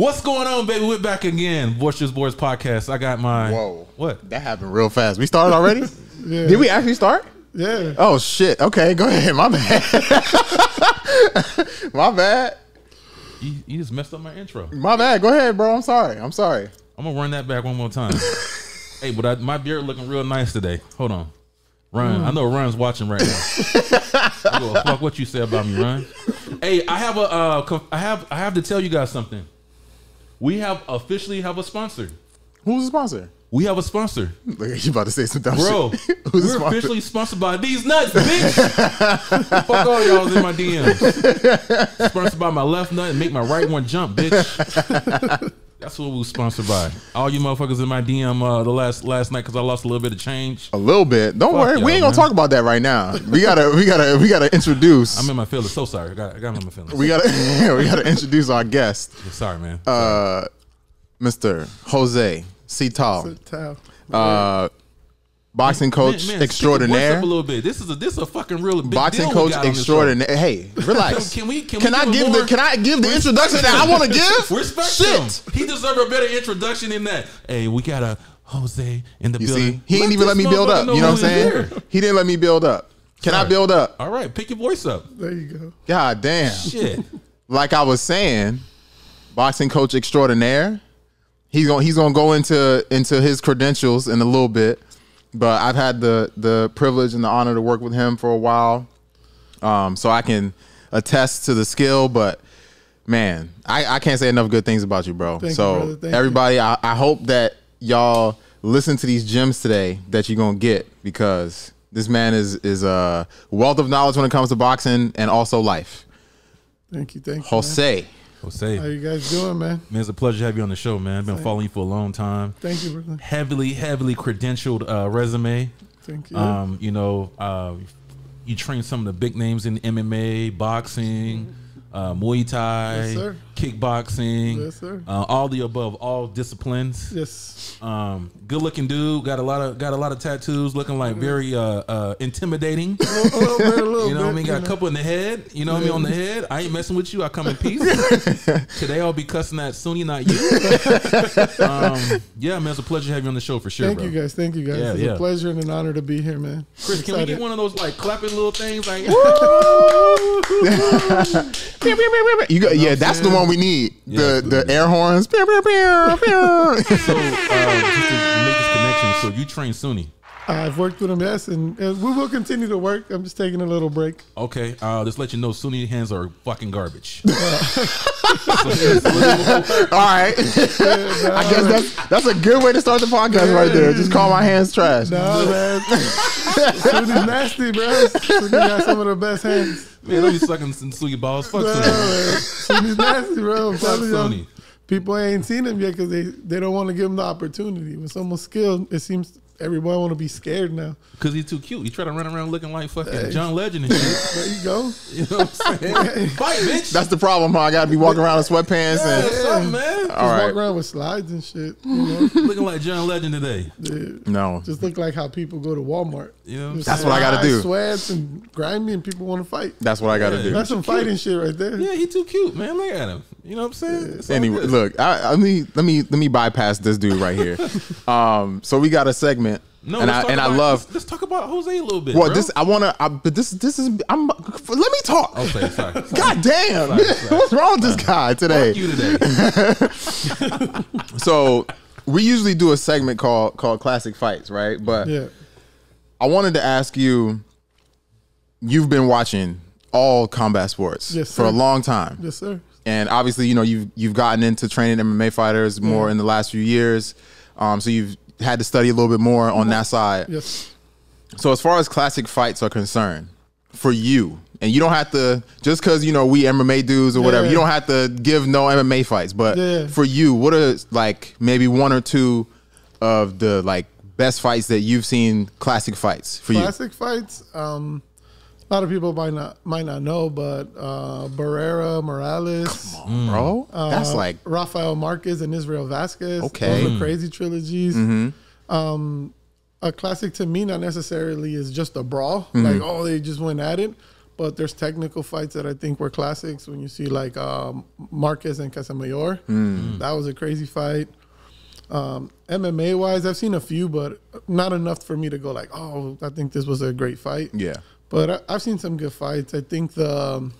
What's going on, baby? We're back again. Boisterous Boys Podcast. I got mine. Whoa. What? That happened real fast. We started already? Yeah. Did we actually start? Yeah. Oh, shit. Okay, go ahead. My bad. My bad. You just messed up my intro. My bad. Go ahead, bro. I'm sorry. I'm sorry. I'm going to run that back one more time. Hey, but my beard looking real nice today. Hold on. Ryan, I know Ryan's watching right now. I go, fuck what you said about me, Ryan. Hey, I have I have to tell you guys something. We officially have a sponsor. Who's a sponsor? We have a sponsor. Look at you about to say some dumb shit. Who's we're officially sponsored by these nuts, bitch. Fuck all y'all's in my DMs. Sponsored by my left nut and make my right one jump, bitch. That's what we were sponsored by. All you motherfuckers in my DM the last night because I lost a little bit of change. A little bit. Don't worry. We ain't gonna talk about that right now. We gotta introduce. I'm in my feelings. So sorry. I got in my feelings. We gotta introduce our guest. Sorry, man. Mr. Jose Cital. Boxing coach extraordinaire. Up a little bit. This is a fucking real big boxing deal coach extraordinaire. Hey, relax. Can I give the introduction that I want to give? Respect him. He deserves a better introduction than that. Hey, we got a Jose in the building. See, he didn't even let me build up. You know what I'm saying? He didn't let me build up. Can I build up? All right, pick your voice up. There you go. God damn. Shit. Like I was saying, boxing coach extraordinaire. He's gonna go into his credentials in a little bit. But I've had the privilege and the honor to work with him for a while, so I can attest to the skill. But man, I can't say enough good things about you, bro. So everybody, I hope that y'all listen to these gems today that you're gonna get, because this man is a wealth of knowledge when it comes to boxing and also life. Thank you, Jose. Man. Jose, how you guys doing, man? Man, it's a pleasure to have you on the show, man. I've been following you for a long time. Thank you, brother. Heavily credentialed resume. Thank you. You know, you train some of the big names in MMA, boxing, Muay Thai, yes, sir. Kickboxing, yes, sir. All the above, all disciplines. Yes. Good looking dude. Got a lot of tattoos. Looking like very intimidating. a little you know what I mean? Got a couple in the head. You know what I mean? On the head. I ain't messing with you. I come in peace. Today I'll be cussing at Sunni, not you. Yeah, man. It's a pleasure to have you on the show for sure. Thank you guys. Yeah, it's a pleasure and an honor to be here, man. Chris, can we get one of those like clapping little things? Like, you go, yeah, that's the one we need. Yeah, the air horns. So just to make this connection, so you train Sunni? I've worked with him, yes, and we will continue to work. I'm just taking a little break. Okay, just let you know, Sunni hands are fucking garbage. Alright, I guess that's a good way to start the podcast right there. Just call my hands trash. No, man. Sunni's nasty, bro. Sunni got some of the best hands. Man, don't be sucking some Sunni balls. Fuck Sunni. Sunni's nasty, bro. Fuck Sunni. People ain't seen him yet because they don't want to give him the opportunity. When someone's skilled, it seems everybody want to be scared now because he's too cute. He try to run around looking like fucking John Legend and shit. There you go. You know what I'm saying? Fight, bitch. That's the problem, huh? I gotta be walking around in sweatpants and what's up, man? Just walk around with slides and shit, you know? Looking like John Legend today. Dude, no, just look like how people go to Walmart. You know what that's saying? What I gotta do. Sweats and grimy and people want to fight. That's what I gotta do. That's some fighting shit right there. Yeah, he too cute, man. Look at him. You know what I'm saying? Yeah. Anyway, look, let me bypass this dude right here. So we got a segment. No, let's talk about Jose a little bit. Well, bro. Let me talk. Okay, sorry. God damn, sorry. What's wrong with this guy today? Fuck you today. So we usually do a segment called Classic Fights, right? But I wanted to ask you. You've been watching all combat sports for a long time, yes, sir. And obviously, you know you've gotten into training MMA fighters more in the last few years. So you've had to study a little bit more on that side. Yes. So as far as classic fights are concerned, for you, and you don't have to, just because, you know, we MMA dudes or whatever, you don't have to give no MMA fights, but for you, what are like maybe one or two of the like best fights that you've seen, classic fights for you? Classic fights? A lot of people might not know, but Barrera, Morales, come on, bro. That's like Rafael Marquez and Israel Vasquez. Okay, those are crazy trilogies. A classic to me, not necessarily is just a brawl. Like, oh, they just went at it. But there's technical fights that I think were classics. When you see like Márquez and Casamayor, that was a crazy fight. MMA wise, I've seen a few, but not enough for me to go like, oh, I think this was a great fight. Yeah. But I've seen some good fights. I think the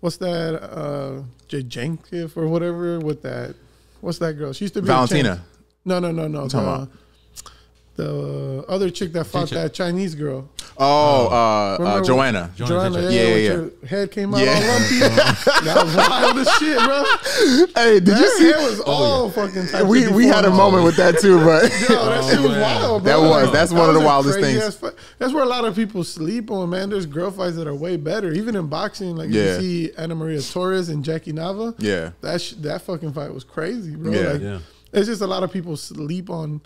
what's that Jajankiv or whatever with that? What's that girl? She used to be Valentina. No. I'm talking about the other chick that fought that Chinese girl. Oh, Joanna. Joanna, yeah. Her head came out all lumpy. That was wild as shit, bro. Hey, did you see? Hair was all fucking tight. We had a moment with that too, but yo, that shit was wild, bro. That's one of the wildest things. That's where a lot of people sleep on, man. There's girl fights that are way better, even in boxing. Like you see Ana Maria Torres and Jackie Nava. Yeah, that fucking fight was crazy, bro. Yeah, like, it's just a lot of people sleep on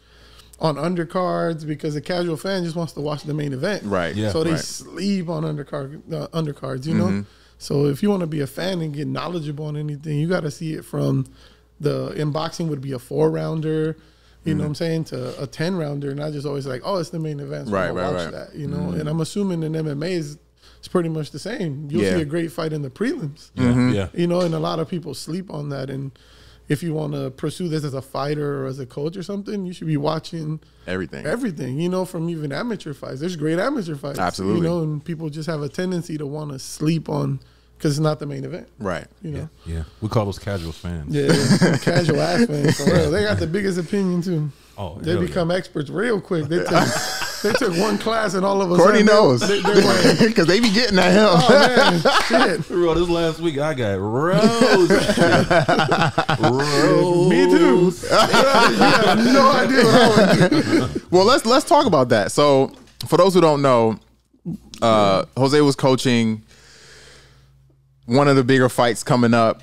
undercards because a casual fan just wants to watch the main event. Right. Yeah, so they sleep on undercards, you know? So if you want to be a fan and get knowledgeable on anything, you got to see it from in boxing would be a 4-rounder, you know what I'm saying, to a 10-rounder, not just always like, oh, it's the main event. So I'm gonna watch that, you know? And I'm assuming in MMA it's pretty much the same. You'll see a great fight in the prelims. You know, and a lot of people sleep on that. And if you want to pursue this as a fighter or as a coach or something, you should be watching everything, you know, from even amateur fights. There's great amateur fights. Absolutely. You know, and people just have a tendency to want to sleep on because it's not the main event. Right. You know? Yeah. We call those casual fans. Yeah. Casual ass fans. For real. They got the biggest opinion, too. Oh, they become experts real quick. They took one class and all of us. Courtney knows because they be getting that help. Oh man, shit! Bro, this last week I got Rose. Rose. Me too. You have no idea what I would do. Well, let's talk about that. So, for those who don't know, Jose was coaching one of the bigger fights coming up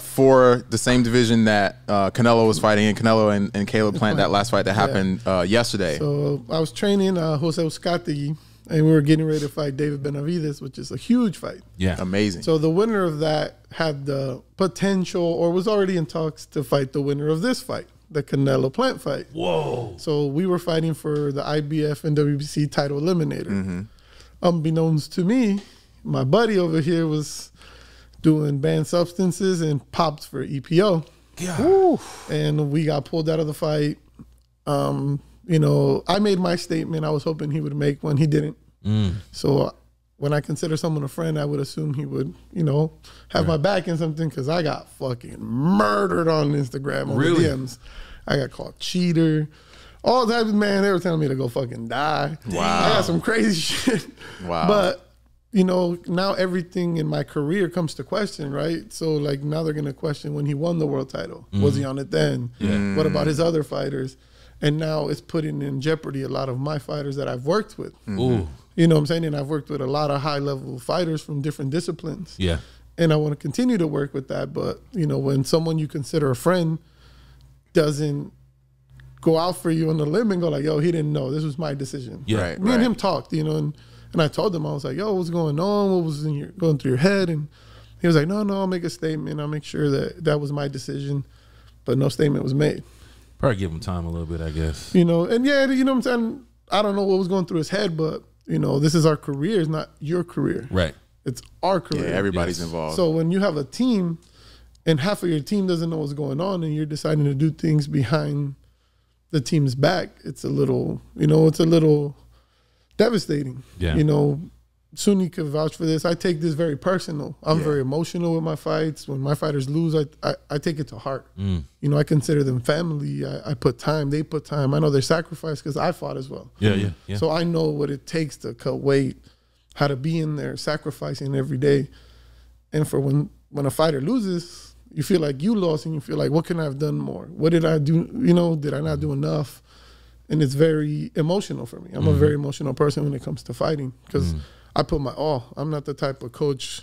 for the same division that Canelo was fighting in, Canelo and Caleb Plant, that last fight that happened yesterday. So I was training Jose Uzcategui, and we were getting ready to fight David Benavides, which is a huge fight. Yeah. Amazing. So the winner of that had the potential or was already in talks to fight the winner of this fight, the Canelo Plant fight. Whoa. So we were fighting for the IBF and WBC title eliminator. Unbeknownst to me, my buddy over here was doing banned substances and pops for EPO. Yeah. And we got pulled out of the fight. You know, I made my statement I was hoping he would make when he didn't. So when I consider someone a friend, I would assume he would, you know, have my back in something because I got fucking murdered on Instagram on the DMs. I got called cheater. All types of, man, they were telling me to go fucking die. Wow. I got some crazy shit. Wow. But you know, now everything in my career comes to question, right? So, like, now they're going to question when he won the world title. Was he on it then? What about his other fighters? And now it's putting in jeopardy a lot of my fighters that I've worked with. You know what I'm saying? And I've worked with a lot of high-level fighters from different disciplines. And I want to continue to work with that. But, you know, when someone you consider a friend doesn't go out for you on the limb and go like, yo, he didn't know. This was my decision. Me and him talked, you know, and I told him, I was like, yo, what's going on? What was going through your head? And he was like, no, I'll make a statement. I'll make sure that was my decision. But no statement was made. Probably give him time a little bit, I guess. You know, and yeah, you know what I'm saying? I don't know what was going through his head, but, you know, this is our career. It's not your career. Right. It's our career. Yeah, everybody's involved. So when you have a team and half of your team doesn't know what's going on and you're deciding to do things behind the team's back, it's a little, you know, it's a little devastating. Yeah. You know, Sunni could vouch for this. I take this very personal. I'm very emotional with my fights. When my fighters lose, I take it to heart. You know, I consider them family. I put time. They put time. I know they're sacrificed because I fought as well. Yeah. So I know what it takes to cut weight, how to be in there, sacrificing every day. And for when a fighter loses, you feel like you lost and you feel like, what can I have done more? What did I do? You know, did I not do enough? And it's very emotional for me. I'm a very emotional person when it comes to fighting because I put my all. I'm not the type of coach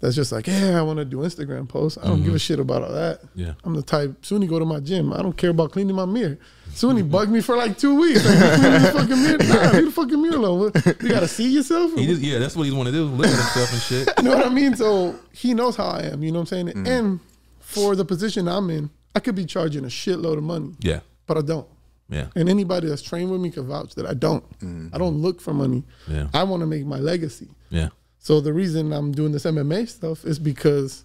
that's just like, yeah, I want to do Instagram posts. I don't give a shit about all that. Yeah. I'm the type, Sunni go to my gym. I don't care about cleaning my mirror. Sunni bugged me for like 2 weeks. Like, you cleaning the fucking mirror? Nah, leave the fucking mirror alone. You got to see yourself? Yeah, that's what he's want to do, look at himself and shit. You know what I mean? So he knows how I am, you know what I'm saying? And for the position I'm in, I could be charging a shitload of money. Yeah. But I don't. Yeah. And anybody that's trained with me can vouch that I don't. I don't look for money. I want to make my legacy. Yeah. So the reason I'm doing this MMA stuff is because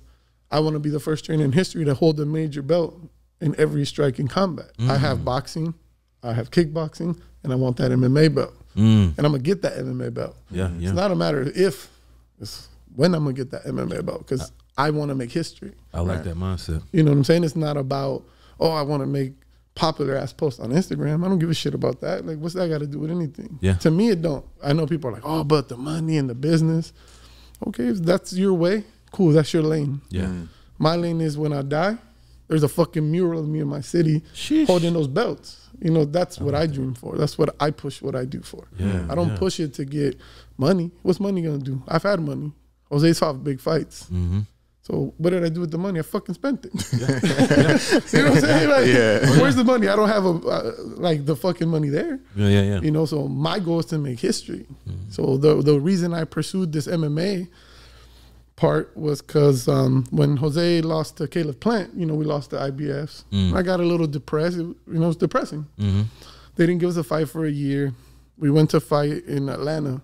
I want to be the first trainer in history to hold a major belt in every strike in combat. I have boxing, I have kickboxing, and I want that MMA belt. And I'm going to get that MMA belt. Yeah. It's not a matter of if, it's when I'm going to get that MMA belt, because I want to make history. I like that mindset. You know what I'm saying? It's not about, oh, I want to make popular ass posts on Instagram. I don't give a shit about that. Like, what's that got to do with anything? Yeah. To me, it don't. I know people are like, oh, but the money and the business. Okay, if that's your way, cool, that's your lane. Yeah. My lane is when I die, there's a fucking mural of me in my city holding those belts. You know, that's what I dream for. That's what I push what I do for. Yeah, I don't push it to get money. What's money going to do? I've had money. Jose's fought big fights. So what did I do with the money? I fucking spent it. You know what I'm saying? Like, where's the money? I don't have a like the fucking money there. You know, so my goal is to make history. So the reason I pursued this MMA part was because when Jose lost to Caleb Plant, you know, we lost the IBFs. I got a little depressed. You know, it's depressing. They didn't give us a fight for a year. We went to fight in Atlanta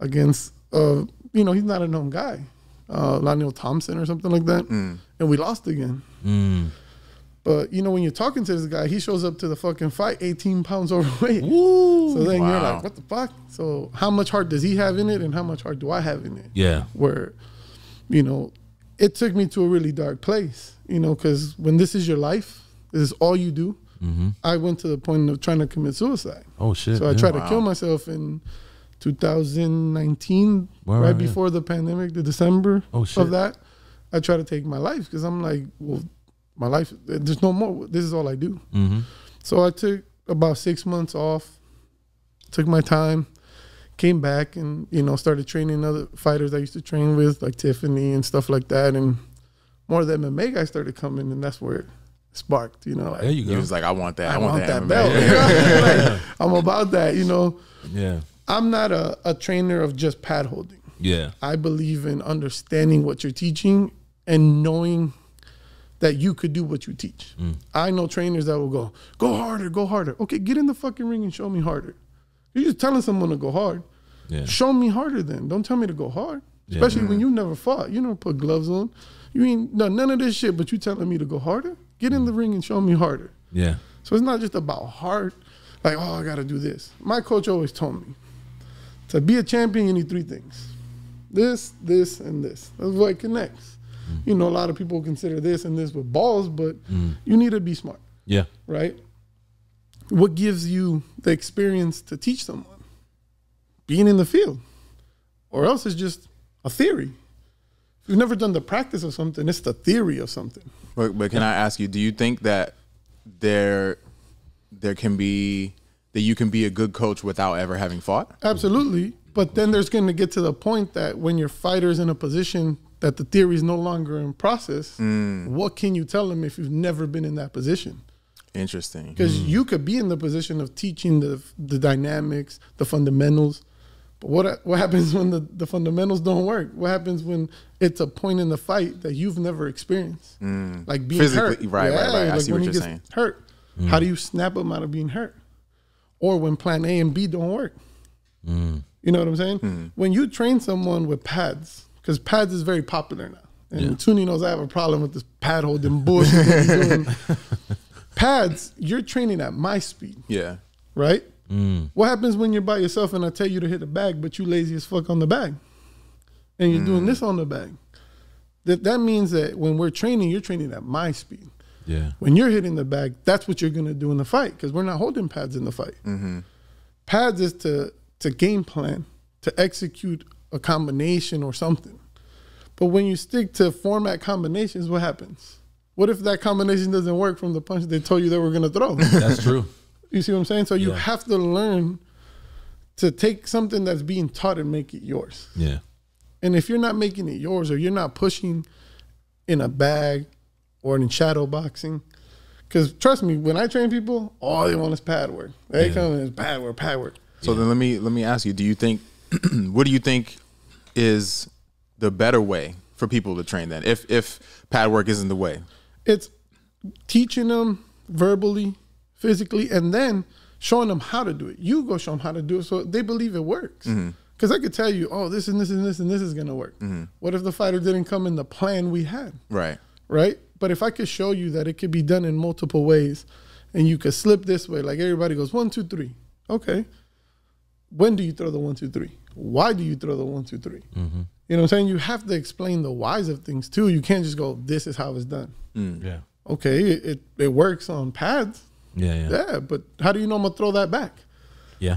against, you know, he's not a known guy. Lionel Thompson or something like that, and we lost again. But you know, when you're talking to this guy, he shows up to the fucking fight 18 pounds overweight. So then you're like, what the fuck? So how much heart does he have in it, and how much heart do I have in it? Where, you know, it took me to a really dark place, you know, because when this is your life, this is all you do, I went to the point of trying to commit suicide. So I tried to kill myself in 2019, right before the pandemic, the December of that, I try to take my life because I'm like, well, my life, there's no more. This is all I do. So I took about 6 months off, took my time, came back, and you know, started training other fighters I used to train with, like Tiffany and stuff like that, and more of the MMA guys started coming, and that's where it sparked. You know, like, there you go. He was like, I want that belt. Like, I'm about that. You know. I'm not a trainer of just pad holding. I believe in understanding what you're teaching and knowing that you could do what you teach. I know trainers that will go harder, go harder. Okay, get in the fucking ring and show me harder. You're just telling someone to go hard. Show me harder then. Don't tell me to go hard. Especially when you never fought. You never put gloves on. You ain't done none of this shit, but you telling me to go harder? Get in the ring and show me harder. So it's not just about hard, like, oh, I got to do this. My coach always told me, to be a champion, you need three things. This, this, and this. That's what it connects. You know, a lot of people consider this and this with balls, but you need to be smart. Right? What gives you the experience to teach someone? Being in the field. Or else it's just a theory. If you've never done the practice of something, it's the theory of something. But can I ask you, do you think that there can be... that you can be a good coach without ever having fought? Absolutely. But then there's going to get to the point that when your fighter's in a position that the theory is no longer in process, what can you tell them if you've never been in that position? Interesting. Because you could be in the position of teaching the dynamics, the fundamentals. But what happens when the fundamentals don't work? What happens when it's a point in the fight that you've never experienced? Like being physically hurt. Right. Like I see what you're saying. Hurt. How do you snap them out of being hurt? Or when plan A and B don't work. You know what I'm saying? When you train someone with pads, because pads is very popular now. And Sunni knows I have a problem with this pad holding bullshit that he's doing. Pads, you're training at my speed. Right? What happens when you're by yourself and I tell you to hit a bag, but you lazy as fuck on the bag? And you're doing this on the bag. That means that when we're training, you're training at my speed. When you're hitting the bag, that's what you're going to do in the fight because we're not holding pads in the fight. Pads is to game plan, to execute a combination or something. But when you stick to format combinations, what happens? What if that combination doesn't work from the punch they told you they were going to throw? That's true. You see what I'm saying? So you have to learn to take something that's being taught and make it yours. And if you're not making it yours or you're not pushing in a bag, or in shadow boxing. Because trust me, when I train people, all they want is pad work. They come and it's pad work, pad work. So then let me ask you, do you think, what do you think is the better way for people to train then? If pad work isn't the way? It's teaching them verbally, physically, and then showing them how to do it. You go show them how to do it so they believe it works. Because I could tell you, oh, this and this and this and this is going to work. Mm-hmm. What if the fighter didn't come in the plan we had? Right. Right? But if I could show you that it could be done in multiple ways and you could slip this way, like everybody goes, 1, 2, 3. Okay. When do you throw the 1, 2, 3? Why do you throw the 1, 2, 3? Mm-hmm. You know what I'm saying? You have to explain the whys of things too. You can't just go, this is how it's done. Mm. Yeah. Okay, it works on pads. Yeah, yeah. Yeah, but how do you know I'm going to throw that back? Yeah.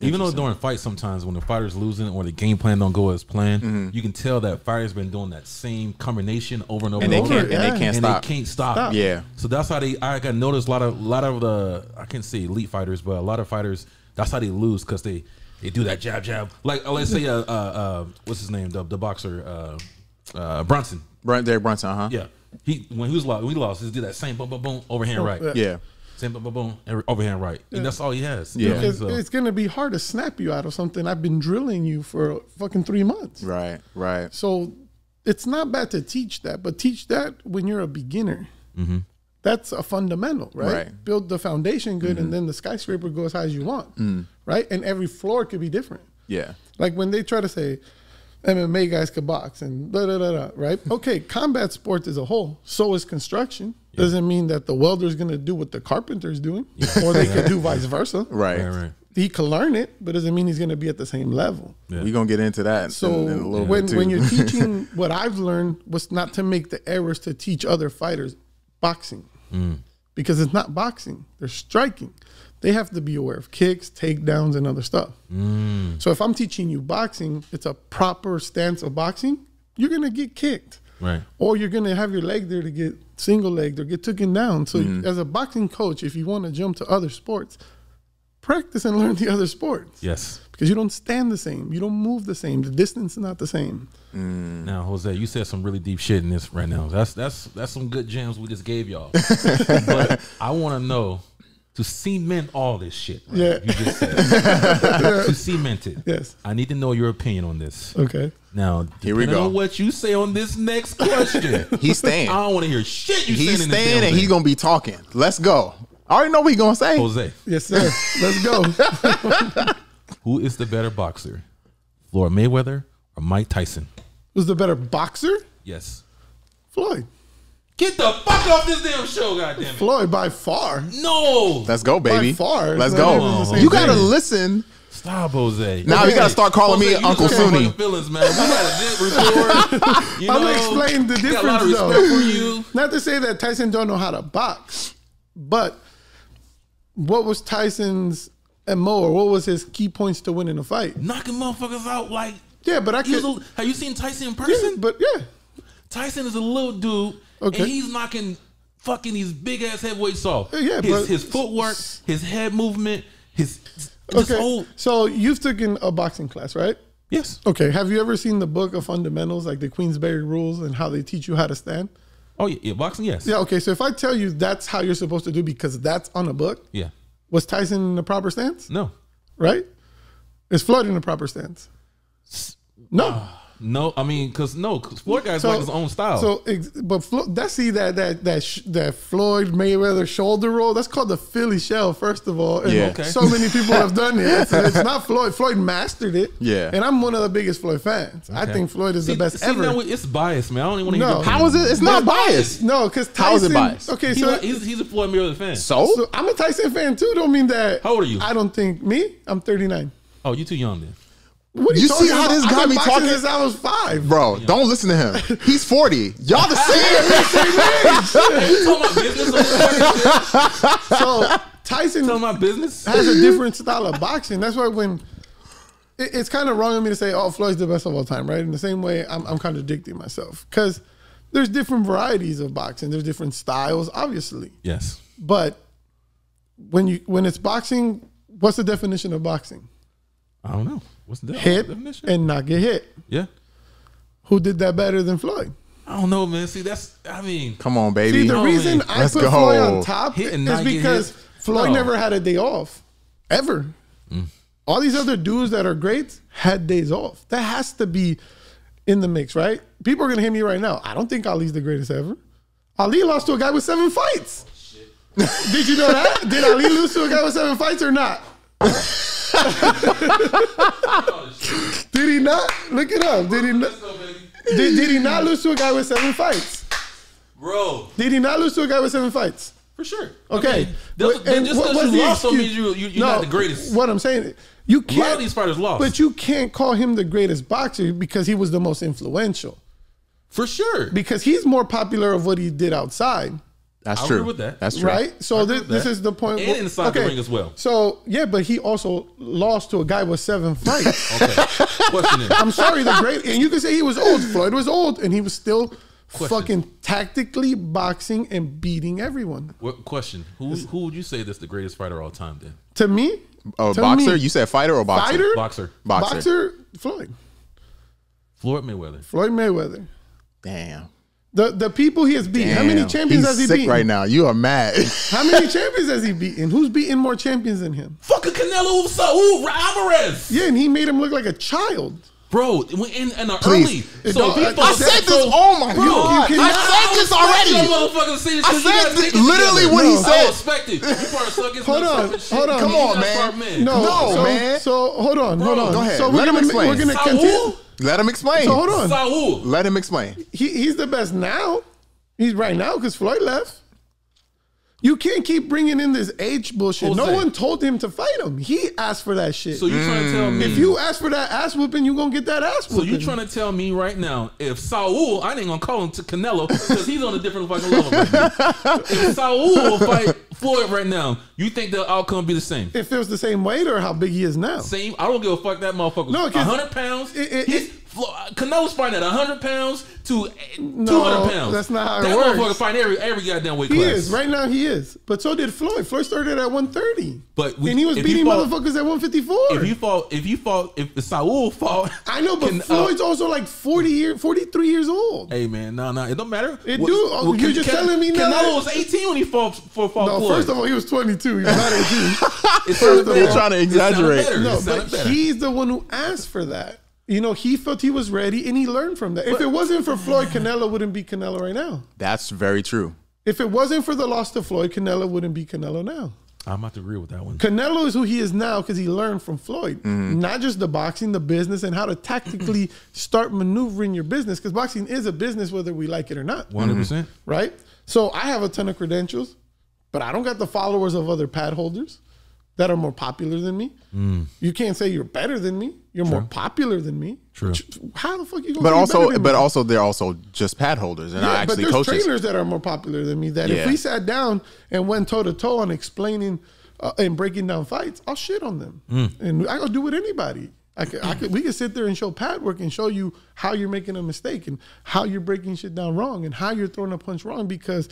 Even though during fights sometimes when the fighter's losing or the game plan don't go as planned, mm-hmm. you can tell that fighter's been doing that same combination over and over and over. And they can't stop. And they can't stop. Yeah. So that's how they, I got noticed a lot of the, I can't say elite fighters, but a lot of fighters, that's how they lose because they do that jab, jab. Like, let's say, what's his name? The boxer, Bronson. Derek Bronson, uh-huh. Yeah. When he lost, he did that same boom, boom, boom, overhand right. Yeah. Boom, boom, boom, overhand right. Yeah. And that's all he has. Yeah. It's going to be hard to snap you out of something I've been drilling you for fucking 3 months. Right, right. So it's not bad to teach that, but teach that when you're a beginner. Mm-hmm. That's a fundamental, right? Build the foundation good, mm-hmm. and then the skyscraper goes as high as you want, mm. right? And every floor could be different. Yeah. Like when they try to say MMA guys could box and da-da-da-da, right? Okay, combat sports as a whole, so is construction. Yeah. Doesn't mean that the welder's going to do what the carpenter's doing, yeah. or they could do vice versa. Right. He could learn it, but doesn't mean he's going to be at the same level. Yeah. We're going to get into that in a little bit too. When you're teaching, what I've learned was not to make the errors to teach other fighters boxing. Mm. Because it's not boxing. They're striking. They have to be aware of kicks, takedowns, and other stuff. Mm. So if I'm teaching you boxing, it's a proper stance of boxing, you're going to get kicked. Right. Or you're going to have your leg there to get single legged or get taken down. So as a boxing coach, if you want to jump to other sports, practice and learn the other sports. Yes. Because you don't stand the same. You don't move the same. The distance is not the same. Mm. Now, Jose, you said some really deep shit in this right now. That's some good gems we just gave y'all. But I want to know, to cement all this shit right? Yeah. You just said. To cement it. Yes. I need to know your opinion on this. Okay. Now, here we go. On what you say on this next question. He's staying. I don't want to hear shit you saying. He's staying and he's going to be talking. Let's go. I already know what he's going to say. Jose. Yes, sir. Let's go. Who is the better boxer? Floyd Mayweather or Mike Tyson? Who's the better boxer? Yes. Floyd. Get the fuck off this damn show, goddammit. Floyd, by far. No. Let's go, baby. By far. Let's go. No, you got to listen. Stop, Jose. Now you got to start calling me Uncle Sunni. Feelings, man. We got to record. You know, I'm explaining the difference, though. Not to say that Tyson don't know how to box, but what was Tyson's MO or what was his key points to winning a fight? Knocking motherfuckers out like... Yeah, but I could... Have you seen Tyson in person? Yeah, but yeah. Tyson is a little dude... Okay. And he's knocking fucking these big ass heavyweights off. Yeah, his footwork, his head movement, his whole. So you've taken a boxing class, right? Yes. Okay. Have you ever seen the book of fundamentals, like the Queensberry rules and how they teach you how to stand? Oh yeah, boxing. Yes. Yeah. Okay. So if I tell you that's how you're supposed to do because that's on a book. Yeah. Was Tyson in the proper stance? No. Right? Is Floyd in the proper stance? No. No, I mean, because Floyd guys like his own style. So, but that Floyd Mayweather shoulder roll, that's called the Philly shell, first of all. And so many people have done it. So it's not Floyd. Floyd mastered it. Yeah. And I'm one of the biggest Floyd fans. Okay. I think Floyd is the best ever. Now it's biased, man. I don't even want to hear. How is it? It's not biased. No, because Tyson. How is it biased? Okay, so he's a Floyd Mayweather fan. So I'm a Tyson fan too. Don't mean that. How old are you? I don't think me. I'm 39. Oh, you too young then. What you see how this guy be talking since I was 5, bro. Yeah. Don't listen to him. He's 40. Y'all the same. So Tyson has a different style of boxing. That's why when it's kind of wrong of me to say, "Oh, Floyd's the best of all time," right? In the same way, I'm contradicting myself because there's different varieties of boxing. There's different styles, obviously. Yes. But when it's boxing, what's the definition of boxing? I don't know. What's the definition? Hit and not get hit. Yeah. Who did that better than Floyd? I don't know, man. See, come on, baby. See, the reason I put Floyd on top is because Floyd never had a day off. Ever. Mm. All these other dudes that are great had days off. That has to be in the mix, right? People are going to hear me right now. I don't think Ali's the greatest ever. Ali lost to a guy with 7 fights. Oh, shit. Did you know that? Did Ali lose to a guy with 7 fights or not? Did he not? Look it up. Did he not? Did he not lose to a guy with 7 fights? Bro. Did he not lose to a guy with 7 fights? For sure. Okay. I mean, and just because you lost don't mean you're not the greatest. What I'm saying, you can't. A lot of these fighters lost. But you can't call him the greatest boxer because he was the most influential. For sure. Because he's more popular of what he did outside. That's true. I agree with that. That's true. Right? So this is the point. And inside the ring as well. So, yeah, but he also lost to a guy with 7 fights. Okay. Question is. I'm sorry, the great. And you can say he was old. Floyd was old, and he was still fucking tactically boxing and beating everyone. What question? Who would you say that's the greatest fighter of all time then? To me? Oh, boxer? You said fighter or boxer? Fighter? Boxer. Boxer, Floyd. Floyd Mayweather. Floyd Mayweather. Damn. The people he has beaten. Damn. How many champions has he beaten? He's sick right now. You are mad. How many champions has he beaten? Who's beaten more champions than him? Fucking Canelo Alvarez. Yeah, and he made him look like a child. Bro, in the early. So I said this, oh my God. I said this already. I said literally what he said. I respect it. Hold on. Come on, man. No, man. So, hold on. Go ahead. Let him explain. We're going to continue. Let him explain. So hold on. Saul. Let him explain. He's the best now. He's right now because Floyd left. You can't keep bringing in this age bullshit. Jose. No one told him to fight him. He asked for that shit. So you trying to tell me if you ask for that ass whooping, you gonna get that ass whooping. So you trying to tell me right now if Saul, I ain't gonna call him to Canelo because he's on a different fucking level. Right, if Saul will fight Floyd right now, you think the outcome be the same? If it was the same weight or how big he is now? Same. I don't give a fuck that motherfucker. No, 100 pounds. Canelo's fighting at 100 pounds to 200 pounds. That's not how it works. That motherfucker fighting every goddamn weight class. He is. Right now he is. But so did Floyd. Floyd started at 130. But and he was beating motherfuckers at 154. If Saul fought. I know, but Floyd's also like 43 years old. Hey, man. No. It don't matter. It do. Well, you're just telling me now. Canelo was 18 when he fought Floyd. First of all, he was 22. He was not 18. You're trying to exaggerate. No, but he's the one who asked for that. You know, he felt he was ready, and he learned from that. But if it wasn't for Floyd, Canelo wouldn't be Canelo right now. That's very true. If it wasn't for the loss to Floyd, Canelo wouldn't be Canelo now. I'm about to agree with that one. Canelo is who he is now because he learned from Floyd. Mm-hmm. Not just the boxing, the business, and how to tactically start maneuvering your business. Because boxing is a business whether we like it or not. 100%. Right? So I have a ton of credentials, but I don't got the followers of other pad holders that are more popular than me. Mm. You can't say you're better than me. You're more popular than me. True. How the fuck are you going to be better than me? But also, they're also just pad holders and not actually coaches. But there's trainers that are more popular than me that if we sat down and went toe-to-toe on explaining and breaking down fights, I'll shit on them. Mm. And I'll do with anybody. We could sit there and show pad work and show you how you're making a mistake and how you're breaking shit down wrong and how you're throwing a punch wrong because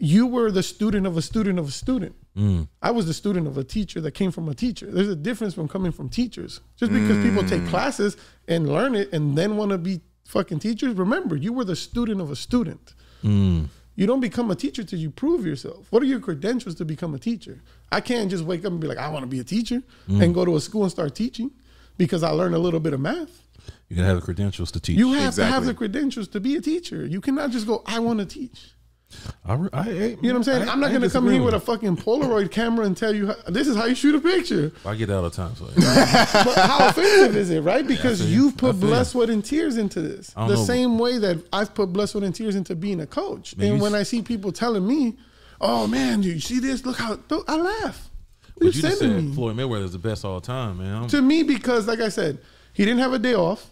you were the student of a student of a student. Mm. I was the student of a teacher that came from a teacher. There's a difference from coming from teachers. Just because people take classes and learn it and then want to be fucking teachers, remember, you were the student of a student. Mm. You don't become a teacher till you prove yourself. What are your credentials to become a teacher? I can't just wake up and be like, I want to be a teacher and go to a school and start teaching because I learned a little bit of math. You gotta have the credentials to teach. You have to have the credentials to be a teacher. You cannot just go, I want to teach. You know what I'm saying? I'm not going to come here with a fucking Polaroid camera and tell you this is how you shoot a picture. I get that all the time. So but how offensive is it, right? Because you've put blood, sweat, and tears into this. The same way that I've put blood, sweat, and tears into being a coach. Maybe and when I see people telling me, oh, man, do you see this? Look how I laugh. But you just said Floyd Mayweather is the best all the time, man. To me, because, like I said, he didn't have a day off.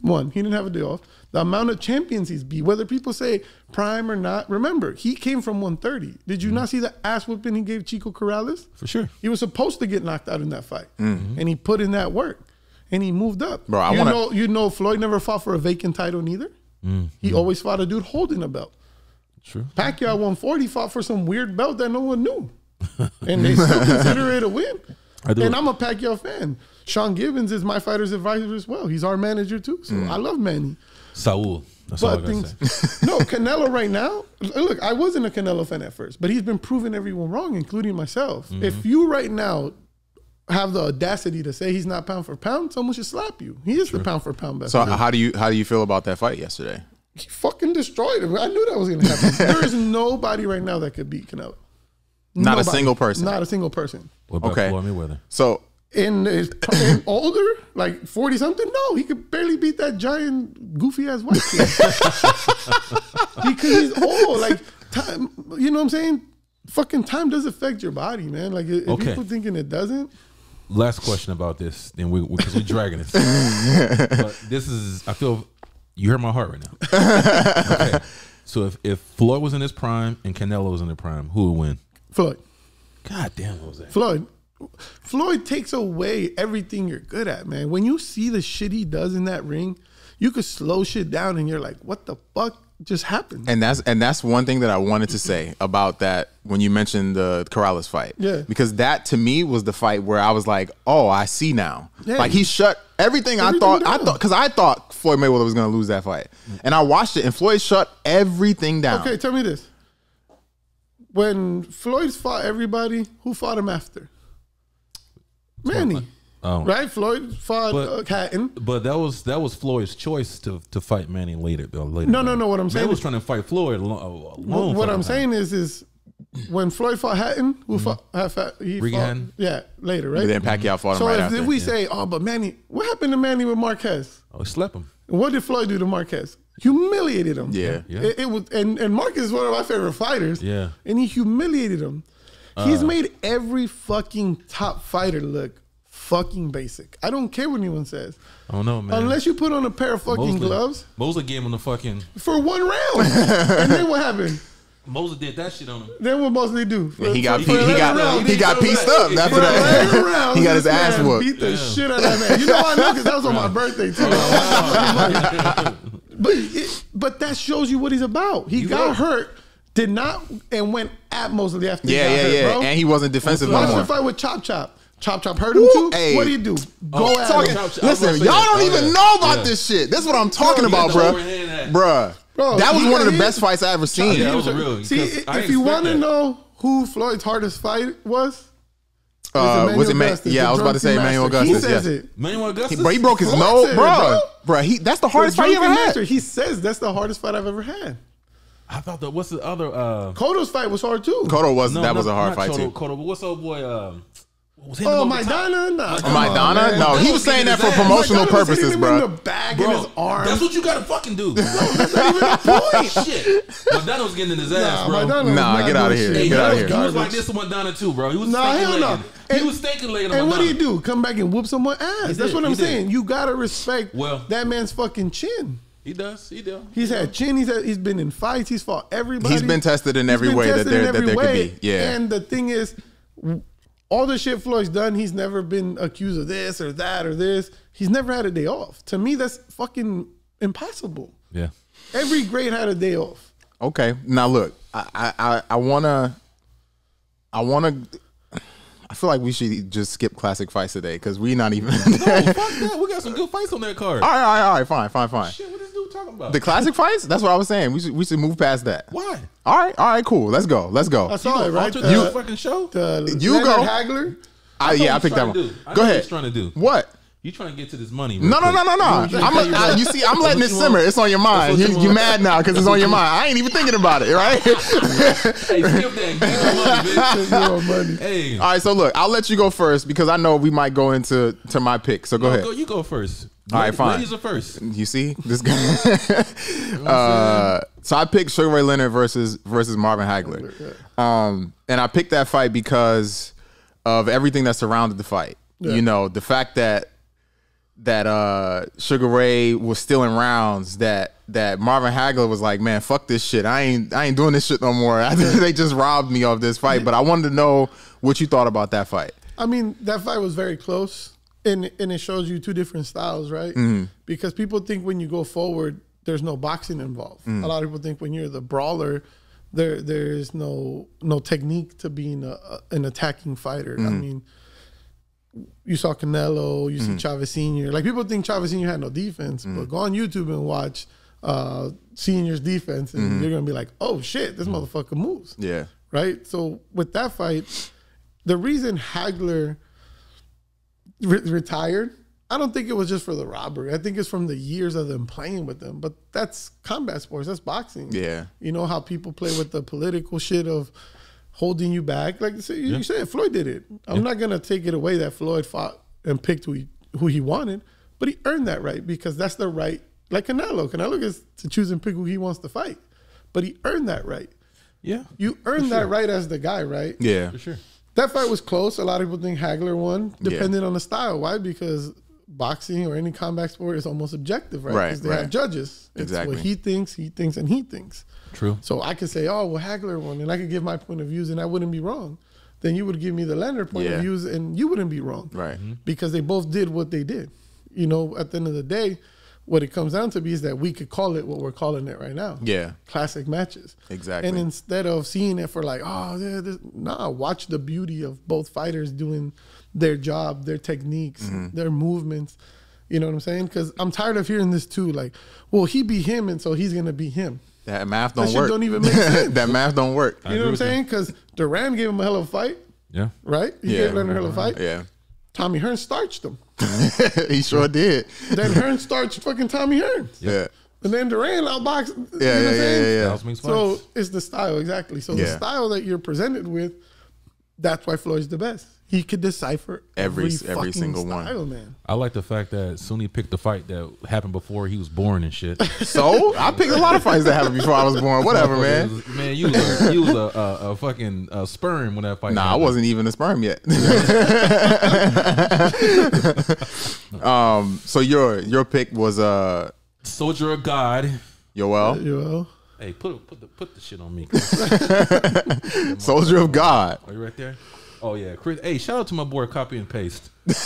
One, he didn't have a day off. The amount of champions he's beat, whether people say prime or not, remember, he came from 130. Did you not see the ass whooping he gave Chico Corrales? For sure. He was supposed to get knocked out in that fight. And he put in that work. And he moved up. Bro, you know Floyd never fought for a vacant title neither. He always fought a dude holding a belt. True. Pacquiao 140 fought for some weird belt that no one knew. And they still consider it a win. And I'm a Pacquiao fan. Sean Gibbons is my fighter's advisor as well. He's our manager too. So I love Manny. Saul. That's all I gotta say. No, Canelo right now, look, I wasn't a Canelo fan at first, but he's been proving everyone wrong, including myself. If you right now have the audacity to say he's not pound for pound, someone should slap you. He is the pound for pound best. So how do you feel about that fight yesterday? He fucking destroyed him. I knew that was gonna happen. There is nobody right now that could beat Canelo. Not a single person. Not a single person. What about Floyd Mayweather? So and older, like 40 something, no, he could barely beat that giant goofy ass white kid because he's old. Like time, you know what I'm saying? Fucking time does affect your body, man. Like if people thinking it doesn't. Last question about this, then we because we're dragging this. But this is, I feel you hear my heart right now. Okay, so if Floyd was in his prime and Canelo was in their prime, who would win? Floyd. God damn, Jose. Floyd. Floyd takes away everything you're good at, man. When you see the shit he does in that ring, you could slow shit down and you're like, what the fuck just happened? And that's one thing that I wanted to say about that when you mentioned the Corrales fight. Yeah. Because that to me was the fight where I was like, oh, I see now. Yeah. Like he shut everything I thought because I thought Floyd Mayweather was gonna lose that fight. And I watched it and Floyd shut everything down. Okay, tell me this. When Floyd fought everybody, who fought him after? Manny. Oh. Right, Floyd fought Hatton, but that was Floyd's choice to fight Manny later. No. What I'm saying, Manny was trying to fight Floyd. What I'm saying is when Floyd fought Hatton, who fought? Yeah, later, right? Then Pacquiao fought him. So right after. If we say, oh, but Manny, what happened to Manny with Marquez? Oh, he slept him. What did Floyd do to Marquez? Humiliated him. Yeah. It was, and Marquez is one of my favorite fighters. Yeah, and he humiliated him. He's made every fucking top fighter look fucking basic. I don't care what anyone says. I don't know, man. Unless you put on a pair of fucking gloves. Mosley gave him the fucking... For one round. And then what happened? Mosley did that shit on him. Then what Mosley do? For, he got pieced up after that. He got his ass whooped. Beat the shit out of that man. You know why I know? Because that was on my birthday too. But that shows you what he's about. He got hurt. Did not and went at Mosley after. Yeah. Bro. And he wasn't defensive no more. Watch the fight with Chop Chop. Chop Chop hurt him too. Hey. What do you do? Go at him. Listen, y'all don't even know about this shit. That's what I'm talking about, bro. Bruh, that was one of the best fights I ever seen. Yeah, that was real. See, if you want to know who Floyd's hardest fight was. Was it Manuel? Yeah, I was about to say Manuel Augustus. He says it. Manuel Augustus. He broke his nose, bro. That's the hardest fight he ever had. He says that's the hardest fight I've ever had. I thought that. What's the other? Cotto's fight was hard too. Cotto was that was a hard fight too. Cotto, but what's old boy? Maidana? Maidana? No, he was saying that for promotional purposes, bro. In the bag in his arm. That's what you gotta fucking do. Bro, that's not even the point. Shit. Maidana was getting in his ass, bro. Nah, get out of here. Get out of here. He was like this to Maidana too, bro. He was hell no. He was thinking later. And what do you do? Come back and whoop someone's ass? That's what I'm saying. You gotta respect that man's fucking chin. He does. He does. He's had chin. He's been in fights. He's fought everybody. He's been tested in every way that there could be. Yeah. And the thing is, all the shit Floyd's done, he's never been accused of this or that or this. He's never had a day off. To me, that's fucking impossible. Yeah. Every great had a day off. Okay. Now look, I wanna. I feel like we should just skip classic fights today because we're not even. No, fuck that. We got some good fights on that card. All right. Fine. Shit, what is this dude talking about? The classic fights? That's what I was saying. We should move past that. Why? All right, cool. Let's go. I saw it, right? The fucking show? You go. Hagler? I picked that one. Go ahead. What you trying to do? What? You trying to get to this money. No. I'm letting it simmer. It's on your mind. You mad now because it's on your mind. I ain't even thinking about it, right? Hey, skip that. Money. Hey. All right, so look, I'll let you go first because I know we might go into my pick. So go ahead. You go first. All right, fine. Ladies are first. You see? This guy. So I picked Sugar Ray Leonard versus Marvin Hagler. And I picked that fight because of everything that surrounded the fight. Yeah. You know, the fact that Sugar Ray was still in rounds, that Marvin Hagler was like, man, fuck this shit. I ain't doing this shit no more. They just robbed me of this fight. But I wanted to know what you thought about that fight. I mean, that fight was very close, and it shows you two different styles, right? Mm-hmm. Because people think when you go forward, there's no boxing involved. Mm-hmm. A lot of people think when you're the brawler, there is no technique to being an attacking fighter. Mm-hmm. I mean, you saw Canelo, you see Chavez Sr. Like, people think Chavez Sr. had no defense, but go on YouTube and watch Senior's defense, and you're going to be like, oh, shit, this motherfucker moves. Yeah. Right? So, with that fight, the reason Hagler retired, I don't think it was just for the robbery. I think it's from the years of them playing with them. But that's combat sports. That's boxing. Yeah. You know how people play with the political shit of, holding you back. Like you said, Floyd did it. I'm not going to take it away that Floyd fought and picked who he wanted, but he earned that right because that's the right. Like Canelo. Canelo gets to choose and pick who he wants to fight, but he earned that right. Yeah. You earned that right as the guy, right? Yeah. For sure. That fight was close. A lot of people think Hagler won, depending on the style. Why? Because boxing or any combat sport is almost objective, right? Because they have judges. It's what he thinks, and he thinks. True. So I could say, oh, well, Hagler won, and I could give my point of views, and I wouldn't be wrong. Then you would give me the Leonard point of views, and you wouldn't be wrong. Right. Mm-hmm. Because they both did what they did. You know, at the end of the day, what it comes down to be is that we could call it what we're calling it right now. Yeah. Classic matches. Exactly. And instead of seeing it for like, oh, nah, watch the beauty of both fighters doing their job, their techniques, their movements. You know what I'm saying? Because I'm tired of hearing this too. Like, well, he beat him, and so he's going to beat him. That math don't work. That shit don't even make sense. That math don't work. You know what I'm saying? Because Duran gave him a hell of a fight. Yeah. Right? He gave him a hell of a fight. Yeah. Tommy Hearns starched him. He sure did. Then Hearns starched fucking Tommy Hearns. Yeah. And then Duran outboxed. Yeah, you know yeah. So it's the style, exactly. So the style that you're presented with, that's why Floyd's the best. He could decipher every single style, one. Man. I like the fact that Sunni picked the fight that happened before he was born and shit. So I picked a lot of fights that happened before I was born. Whatever, man. Man, you was a fucking sperm when that fight. Nah, happened. I wasn't even a sperm yet. So your pick was Soldier of God. Yoel. Yoel. Hey, put the shit on me. Soldier of God. Are you right there? Oh yeah, Chris. Hey, shout out to my boy Copy and Paste. That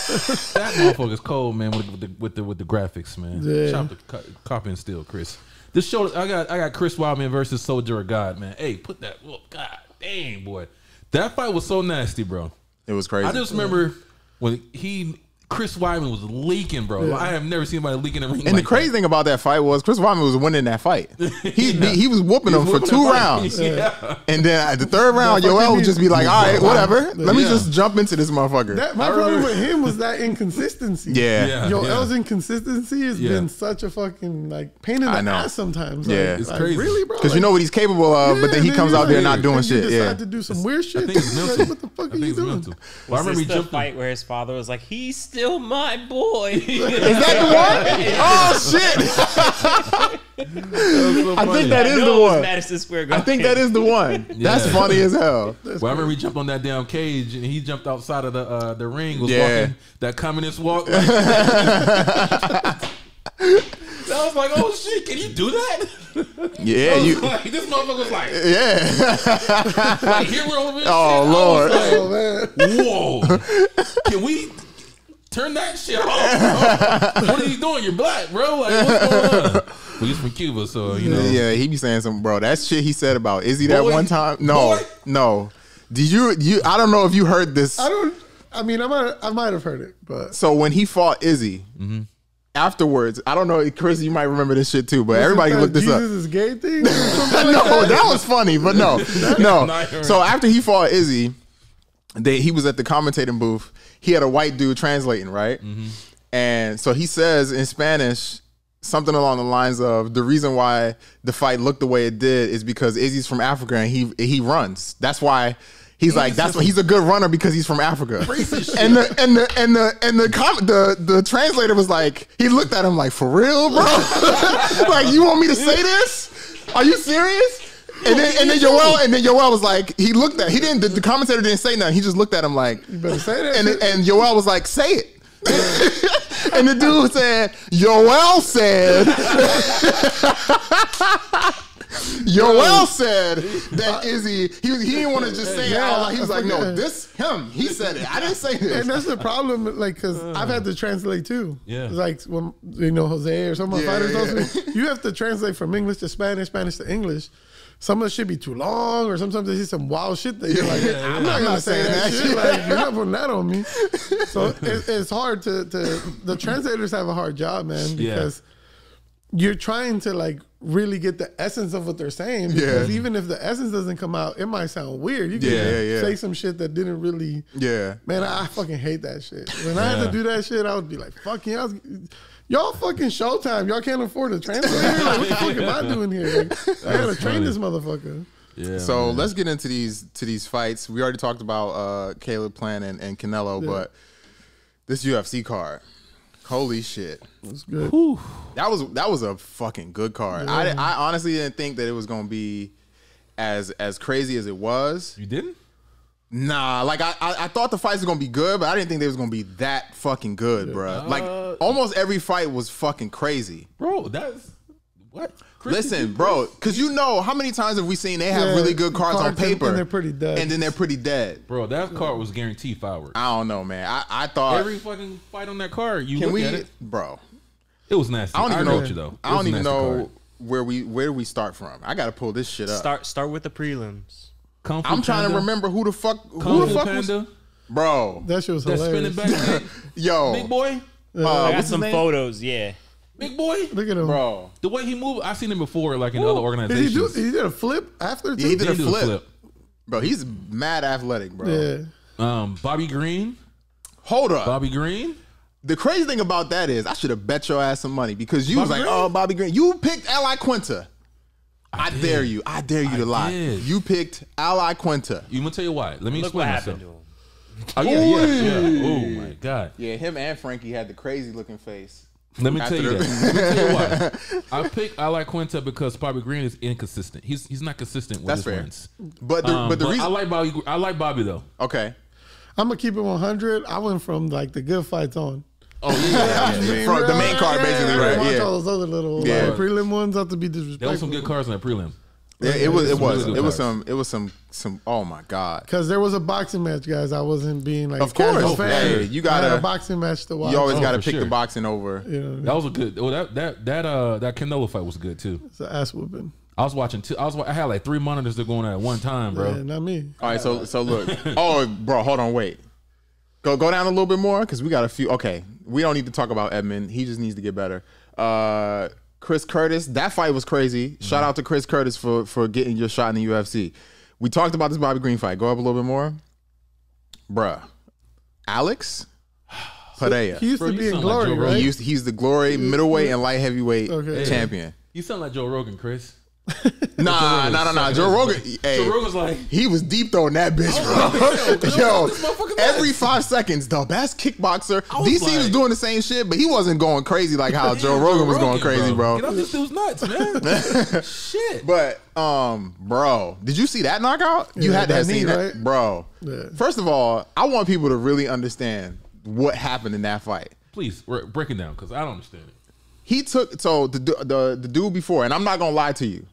motherfucker's cold, man. With the graphics, man. Yeah. Shout out to Copy and Steal, Chris. This show, I got Chris Weidman versus Soldier of God, man. Hey, put that. Oh, God dang, boy, that fight was so nasty, bro. It was crazy. I just remember when Chris Weidman was leaking, bro. Yeah. I have never seen anybody leaking in the ring. And like the crazy thing about that fight was Chris Weidman was winning that fight. He was whooping him for two rounds. Yeah. And then at the third round, Yoel would just be like, all right, whatever. Let me just jump into this motherfucker. My problem with him was that inconsistency. Yeah. Yoel's inconsistency has been such a fucking like pain in the ass sometimes. Yeah. Like, it's crazy. Really, bro? Because you know what he's capable of, but then he comes out there not doing shit. He decided to do some weird shit. What the fuck are you doing? I remember the fight where his father was like, he's still my boy. Is that the one? Oh shit. I think that is the one. Madison Square Garden. I think that is the one. That's funny as hell. Well, I remember we jumped on that damn cage and he jumped outside of the ring, was walking that communist walk. Like, I was like, oh shit, can he do that? Yeah, this motherfucker was like, yeah. Like, here we're over. Oh shit. Lord. Like, whoa. Can we turn that shit off, bro. What are you doing? You're black, bro. Like, what's going on? Well, he's from Cuba, so, you know. Yeah, he be saying something, bro. That shit he said about Izzy that one time. No, no. Did you? I don't know if you heard this. I don't. I mean, I might have heard it, but. So when he fought Izzy, afterwards, I don't know, Chris, you might remember this shit too, but everybody look this up. Jesus is gay thing? No, that was funny, but no. No. So after he fought Izzy, he was at the commentating booth. He had a white dude translating, right? And so he says in Spanish something along the lines of, the reason why the fight looked the way it did is because Izzy's from Africa and he runs. That's why he's like, that's why he's a good runner, because he's from Africa. And the translator was like, he looked at him like, for real, bro? Like, you want me to say this? Are you serious? And then Yoel was like, he looked at, the commentator didn't say nothing. He just looked at him like, you better say that. And Yoel was like, say it. Yeah. And the dude said, Yoel said, Yoel said that Izzy, he didn't want to just say it out loud. He was like, no, this him. He said it. I didn't say this. And that's the problem, like, because I've had to translate too. Yeah. Like, when, you know, Jose or some of my fighters also, you have to translate from English to Spanish, Spanish to English. Some of it should be too long, or sometimes they see some wild shit that you're like, I'm not going to say that shit. Like, you're not putting that on me. So it's hard the translators have a hard job, man, because you're trying to like really get the essence of what they're saying, because even if the essence doesn't come out, it might sound weird. You can say some shit that didn't really. Yeah. Man, I fucking hate that shit. When I had to do that shit, I would be like, fucking, y'all fucking Showtime. Y'all can't afford a translator? Like, what the fuck am I doing here? Like, I gotta train this motherfucker. Yeah. So man, let's get into these fights. We already talked about Caleb Plant and Canelo, yeah, but this UFC card, holy shit, that's good. Whew. That was a fucking good card. Yeah. I honestly didn't think that it was gonna be as crazy as it was. You didn't? Nah, like I thought the fights were gonna be good, but I didn't think they was gonna be that fucking good, yeah, bro. Like almost every fight was fucking crazy, bro. That's what. Listen, bro, because you know how many times have we seen they have, yeah, really good cards on paper, and they're pretty dead. And then they're pretty dead. Bro, that card was guaranteed fireworks. I don't know, man. I thought every fucking fight on that card, you look at it, bro. It was nasty. I don't even know where we start from. I got to pull this shit up. Start with the prelims. I'm trying to remember who the fuck was, bro. That shit was hilarious. Back yo, big boy. I got some photos. Yeah. Big boy, look at him, bro. The way he moved, I've seen him before, like in, ooh, other organizations. He did a flip after. Yeah, he did a flip, bro. He's mad athletic, bro. Yeah. Bobby Green, hold up, Bobby Green. The crazy thing about that is, I should have bet your ass some money because you was like, "Oh, Bobby Green." You picked Ally Quinta. I dare you to lie. You picked Ally Quinta. You gonna tell you why? Let me explain myself. Oh yeah. Oh my god. Yeah, him and Frankie had the crazy looking face. Let me tell you why. I picked Ally Quinta because Bobby Green is inconsistent. He's not consistent with his wins. But the reason I like Bobby though. Okay, I'm gonna keep it 100. I went from like the good fights on. Oh yeah, yeah. From the main card basically. Right. Watch all those other little prelim ones. Not to be disrespectful. There was some good cards in that prelim. Yeah, it was some oh my god, because there was a boxing match, guys. I wasn't being like, of course, you got a boxing match to watch. You always got to pick the boxing over. You know what I mean? That was a good. Oh, that Canelo fight was good too. It's an ass whooping. I was watching two. I had like 3 monitors that going at one time, bro. Yeah, not me. All right, so look. Oh, bro, hold on, wait. Go down a little bit more because we got a few. Okay, we don't need to talk about Edmund. He just needs to get better. Chris Curtis, that fight was crazy. Shout out to Chris Curtis for getting your shot in the UFC. We talked about this Bobby Green fight. Go up a little bit more. Bruh. Alex Pereira. He used to be in Glory, like right? He's the Glory middleweight and light heavyweight champion. You sound like Joe Rogan, Chris. Nah. Joe Rogan, Joe Rogan's like, he was deep throwing that bitch, bro. Yo, every 5 seconds, the best kickboxer. DC was doing the same shit, but he wasn't going crazy like how Joe Rogan was going crazy, bro. Get off this dude's nuts, man. Shit. But, bro, did you see that knockout? You had to have seen that, bro. Yeah. First of all, I want people to really understand what happened in that fight. Please, break it down because I don't understand it. He took the dude before, and I'm not gonna lie to you.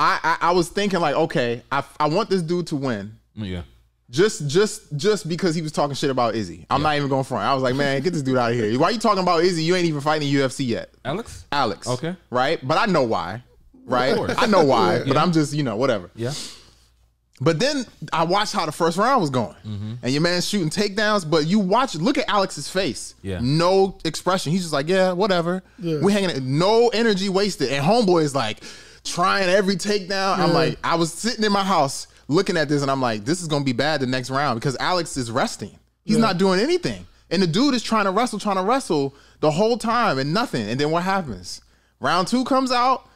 I was thinking like, okay, I want this dude to win. Yeah. Just because he was talking shit about Izzy. I'm not even going front. I was like, man, get this dude out of here. Why you talking about Izzy? You ain't even fighting UFC yet. Alex. Okay. Right? But I know why. Right? I know why. But I'm just, you know, whatever. Yeah. But then I watched how the first round was going. And your man's shooting takedowns, but you watch, look at Alex's face. Yeah. No expression. He's just like, yeah, whatever. Yeah. We're hanging out. No energy wasted. And homeboy is like trying every takedown. Yeah. I'm like, I was sitting in my house looking at this and I'm like, this is going to be bad the next round because Alex is resting. He's not doing anything. And the dude is trying to wrestle the whole time and nothing. And then what happens? Round 2 comes out.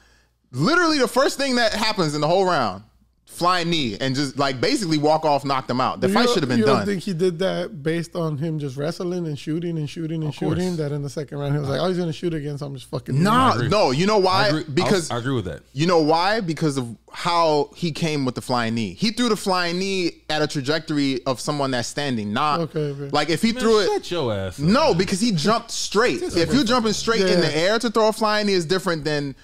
Literally the first thing that happens in the whole round. Flying knee and just like basically walk off, knocked him out. The fight should have been done. I think he did that based on him just wrestling and shooting. That in the second round, he was like, "Oh, he's gonna shoot again, so I'm just fucking." No, you know why? Because I agree with that. You know why? Because of how he came with the flying knee. He threw the flying knee at a trajectory of someone that's standing. Like if he threw it, shut your ass up, man. Because he jumped straight. If you're jumping straight in the air to throw a flying knee is different than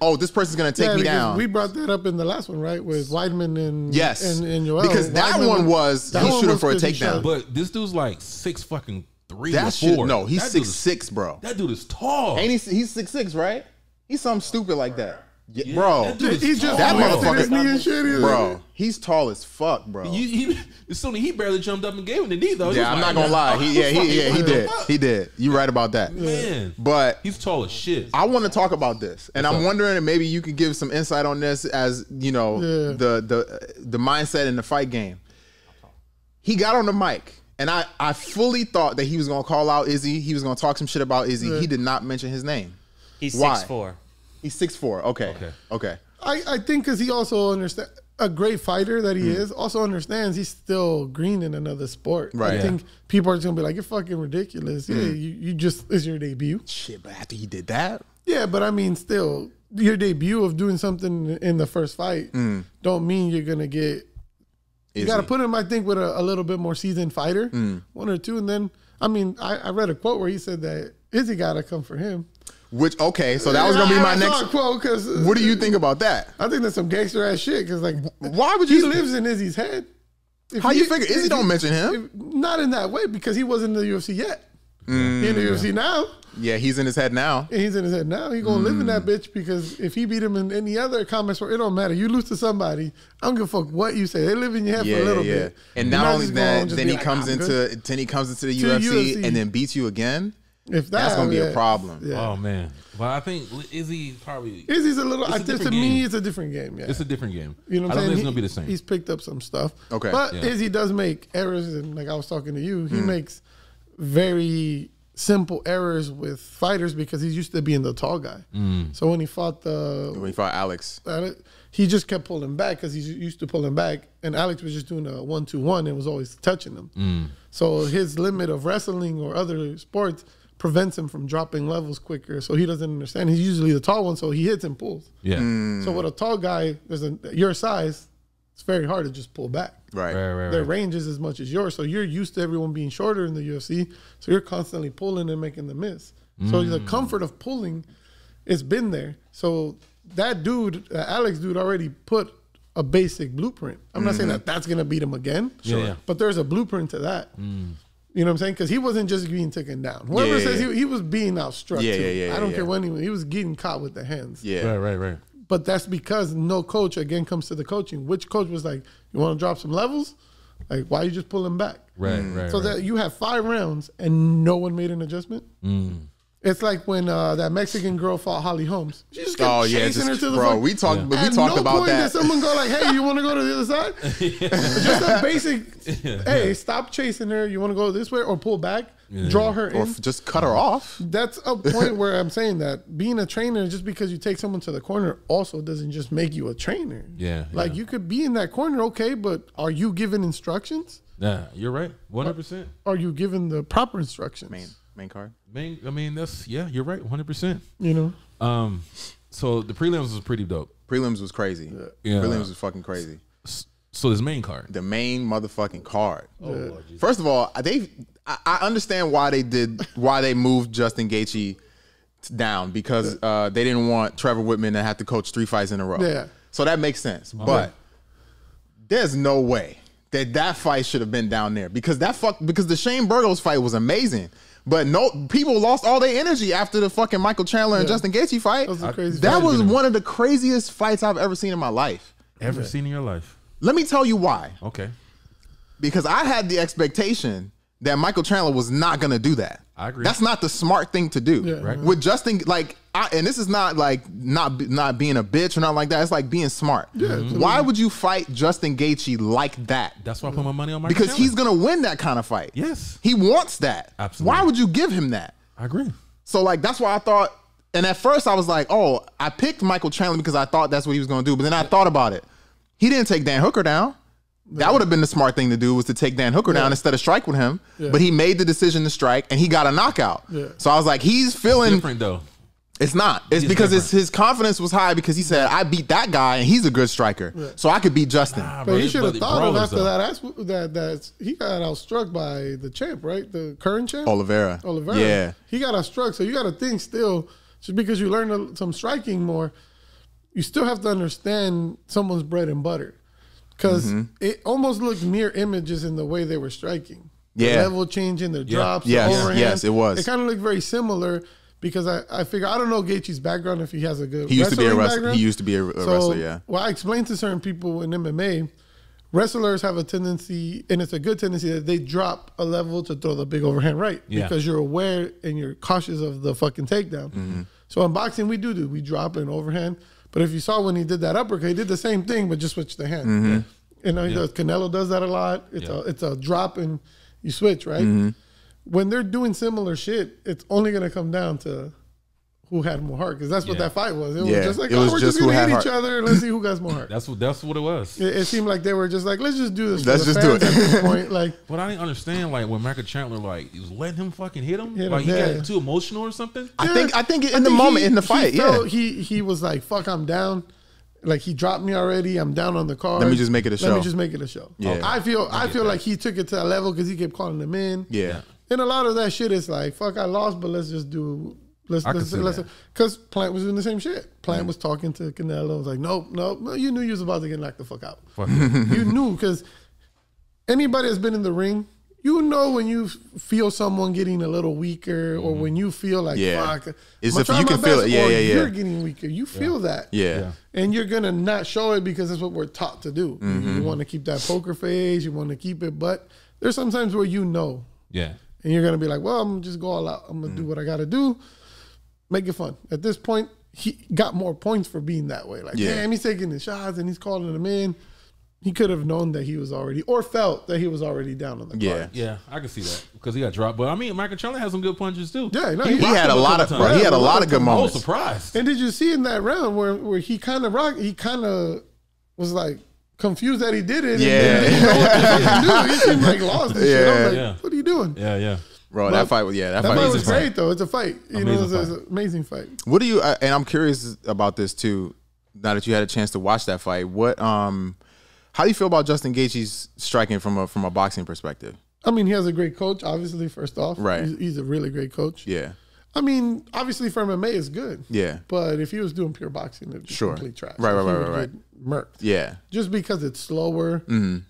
oh, this person's gonna take me down. We brought that up in the last one, right? With Weidman and and Yoel. Because that Weidman one was he's shooting for a takedown. But this dude's like 6'3" or 4. No, he's 6'6", bro. That dude is tall. And he's 6'6", right? He's something stupid like that. Yeah, bro, that motherfucker, bro, he's tall as fuck, bro. He barely jumped up and gave him the knee though. Yeah, I'm not gonna lie. He did. You right about that, man. But he's tall as shit. I want to talk about this, and I'm wondering if maybe you could give some insight on this, as you know the mindset in the fight game. He got on the mic, and I fully thought that he was gonna call out Izzy. He was gonna talk some shit about Izzy. He did not mention his name. He's 6'4". He's 6'4". Okay. I think because he also understands. a great fighter that he is, also understands he's still green in another sport. Right. I think people are just gonna be like, you're fucking ridiculous. Yeah, you just, it's your debut. Shit, but after he did that? Yeah, but I mean, still, your debut of doing something in the first fight don't mean you're gonna get, you gotta put him, I think, with a little bit more seasoned fighter, one or two, and then, I mean, I read a quote where he said that Izzy gotta come for him. Which, okay, so that was going to be my next quote. What do you think about that? I think that's some gangster ass shit. Because, like, why would you? He lives in Izzy's head. How you figure Izzy don't mention him? Not in that way, because he wasn't in the UFC yet. He in the UFC now. Yeah, he's in his head now. He's in his head now. He gonna live in that bitch, because if he beat him in any other comment sport, it don't matter. You lose to somebody, I don't give a fuck what you say. They live in your head for a little bit. And not only that, then he comes into the UFC and then beats you again. If that's gonna be a problem. Yeah. Oh man. Well, I think Izzy probably a little. To me, it's a different game. Yeah, it's a different game. You know what I'm saying? I don't think it's gonna be the same. He's picked up some stuff. Okay, but Izzy does make errors, and like I was talking to you, he makes very simple errors with fighters because he's used to being the tall guy. So when he fought Alex, he just kept pulling back because he's used to pulling back, and Alex was just doing a 1-2-1 and was always touching him. So his limit of wrestling or other sports prevents him from dropping levels quicker, so he doesn't understand. He's usually the tall one, so he hits and pulls. Yeah. So with a tall guy, there's your size, it's very hard to just pull back. Right. Their range is as much as yours, so you're used to everyone being shorter in the UFC, so you're constantly pulling and making the miss. So the comfort of pulling, it's been there. So that dude, that Alex dude, already put a basic blueprint. I'm not saying that that's gonna beat him again, but there's a blueprint to that. You know what I'm saying? Because he wasn't just being taken down. Whoever says he was being outstruck. I don't care when he was getting caught with the hands. Right. But that's because no coach, again, comes to the coaching. Which coach was like, you want to drop some levels? Like, why are you just pulling back? Right. That you have 5 rounds and no one made an adjustment. It's like when that Mexican girl fought Holly Holmes. She just kept chasing her to the floor. At no point did someone go like, hey, you want to go to the other side? Just a basic, hey, stop chasing her. You want to go this way or pull back, draw her in. Or just cut her off. That's a point where I'm saying that being a trainer, just because you take someone to the corner also doesn't just make you a trainer. Like you could be in that corner, okay, but are you giving instructions? Yeah, you're right. 100%. Are you giving the proper instructions? I mean, that's, you're right, 100%. You know? So the prelims was pretty dope. Prelims was crazy. Yeah. Prelims was fucking crazy. So this main card. The main motherfucking card. Oh, Lord, first of all, I understand why they did, why they moved Justin Gaethje down, because they didn't want Trevor Whitman to have to coach 3 fights in a row. Yeah. So that makes sense. All but there's no way that that fight should have been down there, because that because the Shane Burgos fight was amazing. But no, people lost all their energy after the fucking Michael Chandler and Justin Gaethje fight. That was one of the craziest fights I've ever seen in my life. Ever seen in your life? Let me tell you why. Okay. Because I had the expectation that Michael Chandler was not going to do that. I agree. That's not the smart thing to do. Yeah. Right. With Justin, like, and this is not like not being a bitch or not like that. It's like being smart. Yeah, why would you fight Justin Gaethje like that? That's why I put my money on Michael Chandler. He's gonna win that kind of fight. Yes, he wants that. Absolutely. Why would you give him that? I agree. So like that's why I thought. And at first I was like, oh, I picked Michael Chandler because I thought that's what he was gonna do. But then I thought about it. He didn't take Dan Hooker down. That would have been the smart thing to do, was to take Dan Hooker down instead of strike with him. Yeah. But he made the decision to strike, and he got a knockout. Yeah. So I was like, he's feeling different though. It's not. It's because his confidence was high, because he said, I beat that guy, and he's a good striker, so I could beat Justin. Nah, but he should have thought of after that. He got outstruck by the champ, right? The current champ? Oliveira. Oliveira. Yeah. He got outstruck, so you got to think still, just because you learn some striking more, you still have to understand someone's bread and butter. Because it almost looked mirror images in the way they were striking. Yeah. The level changing, their drops, the overhand. Yes, it was. It kind of looked very similar, because I figure, I don't know Gaethje's background, if he has a good wrestling background. He used to be a wrestler, well, I explained to certain people in MMA, wrestlers have a tendency, and it's a good tendency, that they drop a level to throw the big overhand right. Yeah. Because you're aware and you're cautious of the fucking takedown. So in boxing, we do. We drop an overhand. But if you saw when he did that uppercut, he did the same thing, but just switched the hand. You know, he does, Canelo does that a lot. It's a drop and you switch, right? When they're doing similar shit, it's only going to come down to who had more heart, because that's what that fight was. It was just like, oh, we're just going to hit each other and let's see who got more heart. That's what it was. It seemed like they were just like, let's just do this. Let's just do it. At this point, like, but I didn't understand, like, when Michael Chandler, like, he was letting him fucking hit him. Like, he got too emotional or something. I think in the moment, in the fight, he was like, fuck, I'm down. Like, he dropped me already. I'm down on the card. Let me just make it a show. Let me just make it a show. Yeah. I feel like he took it to that level because he kept calling him in. Yeah. And a lot of that shit is like, fuck, I lost, but let's just do. Let's because Plant was doing the same shit. Plant was talking to Canelo. Was like, nope. You knew you was about to get knocked the fuck out. You knew, because anybody that's been in the ring, you know when you feel someone getting a little weaker, or when you feel like, fuck, you can feel it. Yeah. You're getting weaker. You feel that. Yeah. And you're gonna not show it because that's what we're taught to do. You want to keep that poker face. You want to keep it, but there's sometimes where you know. Yeah. And you're gonna be like, well, I'm gonna just go all out. I'm gonna do what I gotta do. Make it fun. At this point, he got more points for being that way. Like, damn, he's taking the shots and he's calling them in. He could have known that he was already, or felt that he was already down on the card. Yeah, I can see that because he got dropped. But I mean, Michael Chandler had some good punches too. Yeah, no, he had a lot of. Bro, he had a lot of good moments. I was surprised. And did you see in that round where he kind of rocked? He kind of was like confused that he did it. Yeah, he seemed like lost. Shit. I'm like, what are you doing? Yeah. Bro, that fight was great though. It's a fight. It was an amazing fight. What do you? And I'm curious about this too. Now that you had a chance to watch that fight, what? How do you feel about Justin Gaethje's striking from a boxing perspective? I mean, he has a great coach. Obviously, first off, right? He's a really great coach. Yeah. I mean, obviously, for MMA, it's good. Yeah. But if he was doing pure boxing, it'd be complete trash. Right. Murked. Yeah. Just because it's slower,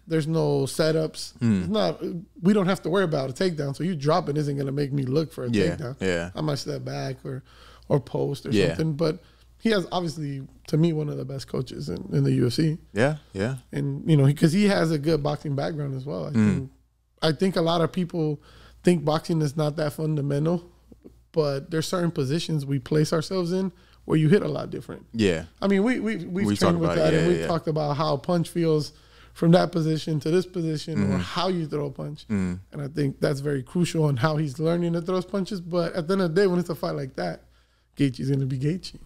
there's no setups. It's not. We don't have to worry about a takedown. So you dropping isn't going to make me look for a takedown. Yeah. I might step back or post or something. But he has, obviously, to me, one of the best coaches in the UFC. Yeah. And you know, because he has a good boxing background as well. I think a lot of people think boxing is not that fundamental, but there's certain positions we place ourselves in where you hit a lot different. Yeah. I mean, we've trained with that, and we've talked about how a punch feels from that position to this position, or how you throw a punch. And I think that's very crucial on how he's learning to throw punches. But at the end of the day, when it's a fight like that, Gaethje's going to be Gaethje.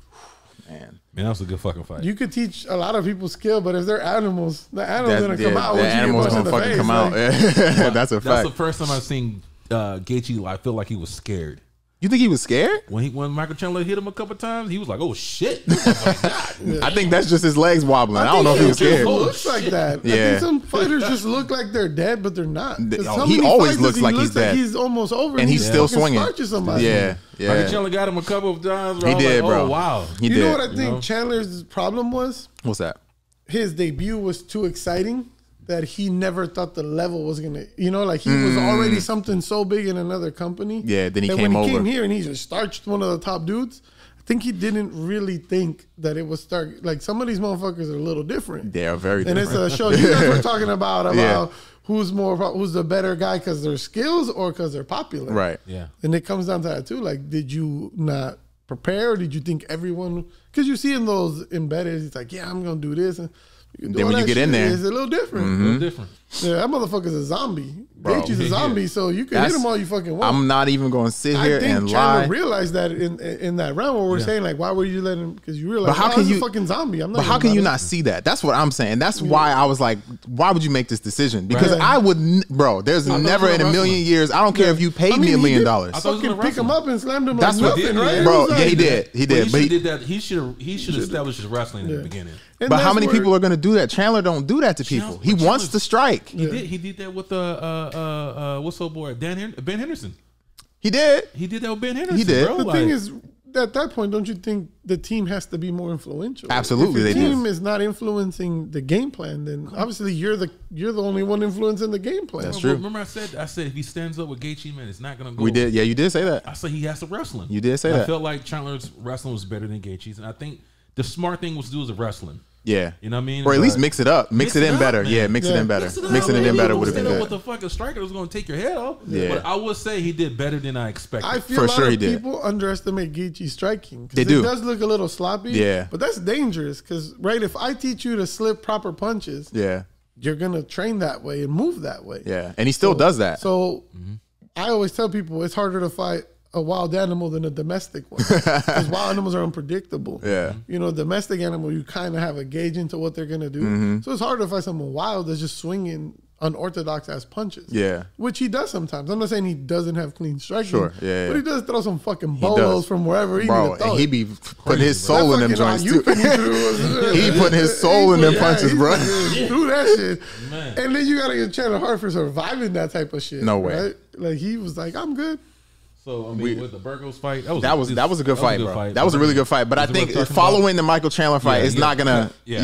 Man, that was a good fucking fight. You could teach a lot of people skill, but if they're animals, the animal's going to come out. The animal's going to fucking come out. That's a fact. That's the first time I've seen Gaethje, I feel like he was scared. You think he was scared? When Michael Chandler hit him a couple times, he was like, oh, shit. I think that's just his legs wobbling. I don't know if he was scared. Looks like that. Yeah. I think some fighters just look like they're dead, but they're not. He always looks like he's dead. He's almost over. And he's still swinging. Yeah. Michael Chandler got him a couple of times. He did, like, bro. Oh, wow. You know what I think Chandler's problem was? What's that? His debut was too exciting that he never thought the level was going to, you know, like he was already something so big in another company. Yeah, then he came here and he just starched one of the top dudes. I think he didn't really think that it was start. Like, some of these motherfuckers are a little different. They are very different. And it's a show you guys were talking about who's the better guy because their skills or because they're popular. Right. Yeah. And it comes down to that too. Like, did you not prepare? Or did you think everyone, because you see in those embedded, it's like, yeah, I'm going to do this. And then when you get in there, it's a little different. A little different. Yeah, that motherfucker's a zombie. Gaethje's a zombie, so you can hit him all you fucking want. I'm not even going to sit here and lie. I think Chandler realized that in that round where we're saying, like, why were you letting him? Because you realized, he's a fucking zombie. I'm not. But how can you not see that? That's what I'm saying. That's why I was like, why would you make this decision? Because I wouldn't, bro, there's never in a million years, I don't care if you paid me $1 million. I fucking pick him up and slammed him like nothing, right? Bro, yeah, he did. He did. But he did that. He should establish his wrestling in the beginning. But how many people are going to do that? Chandler don't do that to people. He wants to strike. He did that with what's up, boy? Ben Henderson. He did that with Ben Henderson. He did. Bro, the thing is, at that point, don't you think the team has to be more influential? Absolutely, if the team is not influencing the game plan, then obviously you're the only one influencing the game plan. That's true. Remember, I said if he stands up with Gaethje, man, it's not gonna go. We did, yeah, you did say that. I said he has to wrestle. You did say that. I felt like Chandler's wrestling was better than Gaethje's, and I think the smart thing was to do is wrestling. Yeah. You know what I mean? Or at least mix it up. Mix it in better. Yeah, mix it in better. Mixing it in better would have been good. With the fucking striker was going to take your head off. Yeah. But I would say he did better than I expected. I feel like people underestimate Gaethje's striking. They do. It does look a little sloppy. Yeah. But that's dangerous because, right, if I teach you to slip proper punches, you're going to train that way and move that way. Yeah. And he still does that. So I always tell people it's harder to fight a wild animal than a domestic one. Because wild animals are unpredictable. Yeah. You know, domestic animal, you kind of have a gauge into what they're going to do. Mm-hmm. So it's harder to find someone wild that's just swinging unorthodox-ass punches. Yeah. Which he does sometimes. I'm not saying he doesn't have clean striking. Sure, yeah. But he does throw some fucking bolos from wherever he needs to throw. He be putting his soul in them joints, too. He putting his soul in them punches, bro. Threw that shit. Man. And then you got to get Chandler Hart for surviving that type of shit. No way. Right? Like, he was like, I'm good. So, I mean, with the Burgos fight, that was a good fight, bro. That was a really good fight. But I think following the Michael Chandler fight, it's not gonna go.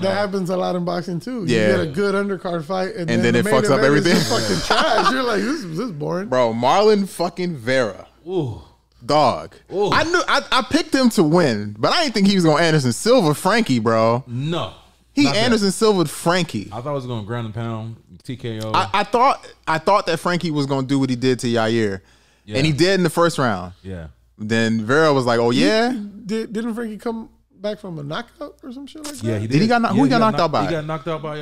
That happens a lot in boxing too. Yeah. You get a good undercard fight, and then it fucks up everything. Fucking trash. You're like, this is boring, bro. Marlon fucking Vera. Ooh. Dog. Ooh. I knew I picked him to win, but I didn't think he was gonna Anderson Silva Frankie, bro. No. He Anderson Silva Frankie. I thought it was gonna ground and pound TKO. I thought that Frankie was gonna do what he did to Yair. Yeah. And he did in the first round. Yeah. Then Vera was like, "Oh yeah." Didn't Frankie come back from a knockout or some shit like that? Yeah, he did. Who got knocked out by? He got knocked out by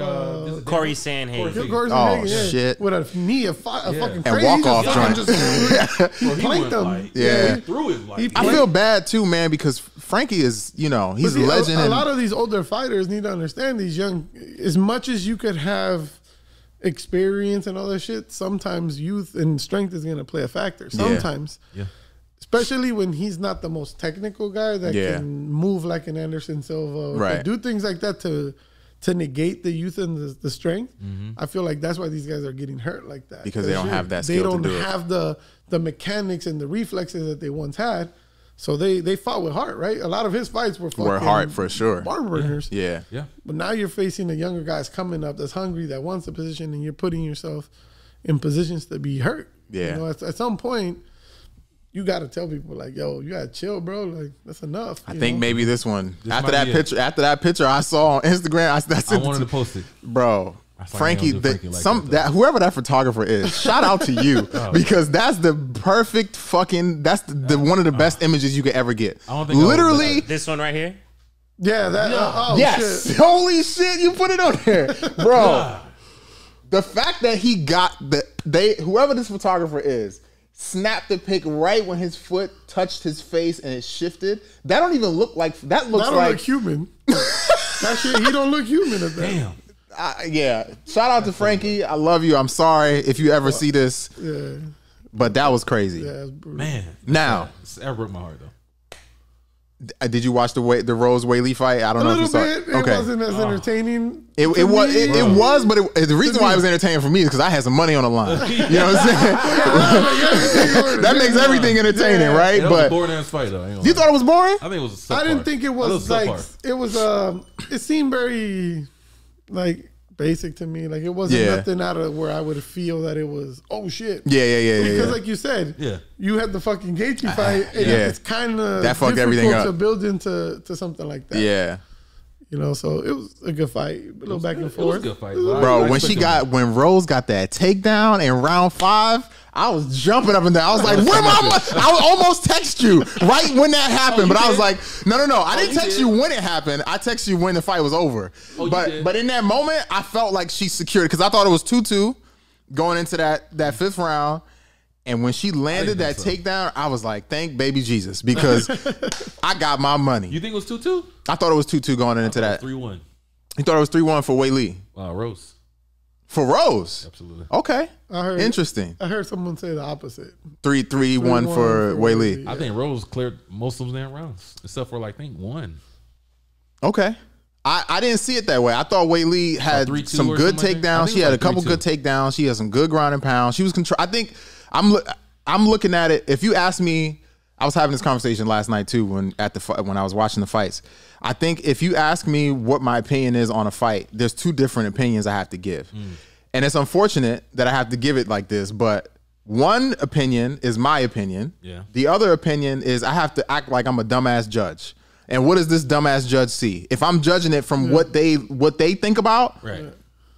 Corey Sandhagen. Corey Sandhagen, shit! With a knee, a fucking crazy. And walk off joint. He planked him. Like, yeah, he threw it. Like, I feel bad too, man, because Frankie is, you know, he's a legend. A lot of these older fighters need to understand these young. As much as you could have experience and all that shit, sometimes youth and strength is going to play a factor sometimes. Yeah. Especially when he's not the most technical guy that can move like an Anderson Silva, right, do things like that to negate the youth and the strength. Mm-hmm. I feel like that's why these guys are getting hurt like that, because they don't have that skill. They don't have the mechanics and the reflexes that they once had. So they fought with heart, right? A lot of his fights were hard for sure. Barn burners. Yeah. Yeah. But now you're facing the younger guys coming up that's hungry, that wants the position, and you're putting yourself in positions to be hurt. Yeah. You know, at some point, you got to tell people, like, yo, you got to chill, bro. Like, that's enough. I think maybe this one. After that picture I saw on Instagram, I wanted to post it. Bro. Frankie, whoever that photographer is, shout out to you. Because that's the perfect fucking, one of the best images you could ever get. I don't think literally this one right here. Yeah, that. No. Oh, yes, shit. Holy shit, you put it on there, bro. The fact that he got whoever this photographer is snapped the pic right when his foot touched his face and it shifted. That don't even look like that. That don't look human. That shit, he don't look human at that. Damn. Shout out to Frankie. I love you. I'm sorry if you ever see this. Yeah. But that was crazy. Yeah, was man. Now that broke my heart though. Did you watch the Rose Weili fight? I don't know if you saw it. Okay. It wasn't as entertaining. It was, but the reason why it was entertaining for me is because I had some money on the line. You know what I'm saying? That makes everything entertaining, right? But boring ass fight though. You thought it was boring? I think it was. I didn't think it was like it was. It seemed very, like, basic to me. Like, it wasn't nothing out of where I would feel that it was, oh shit. Because like you said, you had the fucking Gaethje fight, and it's kind of that fucked everything up to build into something like that. Yeah. You know, so it was a good fight. A little back and forth. It was a good fight. Bro, when Rose got that takedown in round 5, I was jumping up and down. I was like, where my money? I almost text you right when that happened. But I was like, no. I didn't text you when it happened. I texted you when the fight was over. But in that moment, I felt like she secured it, because I thought it was 2-2 going into that 5th round. And when she landed that takedown, I was like, thank baby Jesus, because I got my money. You think it was 2-2? I thought it was 2-2 going into that. 3-1. You thought it was 3-1 for Weili? Rose. For Rose? Absolutely. Okay. Interesting. I heard someone say the opposite. 3-1 for Weili. I think Rose cleared most of them rounds, except for, like, I think, one. Okay. I didn't see it that way. I thought Weili had some good takedowns. She had a couple good takedowns. She had some good ground and pound. She was I think I'm looking at it. If you ask me, I was having this conversation last night too when I was watching the fights. I think if you ask me what my opinion is on a fight, there's 2 different opinions I have to give. Mm. And it's unfortunate that I have to give it like this, but one opinion is my opinion. Yeah. The other opinion is I have to act like I'm a dumbass judge. And what does this dumbass judge see? If I'm judging it from what they think about, right,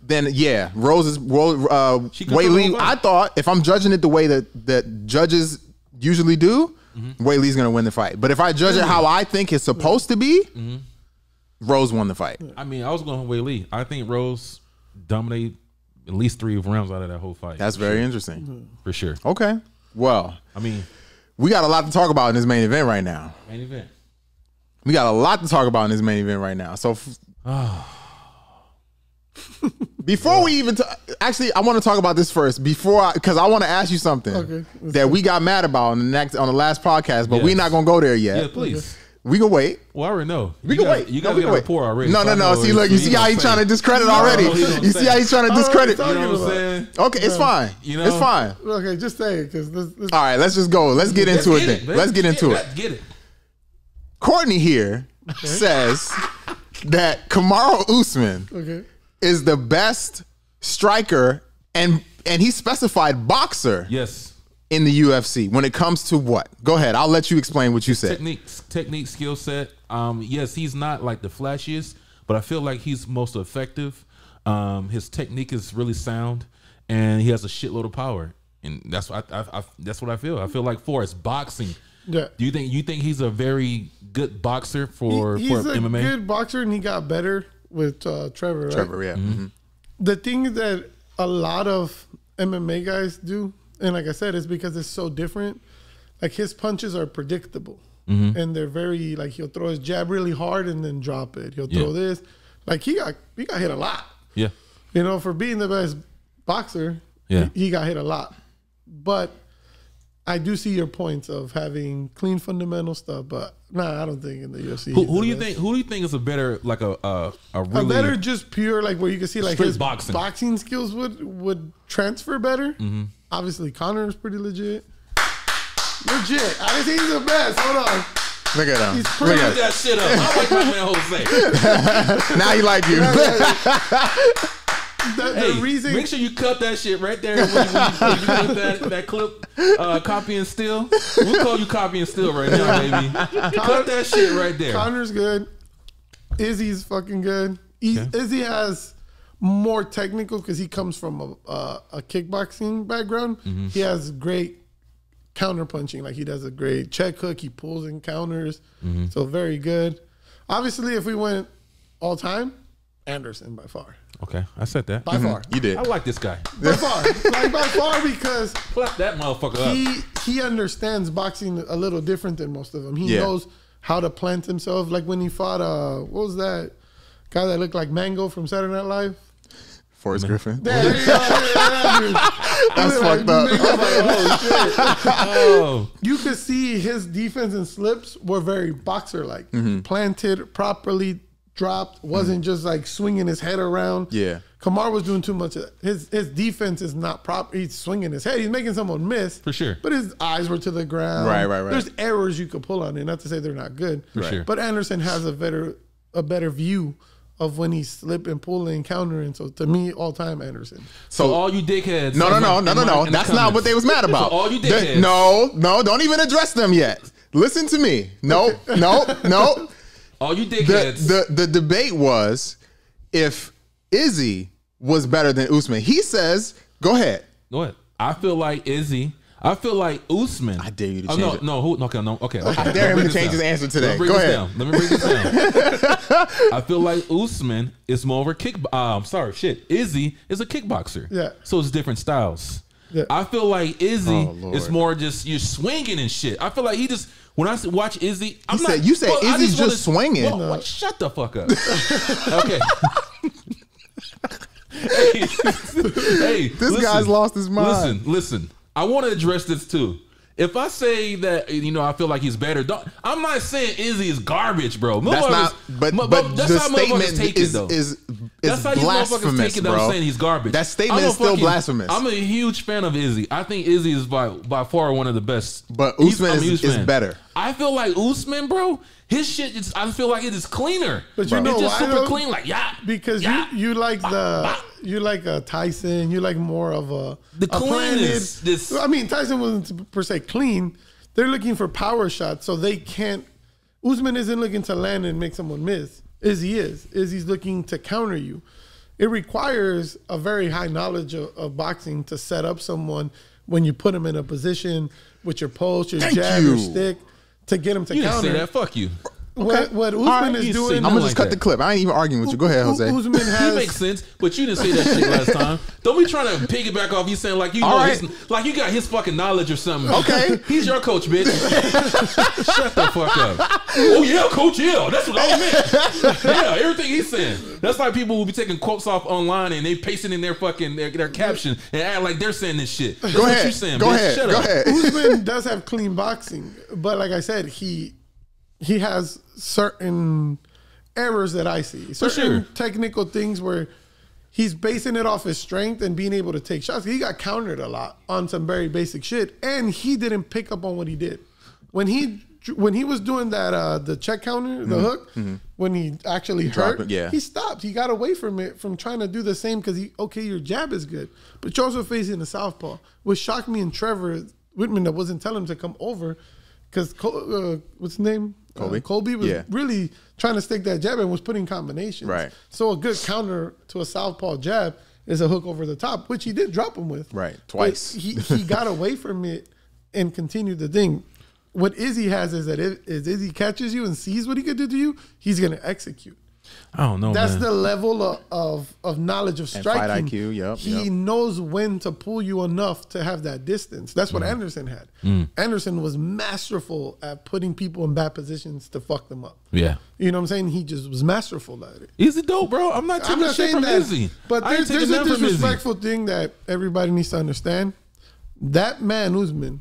then Weili, I thought, if I'm judging it the way that judges usually do, Weili's gonna win the fight. But if I judge it how I think it's supposed to be, Rose won the fight. I mean, I was going with Weili. I think Rose dominated at least 3 rounds out of that whole fight. That's very interesting. For sure. Okay. Well, I mean, we got a lot to talk about in this main event right now. So before we even actually, I want to talk about this first because I want to ask you something that we got mad about on the last podcast, but we're not gonna go there yet. Yeah, please. We can wait. Well, I already know. We can wait. You got to be rapport already. No. See, look, you see how he's trying to discredit already. You see how he's trying to discredit. You know what I'm saying? Okay, it's fine. You know, it's fine. Okay, just say it. All right, let's just go. Let's get into it then. Let's get into it. Get it. Courtney here says that Kamaru Usman is the best striker and he specified boxer. Yes. In the UFC, when it comes to what? Go ahead. I'll let you explain what you said. Technique, skill set. Yes, he's not like the flashiest, but I feel like he's most effective. His technique is really sound, and he has a shitload of power. And that's what that's what I feel. I feel like for his boxing. Yeah. Do you think he's a very good boxer for MMA? He's a good boxer, and he got better with Trevor. Right? Trevor, yeah. Mm-hmm. The thing that a lot of MMA guys do. And like I said, it's because it's so different. Like his punches are predictable, and they're very like he'll throw his jab really hard and then drop it. He'll throw this, like he got hit a lot. Yeah, you know, for being the best boxer, he got hit a lot. But I do see your points of having clean fundamental stuff, but nah, I don't think in the UFC. Who do you think is a better like a better just pure like where you can see like his boxing skills would transfer better? Mm-hmm. Obviously, Conor's pretty legit. Legit. I didn't think he's the best. Hold on. Look at him. He's pretty. Look that shit up. I like my man Jose. Now he like you. The reason. Make sure you cut that shit right there. When you that clip, copy and steal. We'll call you copy and steal right now, baby. Cut that shit right there. Conor's good. Izzy's fucking good. Izzy has more technical because he comes from a kickboxing background. He has great counter punching. Like he does a great check hook. He pulls in counters. So very good. Obviously, if we went all time, Anderson by far. Okay, I said that. By far. You did. I like this guy. By far. Like by far because clap that motherfucker up. He understands boxing a little different than most of them. He knows how to plant himself. Like when he fought, what was that guy that looked like Mango from Saturday Night Live? Forrest Griffin. There you go. That's fucked up. Oh. You could see his defense and slips were very boxer-like. Planted, properly dropped, wasn't just like swinging his head around. Yeah. Kamaru was doing too much of that. His defense is not proper. He's swinging his head. He's making someone miss. For sure. But his eyes were to the ground. Right. There's errors you could pull on it. Not to say they're not good. For sure. But Anderson has a better view of when he's slipping, pulling, countering. So to me, all time Anderson. So all you dickheads. No. That's not what they was mad about. So all you dickheads. No. Don't even address them yet. Listen to me. No. All you dickheads. The debate was if Izzy was better than Usman. He says, go ahead. Go ahead. I feel like Usman. I dare you to change it. Okay. I dare him to change his answer today. Go ahead. Let me break this down. I feel like Usman is more of a Izzy is a kickboxer. Yeah. So it's different styles. Yeah. I feel like Izzy is more just you're swinging and shit. I feel like he just when I watch Izzy, Izzy's just swinging. Whoa, no. Shut the fuck up. Okay. hey, this guy's lost his mind. Listen. I want to address this too. If I say that, I feel like he's better. I'm not saying Izzy is garbage, bro. But that's the how statement take it, though. That's how blasphemous, take it, bro. That I'm saying he's garbage. That statement is still blasphemous. I'm a huge fan of Izzy. I think Izzy is by far one of the best. But Usman is better. I feel like Usman, bro, his shit, I feel like it is cleaner. But you know, it's just super clean. Like, because you like you like a Tyson. You like more of a planted. I mean, Tyson wasn't per se clean. They're looking for power shots, so they can't. Usman isn't looking to land and make someone miss. Izzy is. Izzy's looking to counter you. It requires a very high knowledge of boxing to set up someone when you put them in a position with your pulse, your jab, your stick to get him to counter. You didn't say that. Fuck you. What Usman is doing. I'm gonna just cut the clip. I ain't even arguing with you. Go ahead, Jose. Usman has. He makes sense, but you didn't say that shit last time. Don't be trying to piggyback off you saying like you know his, like you got his fucking knowledge or something. Okay, he's your coach, bitch. Shut the fuck up. Oh yeah, coach. Yeah, that's what I meant. Yeah, everything he's saying. That's like people will be taking quotes off online and they pasting in their fucking their caption and act like they're saying this shit. That's go what ahead. You're saying, go bitch. Ahead. Shut go up. Ahead. Usman does have clean boxing, but like I said, he has certain errors that I see. Certain technical things where he's basing it off his strength and being able to take shots. He got countered a lot on some very basic shit, and he didn't pick up on what he did. When he was doing that, the check counter, the hook, when he actually hurt, he stopped. He got away from it, from trying to do the same because, okay, your jab is good. But you're also facing the southpaw, which shocked me and Trevor Whitman that wasn't telling him to come over because, what's his name? Colby. Colby was really trying to stick that jab and was putting combinations. Right. So a good counter to a southpaw jab is a hook over the top, which he did drop him with. Right, twice. But he got away from it and continued the thing. What Izzy has is that if Izzy catches you and sees what he could do to you, he's going to execute. I don't know. That's the level of knowledge of striking. And fight IQ, He knows when to pull you enough to have that distance. That's what Anderson had. Anderson was masterful at putting people in bad positions to fuck them up. Yeah. You know what I'm saying? He just was masterful at it. Izzy dope, bro. I'm not taking shit from Izzy. But there's a disrespectful thing that everybody needs to understand. That man, Usman,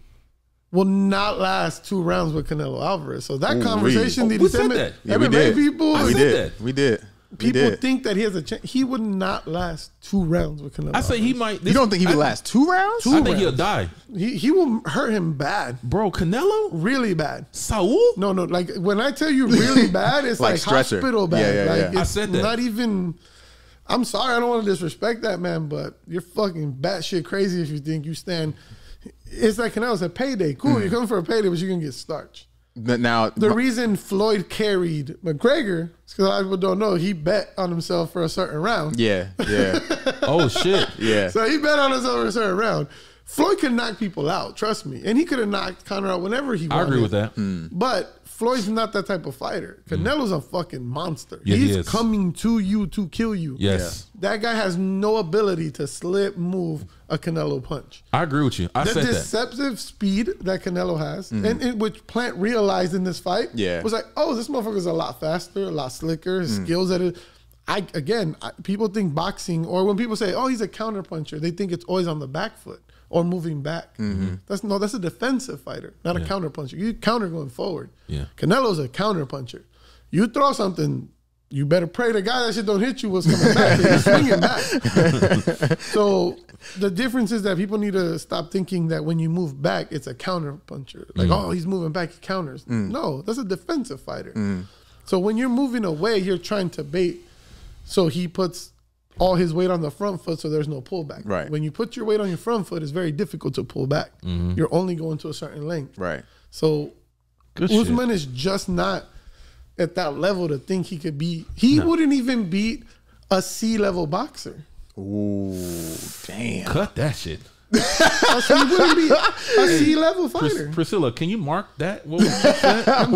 will not last 2 rounds with Canelo Alvarez. So that conversation that he said that. People think that he has a chance. He would not last 2 rounds with Canelo. I say he might. You don't think he will last 2 rounds? I think he'll die. He will hurt him bad, bro. Canelo, really bad. Saul? No. Like when I tell you really bad, it's like hospital bad. Yeah. I said that. Not even. I'm sorry. I don't want to disrespect that man, but you're fucking batshit crazy if you think you stand. It's like Canelo's a payday. Cool, you're coming for a payday, but you're gonna get starched. Now the reason Floyd carried McGregor is because a lot of people don't know he bet on himself for a certain round. Yeah. Oh shit. Yeah. So he bet on himself for a certain round. Floyd can knock people out, trust me, and he could have knocked Conor out whenever he wanted. I agree with that. But Floyd's not that type of fighter. Canelo's a fucking monster. Yeah, He's coming to you to kill you. Yes. Yeah. That guy has no ability to slip, move a Canelo punch. I agree with you. The deceptive speed that Canelo has, and which Plant realized in this fight, was like, oh, this motherfucker's a lot faster, a lot slicker, his skills at it. People think boxing, or when people say, oh, he's a counter puncher, they think it's always on the back foot or moving back. That's a defensive fighter, not a counter puncher. You counter going forward. Yeah. Canelo's a counter puncher. You throw something, you better pray to God that shit don't hit you what's coming back. You're swinging back. So the difference is that people need to stop thinking that when you move back, it's a counter puncher. Like, oh, he's moving back, he counters. No, that's a defensive fighter. So when you're moving away, you're trying to bait. So he puts all his weight on the front foot, so there's no pullback. Right. When you put your weight on your front foot, it's very difficult to pull back. You're only going to a certain length. Right. So Usman is just not at that level to think he could be. He wouldn't even beat a C-level boxer. Ooh, damn. Cut that shit. So he wouldn't be a C-level fighter. Priscilla, can you mark that? What was that? I'm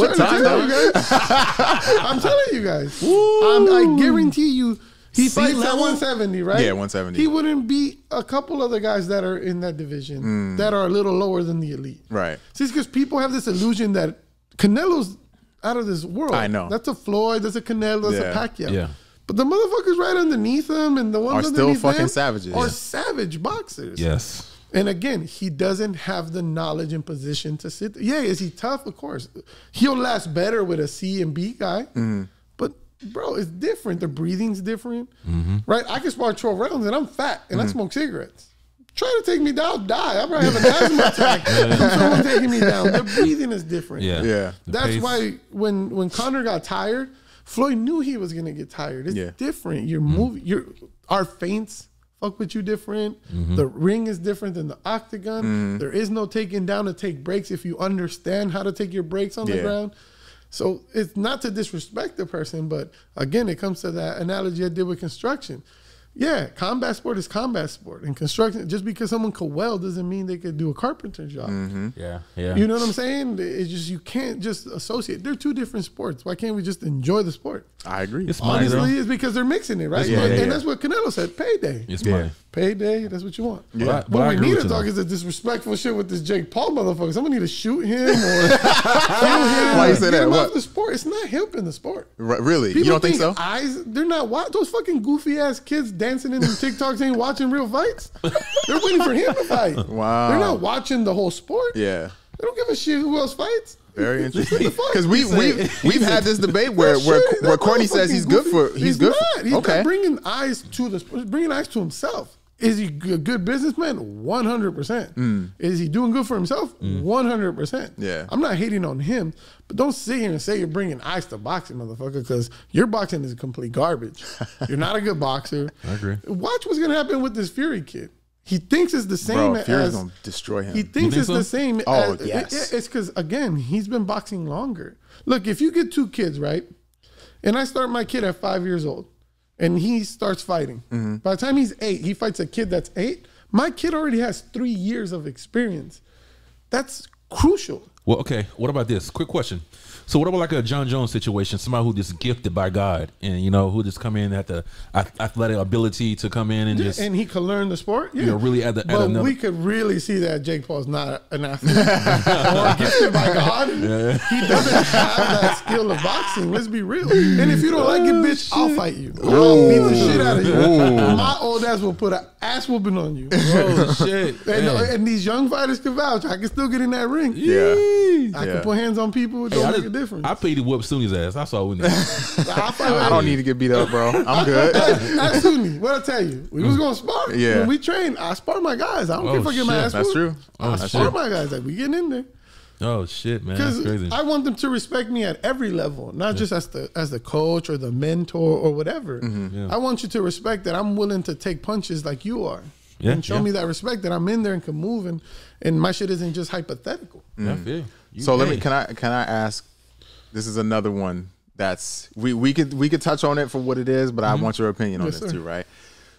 telling you guys. I guarantee you. He fights at 170, right? Yeah, 170. He wouldn't beat a couple other guys that are in that division that are a little lower than the elite. Right. See, it's because people have this illusion that Canelo's out of this world. I know. That's a Floyd, that's a Canelo, that's a Pacquiao. Yeah. But the motherfuckers right underneath him and the ones underneath him are still fucking savages. Are savage boxers. Yes. And again, he doesn't have the knowledge and position to sit there. Yeah, is he tough? Of course. He'll last better with a C and B guy. Bro, it's different. The breathing's different, right? I can spar 12 rounds and I'm fat and I smoke cigarettes. Try to take me down, I'll die. I probably have an asthma attack from someone taking me down. The breathing is different. Yeah. That's why when Conor got tired, Floyd knew he was gonna get tired. It's different. You're moving. Our feints fuck with you different. The ring is different than the octagon. There is no taking down to take breaks if you understand how to take your breaks on the ground. So it's not to disrespect the person, but again, it comes to that analogy I did with construction. Yeah, combat sport is combat sport. And construction, just because someone could weld doesn't mean they could do a carpenter job. Mm-hmm. Yeah, yeah. You know what I'm saying? It's just, you can't just associate. They're two different sports. Why can't we just enjoy the sport? I agree. It's honestly, money, it's because they're mixing it, right? Yeah, and that's what Canelo said, payday. It's money. Payday, that's what you want. Yeah. But what we need to talk is the disrespectful shit with this Jake Paul motherfucker. Someone need to shoot him or kill him. Why you say that? What? The sport. It's not helping the sport. Right, really? People, you don't think so? Eyes, they're not watching. Those fucking goofy ass kids dancing in the TikToks ain't watching real fights. They're waiting for him to fight. Wow. They're not watching the whole sport. Yeah. They don't give a shit who else fights. Very interesting, because we've had this debate where Courtney says he's good for he's not bringing eyes to this, bringing eyes to himself. Is he a good businessman? 100%. Is he doing good for himself? 100%. Yeah, I'm not hating on him, but don't sit here and say you're bringing eyes to boxing, motherfucker, because your boxing is complete garbage. You're not a good boxer. I agree. Watch what's gonna happen with this Fury kid. He thinks it's the same. Bro, Fury's gonna destroy him. He thinks it's the same. Oh, yes. It's because, again, he's been boxing longer. Look, if you get two kids, right, and I start my kid at 5 years old, and he starts fighting. Mm-hmm. By the time he's 8, he fights a kid that's 8. My kid already has 3 years of experience. That's crucial. Well, okay, what about this? Quick question. So what about like a John Jones situation, somebody who just gifted by God and, you know, who just come in at the athletic ability to come in and just... And he could learn the sport? Yeah. You know, really at the... But we could really see that Jake Paul's not an athlete. Or gifted by God. Yeah. He doesn't have that skill of boxing. Let's be real. And if you don't like it, bitch, I'll fight you. I'll beat the shit out of you. My old ass will put an ass whooping on you. Oh, shit. And these young fighters can vouch. I can still get in that ring. Yeah. I can put hands on people. Difference. I pleaded whoop Sunni's ass. I saw I don't need to get beat up, bro. I'm good. Not Sunni. What I tell you, we was gonna spar. Yeah, when we trained, I spar my guys. I don't care if I get my ass. That's true. I spar my guys. Like, we getting in there. Oh shit, man! That's crazy. I want them to respect me at every level, not just as the coach or the mentor or whatever. I want you to respect that I'm willing to take punches like you are. Yeah, and show me that respect that I'm in there and can move, and my shit isn't just hypothetical. So let me can I ask. This is another one that's we could touch on it for what it is, but I want your opinion on this too, right?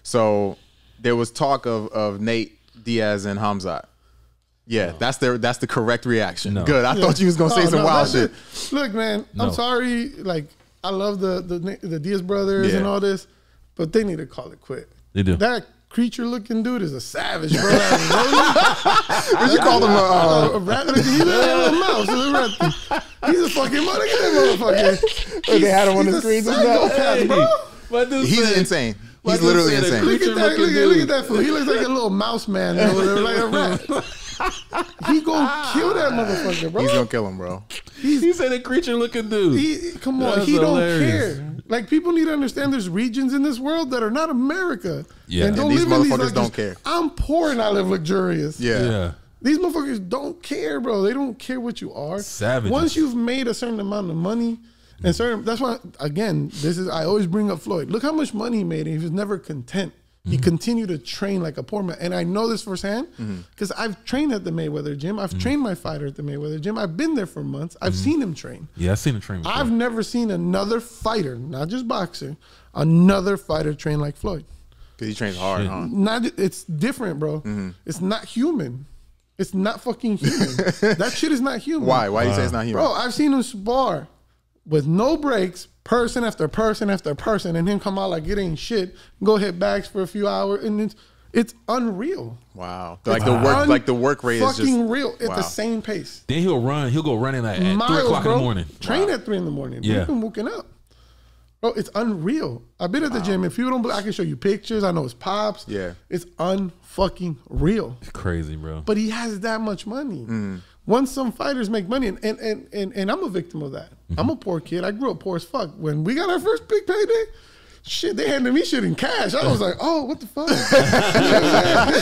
So there was talk of Nate Diaz and Khamzat. Yeah, that's the correct reaction. No. Good. I thought you was gonna say some wild shit. Look, man, I'm sorry. Like, I love the Diaz brothers and all this, but they need to call it quit. They do. That creature looking dude is a savage, bro. You call him a rat? He's a mouse. He's a fucking motherfucker. They had him on the screen just now. He's insane. He's literally insane. Look at that fool. He looks like a little mouse man over there, like a rat. He gonna kill that motherfucker, bro. He's gonna kill him, bro. He said a creature looking dude. Come on, he don't care. Like, people need to understand there's regions in this world that are not America. Yeah. And these motherfuckers don't care. I'm poor and I live luxurious. Yeah. These motherfuckers don't care, bro. They don't care what you are. Savage. Once you've made a certain amount of money, and that's why, again, I always bring up Floyd. Look how much money he made, and he was never content. He continued to train like a poor man. And I know this firsthand because I've trained at the Mayweather gym. I've trained my fighter at the Mayweather gym. I've been there for months. I've seen him train. Yeah, I've seen him train before. I've never seen another fighter, not just boxer, another fighter train like Floyd. Because he trains hard, huh? It's different, bro. It's not human. It's not fucking human. That shit is not human. Why? Why do you say it's not human? Bro, I've seen him spar with no breaks, person after person after person, and him come out like it ain't shit, go hit bags for a few hours, and it's unreal. Wow. Like the work rate is just real at the same pace. Then he'll run, he'll go running like at 3 o'clock in the morning. Train at 3 in the morning. Yeah. You've been waking up. Bro, it's unreal. I've been at the gym. If you don't believe, I can show you pictures. I know it's pops. Yeah. It's unfucking real. It's crazy, bro. But he has that much money. Once some fighters make money, and I'm a victim of that. I'm a poor kid. I grew up poor as fuck. When we got our first big payday, shit, they handed me shit in cash. I was like, oh, what the fuck?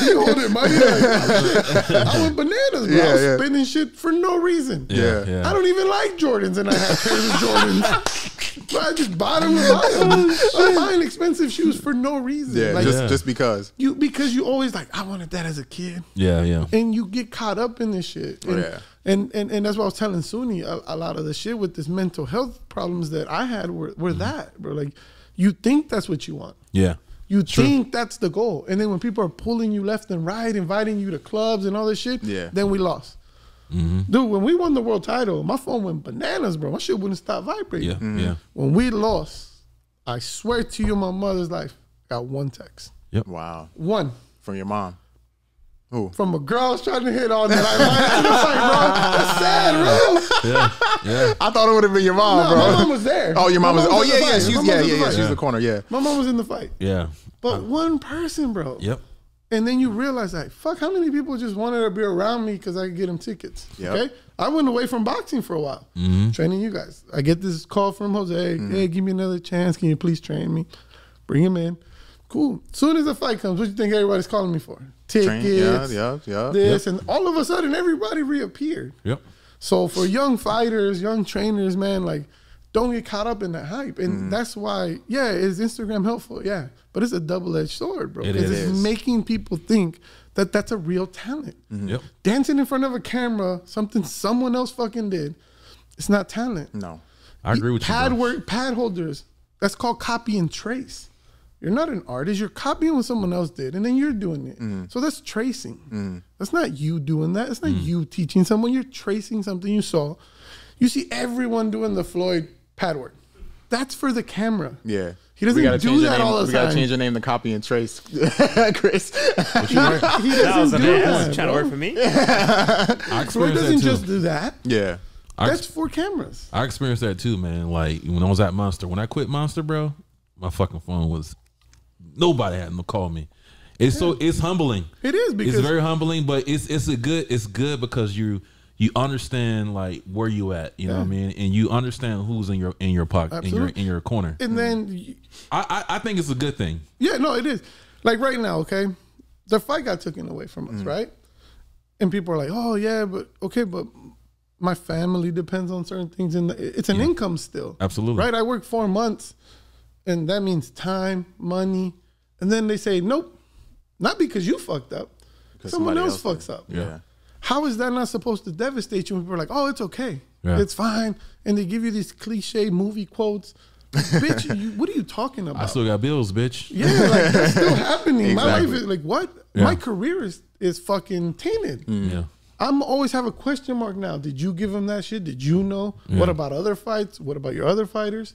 You holding money? Like, oh, shit. I went bananas, bro. I was spending shit for no reason. I don't even like Jordans, and I have pairs of Jordans. But I just bought them and buy them. I'm buying expensive shoes for no reason. Yeah, like, just because. Because you always like, I wanted that as a kid. Yeah. And you get caught up in this shit. And, and that's what I was telling Sunni. A lot of the shit with this mental health problems that I had were that, bro. Like, you think that's what you want. Yeah. You think that's the goal. And then when people are pulling you left and right, inviting you to clubs and all this shit, then we lost. Dude, when we won the world title, my phone went bananas, bro. My shit wouldn't stop vibrating. When we lost, I swear to you, my mother's life, I got one text. Wow. One. From your mom. Who? From a girl I was trying to hit all night. I was like, bro, that's sad, bro. I thought it would have been your mom, bro. My mom was there. Oh, your mom was. She was in the corner. My mom was in the fight. But one person, bro. And then you realize, like, fuck, how many people just wanted to be around me because I could get them tickets? Okay, I went away from boxing for a while, training you guys. I get this call from Jose. Hey, give me another chance. Can you please train me? Bring him in. Cool. Soon as the fight comes, what do you think everybody's calling me for? Tickets. And all of a sudden, everybody reappeared. So for young fighters, young trainers, man, like, don't get caught up in that hype. And that's why, is Instagram helpful? But it's a double-edged sword, bro. It's making people think that that's a real talent. Dancing in front of a camera, something someone else fucking did, it's not talent. No. I agree with you, bro. Pad holders, that's called copy and trace. You're not an artist. You're copying what someone else did, and then you're doing it. So that's tracing. That's not you doing that. It's not you teaching someone. You're tracing something you saw. You see everyone doing the Floyd pad work. That's for the camera. He doesn't do that all the time. We got to change your name to Copy and Trace. Chris. He doesn't do that. Trying to work for me. Floyd doesn't just do that. That's for cameras. I experienced that too, man. Like, when I was at Monster, when I quit Monster, bro, my fucking phone was... Nobody had to call me. It's so it's humbling. It is, because it's very humbling, but it's good because you understand like where you at, you know what I mean, and you understand who's in your pocket, in your corner. And then I think it's a good thing. Yeah, no, it is. Like right now, okay, the fight got taken away from us, right? And people are like, oh yeah, but okay, but my family depends on certain things, and it's an income still. Absolutely, right? I worked 4 months. And that means time, money. And then they say, nope, not because you fucked up. Someone else fucks up. Yeah. How is that not supposed to devastate you when people are like, oh, it's okay. It's fine. And they give you these cliche movie quotes. Bitch, what are you talking about? I still got bills, bitch. Yeah, like, that's still happening. Exactly. My life is like, what? Yeah. My career is fucking tainted. Yeah. I'm always have a question mark now. Did you give him that shit? Did you know? Yeah. What about other fights? What about your other fighters?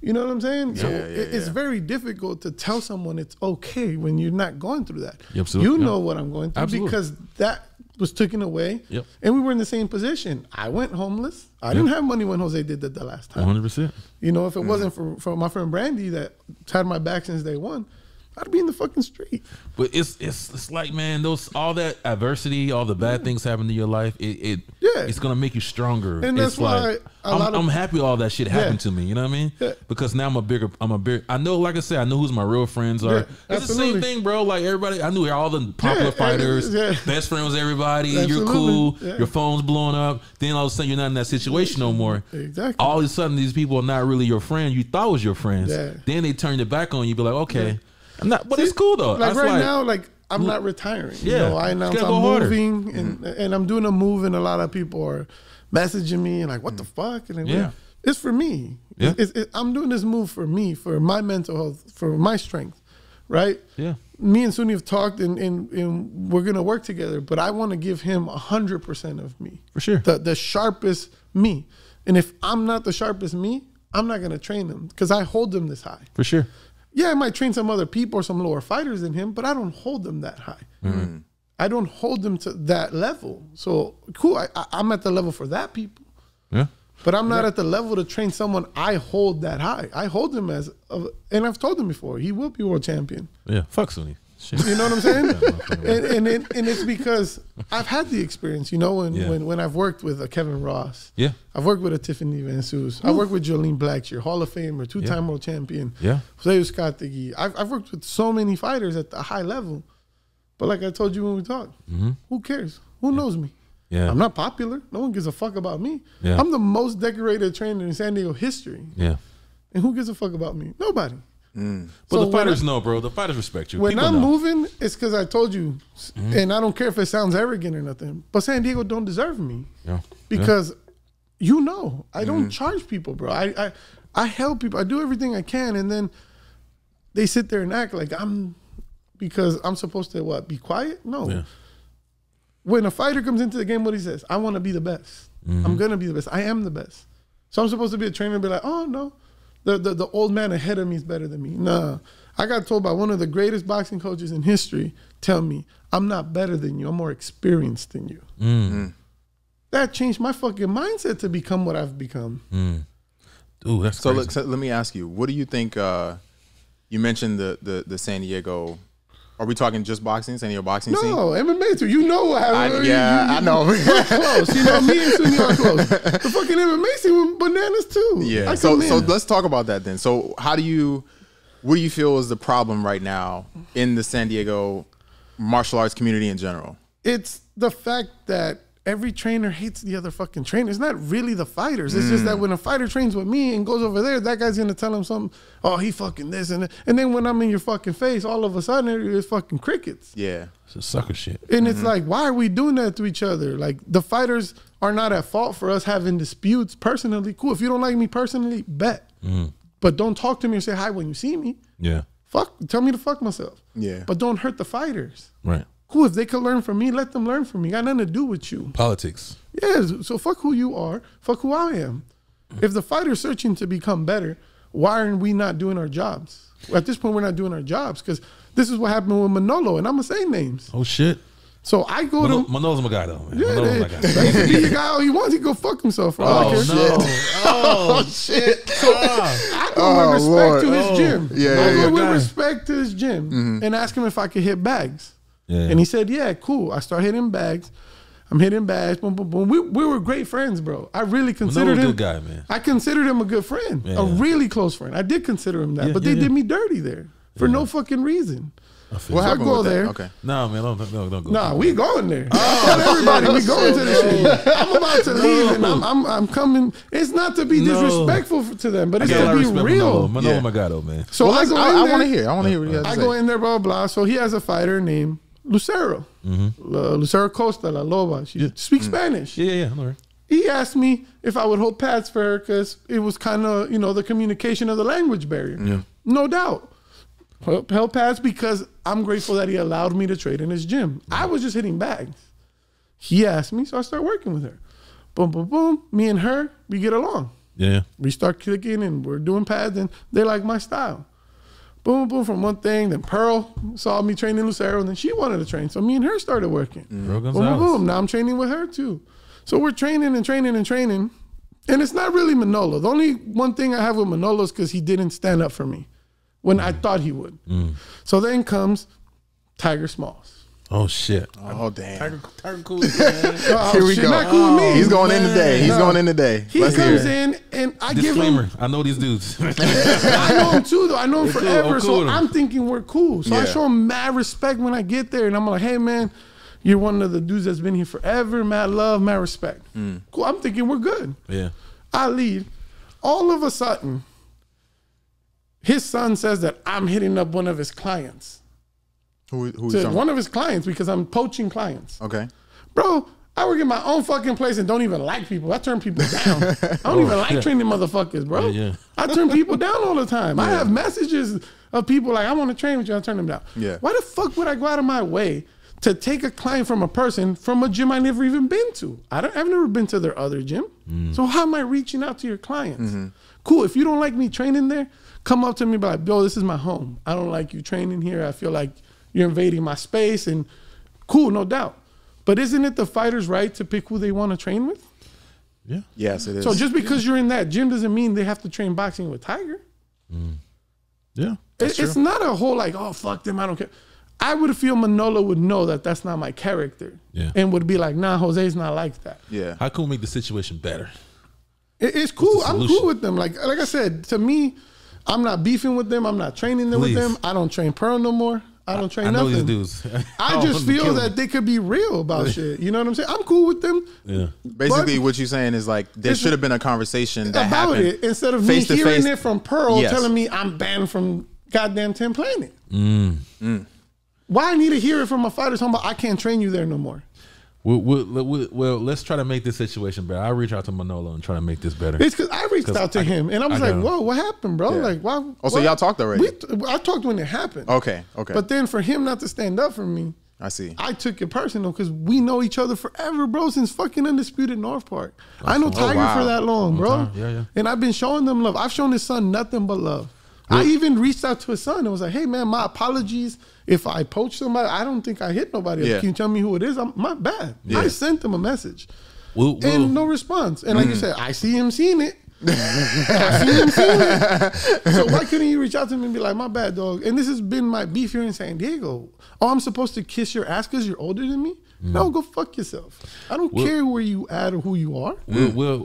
You know what I'm saying? So it's very difficult to tell someone it's okay when you're not going through that. You know what I'm going through because that was taken away. And we were in the same position. I went homeless. I didn't have money when Jose did that the last time. 100%. You know, if it wasn't for my friend Brandy that had my back since day one, I'd be in the fucking street. But it's like, man, all that adversity, all the bad things happen to your life. It's gonna make you stronger. And that's why I'm happy all that shit happened to me. You know what I mean? Yeah. Because now I'm a bigger. I know, like I said, I know who's my real friends are. It's the same thing, bro. Like everybody, I knew all the popular fighters, best friends with everybody. You're cool. Your phone's blowing up. Then all of a sudden you're not in that situation no more. Exactly. All of a sudden these people are not really your friend. You thought was your friends. Then they turned it back on you. Be like, okay. I'm not, but see, it's cool though. Like right now, like I'm not retiring. You know, I announced I'm moving, and I'm doing a move, and a lot of people are messaging me and like, what the fuck? And like, it's for me. I'm doing this move for me, for my mental health, for my strength, right? Yeah. Me and Sunni have talked, and we're gonna work together. But I want to give him 100% of me, for sure. The sharpest me, and if I'm not the sharpest me, I'm not gonna train him because I hold him this high, for sure. Yeah, I might train some other people or some lower fighters than him, but I don't hold them that high. I don't hold them to that level. So, cool, I'm at the level for that people. Yeah. But I'm not at the level to train someone I hold that high. I hold him as, and I've told him before, he will be world champion. Yeah, fuck Sunni. You know what I'm saying? and it's because I've had the experience, you know, when I've worked with a Kevin Ross. Yeah. I've worked with a Tiffany Van Soest. I worked with Jolene Blackshear, Hall of Famer, two-time world champion. Yeah. I've worked with so many fighters at the high level. But like I told you when we talked, who cares? Who knows me? Yeah. I'm not popular. No one gives a fuck about me. Yeah. I'm the most decorated trainer in San Diego history. Yeah. And who gives a fuck about me? Nobody. But so the fighters know, bro. The fighters respect you. When I'm moving, it's because I told you, and I don't care if it sounds arrogant or nothing, but San Diego don't deserve me. Yeah. Because, you know, I don't charge people, bro. I help people. I do everything I can, and then they sit there and act like I'm, because I'm supposed to what, be quiet? No. Yeah. When a fighter comes into the game, what he says, I want to be the best. Mm-hmm. I'm going to be the best. I am the best. So I'm supposed to be a trainer and be like, oh, no, the old man ahead of me is better than me. Nah. I got told by one of the greatest boxing coaches in history, tell me, I'm not better than you. I'm more experienced than you. Mm-hmm. That changed my fucking mindset to become what I've become. Mm. Ooh, that's so crazy. Look, so let me ask you, what do you think, you mentioned the San Diego, are we talking just boxing, San Diego boxing scene? No, MMA too. You know what happened. Yeah, I know. We're close. You know, me and Sunni are close. The fucking MMA scene with bananas too. Yeah. So let's talk about that then. So how do you, what do you feel is the problem right now in the San Diego martial arts community in general? It's the fact that every trainer hates the other fucking trainer. It's not really the fighters. It's just that when a fighter trains with me and goes over there, that guy's going to tell him something. Oh, he fucking this and that. And then when I'm in your fucking face, all of a sudden, it's fucking crickets. Yeah. It's a sucker shit. And it's like, why are we doing that to each other? Like, the fighters are not at fault for us having disputes personally. Cool. If you don't like me personally, bet. But don't talk to me or say hi when you see me. Yeah. Fuck. Tell me to fuck myself. Yeah. But don't hurt the fighters. Right. Cool, if they could learn from me, let them learn from me. Got nothing to do with you. Politics. Yeah, so fuck who you are, fuck who I am. If the fighter's searching to become better, why aren't we not doing our jobs? At this point, we're not doing our jobs because this is what happened with Manolo, and I'm going to say names. Oh, shit. So I go to... Manolo's my guy, though. Man. Yeah, Manolo's my guy. He can be a guy all he wants. He go fuck himself. Oh, shit. Oh, shit. So I go with respect to his gym. Yeah, I go with respect to his gym and ask him if I could hit bags. Yeah. And he said, yeah, cool. I start hitting bags. I'm hitting bags. Boom, boom, boom. We were great friends, bro. I really considered him. A good guy, man. I considered him a good friend, a really close friend. I did consider him that, but they did me dirty there for no fucking reason. Well, I go there. Okay. No, man, don't go. Nah, we going there. I tell everybody, we going to this shit. I'm about to leave, and I'm coming. It's not to be disrespectful to them, but it's to be real. Manolo Magado, man. So I want to hear. I want to hear what you guys say. I go in there, blah, blah. So he has a fighter named Lucero, Lucero Costa, La Loba. She speaks Spanish. Yeah. He asked me if I would hold pads for her because it was kind of, you know, the communication of the language barrier. Yeah. No doubt. Held pads because I'm grateful that he allowed me to trade in his gym. I was just hitting bags. He asked me, so I started working with her. Boom, boom, boom. Me and her, we get along. Yeah. We start clicking and we're doing pads and they like my style. Boom, boom, from one thing. Then Pearl saw me training Lucero, and then she wanted to train. So me and her started working. Boom, boom, boom. Now I'm training with her, too. So we're training and training and training. And it's not really Manolo. The only one thing I have with Manolo is because he didn't stand up for me when I thought he would. So then comes Tiger Smalls. Oh, shit. Oh, damn. Tiger cool, man. Here we go. Not cool with me. He's going in today. He's going in today. He comes in, and I give him... Disclaimer, I know these dudes. I know him, too, though. I know him forever, so I'm thinking we're cool. So I show him mad respect when I get there, and I'm like, hey, man, you're one of the dudes that's been here forever. Mad love, mad respect. Cool. I'm thinking we're good. Yeah. I leave. All of a sudden, his son says that I'm hitting up one of his clients. To one of his clients because I'm poaching clients. Okay. Bro, I work in my own fucking place and don't even like people. I turn people down. I don't even like training motherfuckers, bro. Yeah. I turn people down all the time. I have messages of people like, I want to train with you. I turn them down. Yeah. Why the fuck would I go out of my way to take a client from a person from a gym I never even been to? I've never been to their other gym. So how am I reaching out to your clients? Cool. If you don't like me training there, come up to me and be like, yo, this is my home. I don't like you training here. I feel like you're invading my space, and cool, no doubt. But isn't it the fighter's right to pick who they want to train with? Yeah. Yes, it is. So just because you're in that gym doesn't mean they have to train boxing with Tiger. Yeah. It's not a whole like, oh, fuck them, I don't care. I would feel Manolo would know that that's not my character and would be like, nah, Jose's not like that. Yeah. How can we make the situation better? It's cool. I'm cool with them. Like I said, to me, I'm not beefing with them. I'm not training them with them. I don't train Pearl no more. I don't train nothing. I know these dudes. I just feel that they could be real about shit. You know what I'm saying? I'm cool with them. Yeah. Basically, what you're saying is like there should have been a conversation that about happened it instead of face me hearing face. It from Pearl telling me I'm banned from goddamn 10 Planet. Why I need to hear it from a fighter talking about I can't train you there no more? Well, let's try to make this situation better. I'll reach out to Manolo and try to make this better. It's because I reached out to him and I was like, whoa, what happened, bro? Yeah. Like, why? Oh, so y'all talked already? I talked when it happened. Okay, okay. But then for him not to stand up for me, I see. I took it personal because we know each other forever, bro, since fucking Undisputed North Park. I know Tiger for that long, bro. Yeah, yeah. And I've been showing them love. I've shown his son nothing but love. What? I even reached out to his son and was like, hey, man, my apologies if I poached somebody. I don't think I hit nobody. Yeah. Can you tell me who it is? My bad. Yeah. I sent them a message. And no response. And like you said, I see him seeing it. I see him seeing it. So why couldn't you reach out to me and be like, my bad, dog? And this has been my beef here in San Diego. Oh, I'm supposed to kiss your ass because you're older than me? No, go fuck yourself. I don't care where you at or who you are.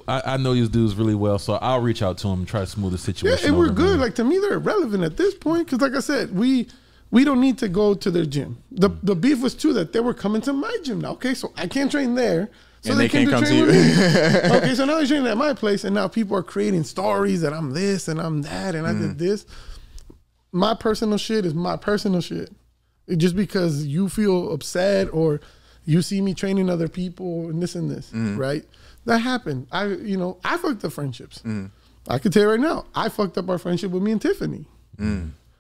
I know these dudes really well, so I'll reach out to them and try to smooth the situation. Yeah, and we're good. Like, to me, they're irrelevant at this point because, like I said, we don't need to go to their gym. The beef was, too, that they were coming to my gym now. Okay, so I can't train there. So and they can't come to you. Okay, so now they're training at my place, and now people are creating stories that I'm this and I'm that and I did this. My personal shit is my personal shit. Just because you feel upset or you see me training other people and this and this, right? That happened. I fucked up friendships. I could tell you right now, I fucked up our friendship with me and Tiffany.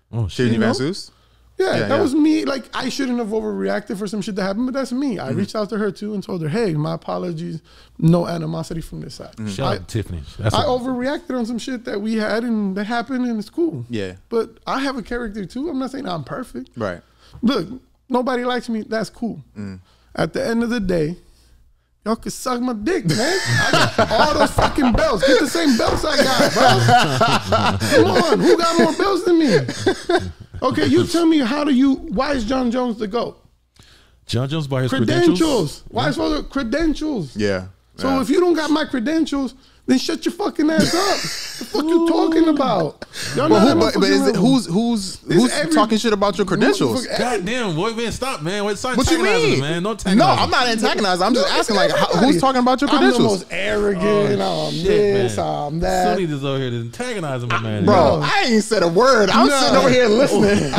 Oh, Tiffany Van Soest? Yeah, that was me. Like, I shouldn't have overreacted for some shit that happened, but that's me. I reached out to her too and told her, hey, my apologies, no animosity from this side. Shout out to Tiffany. I overreacted on some shit that we had and that happened and it's cool. Yeah. But I have a character too. I'm not saying I'm perfect. Right. Look, nobody likes me. That's cool. At the end of the day, y'all could suck my dick, man. I got all those fucking belts. Get the same belts I got, bro. Come on, who got more belts than me? Okay, you tell me why is John Jones the GOAT? John Jones by his credentials. Why is all the credentials? Yeah. So if you don't got my credentials, then shut your fucking ass up. The fuck you talking about? Who's talking shit about your credentials? Goddamn, boy, man, stop, man. What you mean, man? Don't antagonize. No, I'm not antagonizing. I'm just asking, like, who's talking about your credentials? I'm the most arrogant. I'm this. I'm that. Sunni is over here to antagonize him, man. Bro, I ain't said a word. I'm sitting over here listening.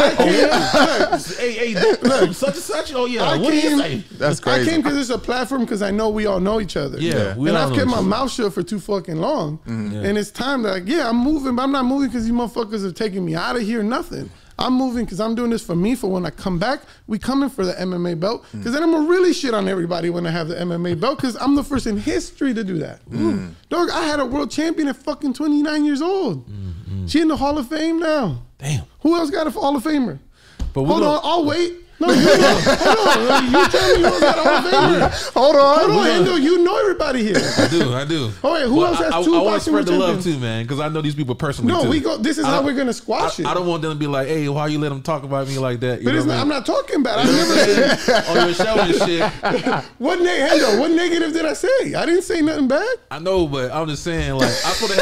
Hey, look, such and such. Oh yeah, what do you say? That's crazy. I came because it's a platform because I know we all know each other. Yeah, and I've kept my mouth shut for too fucking long. And it's time that, I'm moving, but I'm not moving because you motherfuckers are taking me out of here, nothing. I'm moving because I'm doing this for me, for when I come back, we coming for the MMA belt, because then I'm going to really shit on everybody when I have the MMA belt, because I'm the first in history to do that. Dog, I had a world champion at fucking 29 years old. She in the Hall of Fame now. Damn. Who else got a Hall of Famer? But hold on, I'll wait. No, you know, hold on. You tell me who's got all favor. Hold on, Endo. You know everybody here. I do. All right, who else has two boxing champions? I want to spread the love too, man, because I know these people personally. No, we go. This is how we're gonna squash it. I don't want them to be like, "Hey, why you let them talk about me like that?" But I'm not talking about. I never on your show and shit. What negative did I say? I didn't say nothing bad. I know, but I'm just saying, like, I feel like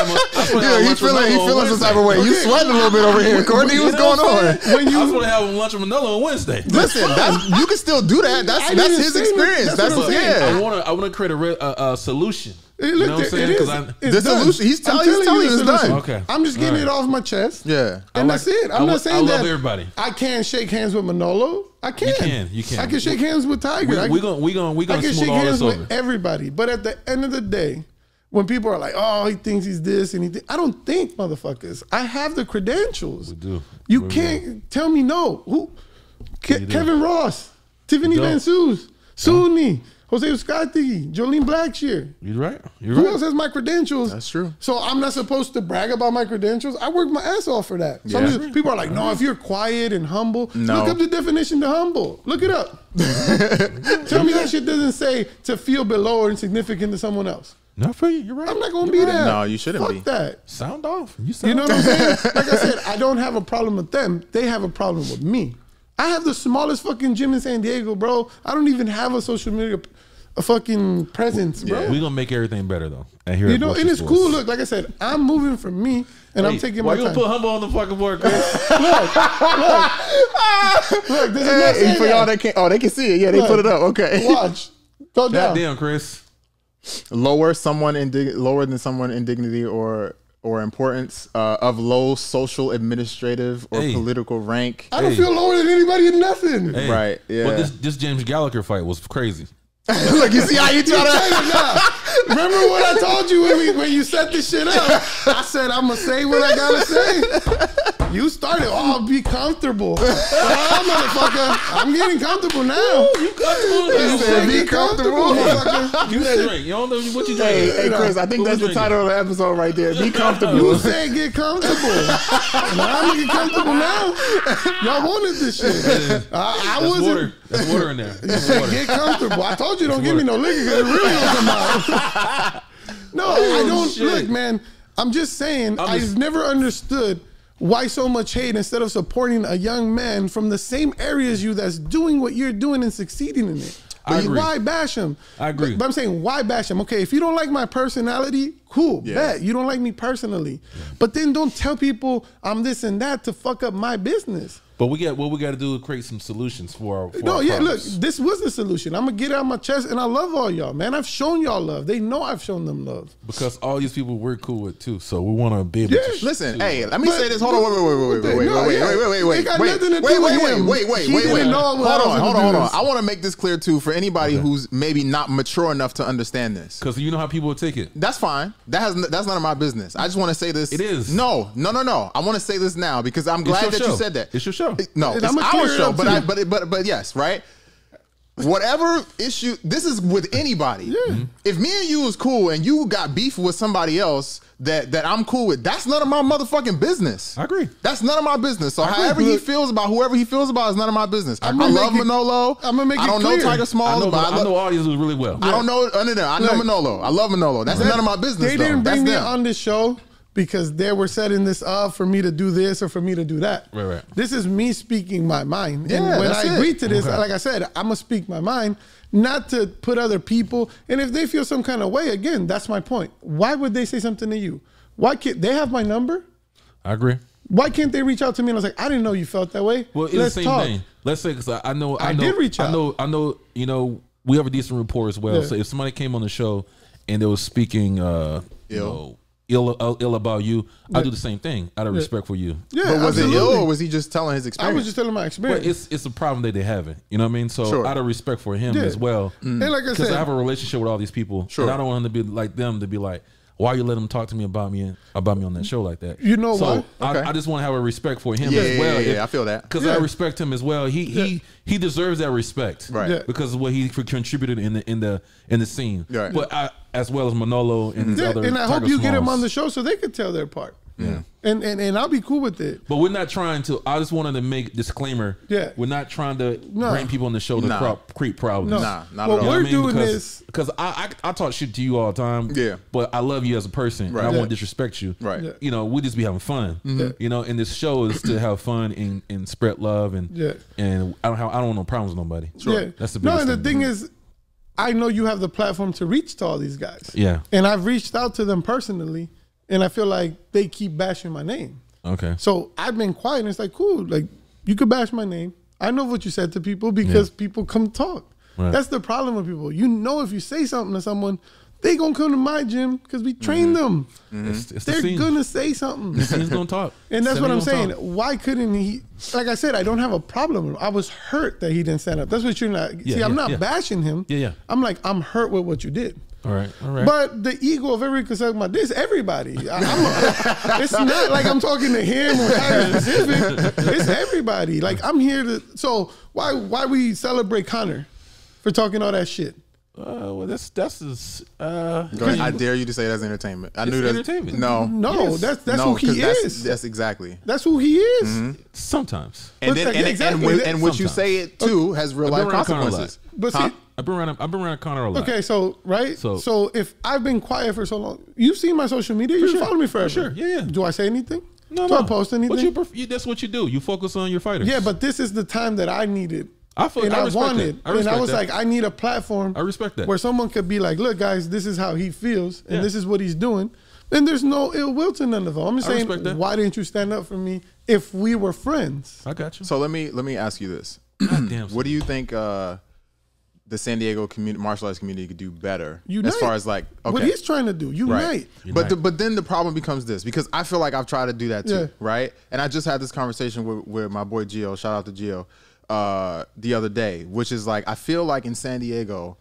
he's feeling some type of way. You sweating a little bit over here, Courtney. What's going on? When you was gonna have lunch with Manolo on Wednesday. You can still do that. That's his experience. I want to create a solution. You know what I'm saying? The solution. He's telling you it's done. Okay. I'm just getting it off my chest. Yeah. And that's it. I'm not saying that I love everybody. I can't shake hands with Manolo. I can. You can. I can shake hands with Tiger. We're gonna smooth all this over. I can shake hands with everybody. But at the end of the day, when people are like, oh, he thinks he's this and he thinks, I don't think, motherfuckers. I have the credentials. We do. You can't tell me no. Who? Kevin Ross, Tiffany Van Soest, Sunni, Jose Uscati, Jolene Blackshear. You're right. Who else has my credentials? That's true. So I'm not supposed to brag about my credentials. I work my ass off for that. So people are like, no, if you're quiet and humble, look up the definition to humble. Look it up. Tell me that shit doesn't say to feel below or insignificant to someone else. Not for you. You're right. I'm not gonna be that. No, you shouldn't be. Fuck that. Sound off. You know what I'm saying? Like I said, I don't have a problem with them. They have a problem with me. I have the smallest fucking gym in San Diego, bro. I don't even have a social media fucking presence, bro. We're going to make everything better, though. And it's cool. Look, like I said, I'm moving for me, and I'm taking my time. Why you going to put Humble on the fucking board, Chris? Look, this is not saying for y'all that can't. Oh, they can see it. Yeah, they put it up. Okay. Watch. Go down. Goddamn, Chris. Lower than someone in dignity or importance, of low social, administrative, or political rank. I don't feel lower than anybody in nothing. Right, yeah. But this James Gallagher fight was crazy. Look, you see how you try to. Remember what I told you when you set this shit up? I said I'm gonna say what I gotta say. You started. Oh, be comfortable. Oh, motherfucker, I'm getting comfortable now. Ooh, you comfortable? You said be comfortable, motherfucker. You said drink. You don't know what you drink. Hey, Chris, I think that's the title of the episode right there. Be comfortable. You said get comfortable. Now I'm getting comfortable now. Y'all wanted this shit. I wasn't. Water. There's water in there. Water. Get comfortable. I told you don't give me no liquor because it really don't come out. No, oh, I don't. Shit. Look, man, I'm just saying, I've never understood why so much hate instead of supporting a young man from the same area as you that's doing what you're doing and succeeding in it. I agree. Why bash him? I agree. But I'm saying, why bash him? Okay, if you don't like my personality, cool, bet. You don't like me personally. Yeah. But then don't tell people I'm this and that to fuck up my business. But we got what we got to do is create some solutions for our problems. Look, this was the solution. I'm going to get it out of my chest, and I love all y'all, man. I've shown y'all love. They know I've shown them love. Because all these people we're cool with, too, so we want to be able to... Listen, hey, let me say this. Hold on, wait. It got nothing to do with him. Hold on. I want to make this clear, too, for anybody who's maybe not mature enough to understand this. Because you know how people will take it. That's fine. That's none of my business. I just want to say this. It is. No. I want to say this now because I'm glad that you said that. It's your show. No, it's our show, but yes, right? Whatever issue, this is with anybody. Yeah. If me and you is cool and you got beef with somebody else that I'm cool with, that's none of my motherfucking business. I agree. That's none of my business. So however he feels about whoever he feels about is none of my business. I love Manolo. I'm gonna make it clear. I don't know Tiger Smalls. I know all these really well. I don't know. I know Manolo. I love Manolo. That's none of my business. They didn't bring me on this show because they were setting this up for me to do this or for me to do that. Right, right. This is me speaking my mind. Yeah, and when I agree to this, like I said, I'm going to speak my mind, not to put other people. And if they feel some kind of way, again, that's my point. Why would they say something to you? Why can't they have my number? I agree. Why can't they reach out to me? And I was like, I didn't know you felt that way. Well, it's the same thing. Let's say, because I know, did reach out. I know, you know, we have a decent rapport as well. Yeah. So if somebody came on the show and they was speaking, you know, ill about you, I do the same thing out of respect for you. Yeah, but was it ill or was he just telling his experience? I was just telling my experience. But it's a problem that they haven't. You know what I mean? So out of respect for him as well. And like I said, because I have a relationship with all these people, and I don't want them to be like why you let him talk to me about me on that show like that? You know what? I just want to have a respect for him as well. Yeah, I feel that because I respect him as well. He deserves that respect, right? Yeah. Because of what he contributed in the scene, right? But as well as Manolo and his other. And I hope you get him on the show so they could tell their part. Yeah. And I'll be cool with it. But we're not trying to. I just wanted to make disclaimer. Yeah. We're not trying to bring people on the show to create problems. No. Nah, not at all. What we're doing is because I talk shit to you all the time. Yeah. But I love you as a person. Right. And I won't disrespect you. Right. Yeah. You know, we just be having fun. Yeah. You know, and this show is to have fun and spread love and I don't want no problems with nobody. Sure. Yeah. That's the biggest thing. No, and the thing is, I know you have the platform to reach to all these guys. Yeah. And I've reached out to them personally. And I feel like they keep bashing my name. Okay. So I've been quiet and it's like, cool, like you could bash my name. I know what you said to people because people come talk. Right. That's the problem with people. You know, if you say something to someone, they gonna come to my gym because we train them. It's they're gonna say something. He's gonna talk. And that's what I'm saying. Talk. Why couldn't he? Like I said, I don't have a problem. I was hurt that he didn't stand up. That's what you're not. Yeah, see, I'm not bashing him. Yeah, yeah. I'm like, I'm hurt with what you did. All right. But the ego of everybody. It's not like I'm talking to him or Tiger Pacific. It's everybody. Like I'm here to. So why we celebrate Conor for talking all that shit? Well, that's I dare you to say that's entertainment. Entertainment. No, yes. that's who he is. That's exactly. That's who he is. Mm-hmm. Sometimes. And what you say it too has real life consequences. But see. I've been around Conor a lot. Okay, so if I've been quiet for so long, you've seen my social media. You should follow me forever. Sure. Yeah. Do I say anything? No. Do I post anything? That's what you do. You focus on your fighters. Yeah, but this is the time that I needed. I respect that. I need a platform. I respect that. Where someone could be like, look, guys, this is how he feels, and this is what he's doing. And there's no ill will to none of them. I'm just saying, why didn't you stand up for me if we were friends? I got you. So let me ask you this. Damn. What do you think? The San Diego community, martial arts community could do better as far as like what he's trying to do. Unite. But then the problem becomes this, because I feel like I've tried to do that too, right? And I just had this conversation with my boy Gio, shout out to Gio, the other day, which is like, I feel like in San Diego,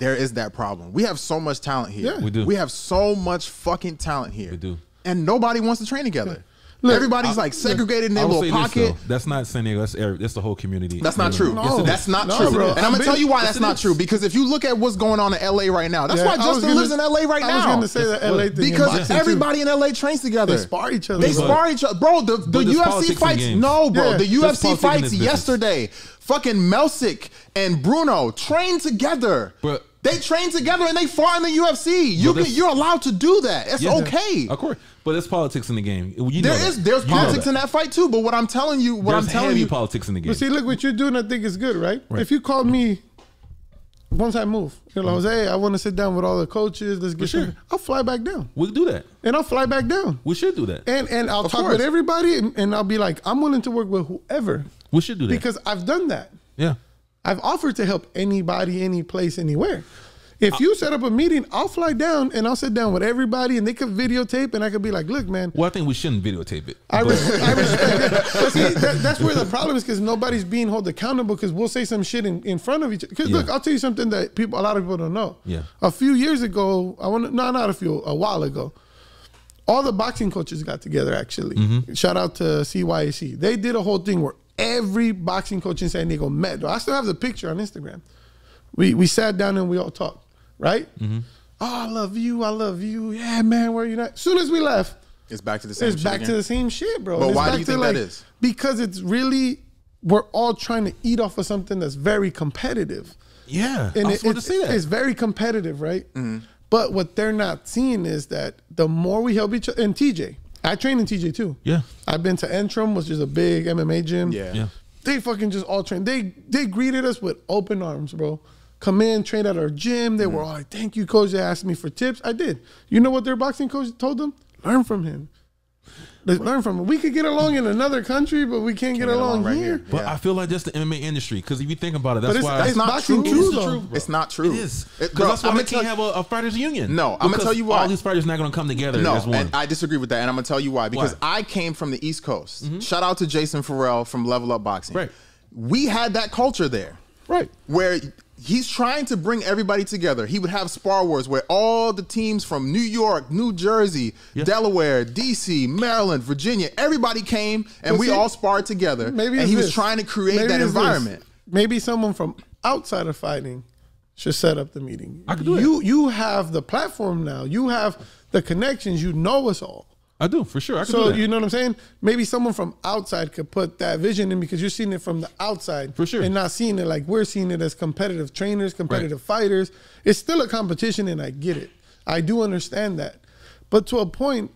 there is that problem. We have so much talent here. Yeah, we do. We have so much fucking talent here. We do. And nobody wants to train together. Yeah. Look, everybody's like segregated in their little pocket. That's not San Diego. That's the whole community. That's not true. No. Yes, that's not true. Bro. And I'm going to tell you why that's not true. Because if you look at what's going on in L.A. right now, that's why Justin lives in L.A. right now. I was going to say that L.A. thing. Because everybody in L.A. trains together. They spar each other. They spar each other. Bro, the UFC fights. No, bro. The UFC fights yesterday. Fucking Melsic and Bruno trained together. But they trained together and they fought in the UFC. You're allowed to do that. It's okay. Of course. But there's politics in the game. There's politics in that fight too. But what I'm telling you, there's politics in the game. But see, look, what you're doing, I think is good, right? If you call me, once I move, you know, Jose, I want to sit down with all the coaches. Let's get sure. I'll fly back down. We'll do that, and I'll fly back down. We should do that, and I'll talk with everybody, and I'll be like, I'm willing to work with whoever. We should do that because I've done that. Yeah, I've offered to help anybody, any place, anywhere. If you set up a meeting, I'll fly down and I'll sit down with everybody and they could videotape and I could be like, look, man. Well, I think we shouldn't videotape it. I respect it. But see, that's where the problem is because nobody's being held accountable because we'll say some shit in front of each other. Because look, I'll tell you something that a lot of people don't know. Yeah. A few years ago, a while ago, all the boxing coaches got together actually. Mm-hmm. Shout out to CYAC. They did a whole thing where every boxing coach in San Diego met. I still have the picture on Instagram. We sat down and we all talked. Right? Mm-hmm. Oh, I love you. Yeah, man, where are you at? As soon as we left, it's back to the same shit. It's back to the same shit, bro. But why do you think that is? Because it's really, we're all trying to eat off of something that's very competitive. Yeah. And it's very competitive, right? Mm-hmm. But what they're not seeing is that the more we help each other, and TJ, I train in TJ too. Yeah. I've been to Antrim, which is a big MMA gym. Yeah. They fucking just all train. They greeted us with open arms, bro. Come in, train at our gym. They were all like, thank you, coach. They asked me for tips. I did. You know what their boxing coach told them? Learn from him. Let's learn from him. We could get along in another country, but we can't get along here. Right here. But I feel like that's the MMA industry. Because if you think about it, that's not true. It is. Because that's why we can't have a fighters union. No, I'm going to tell you why. All these fighters are not going to come together as one. And I disagree with that. And I'm going to tell you why. Because I came from the East Coast. Mm-hmm. Shout out to Jason Farrell from Level Up Boxing. Right. We had that culture there. Right. Where he's trying to bring everybody together. He would have spar wars where all the teams from New York, New Jersey, Delaware, D.C., Maryland, Virginia, everybody came and we all sparred together. Maybe and he was trying to create that environment. Maybe someone from outside of fighting should set up the meeting. I could do it. You have the platform now. You have the connections. You know us all. I do, for sure. I could do that. You know what I'm saying? Maybe someone from outside could put that vision in because you're seeing it from the outside. For sure. And not seeing it like we're seeing it as competitive trainers, competitive fighters. It's still a competition and I get it. I do understand that. But to a point,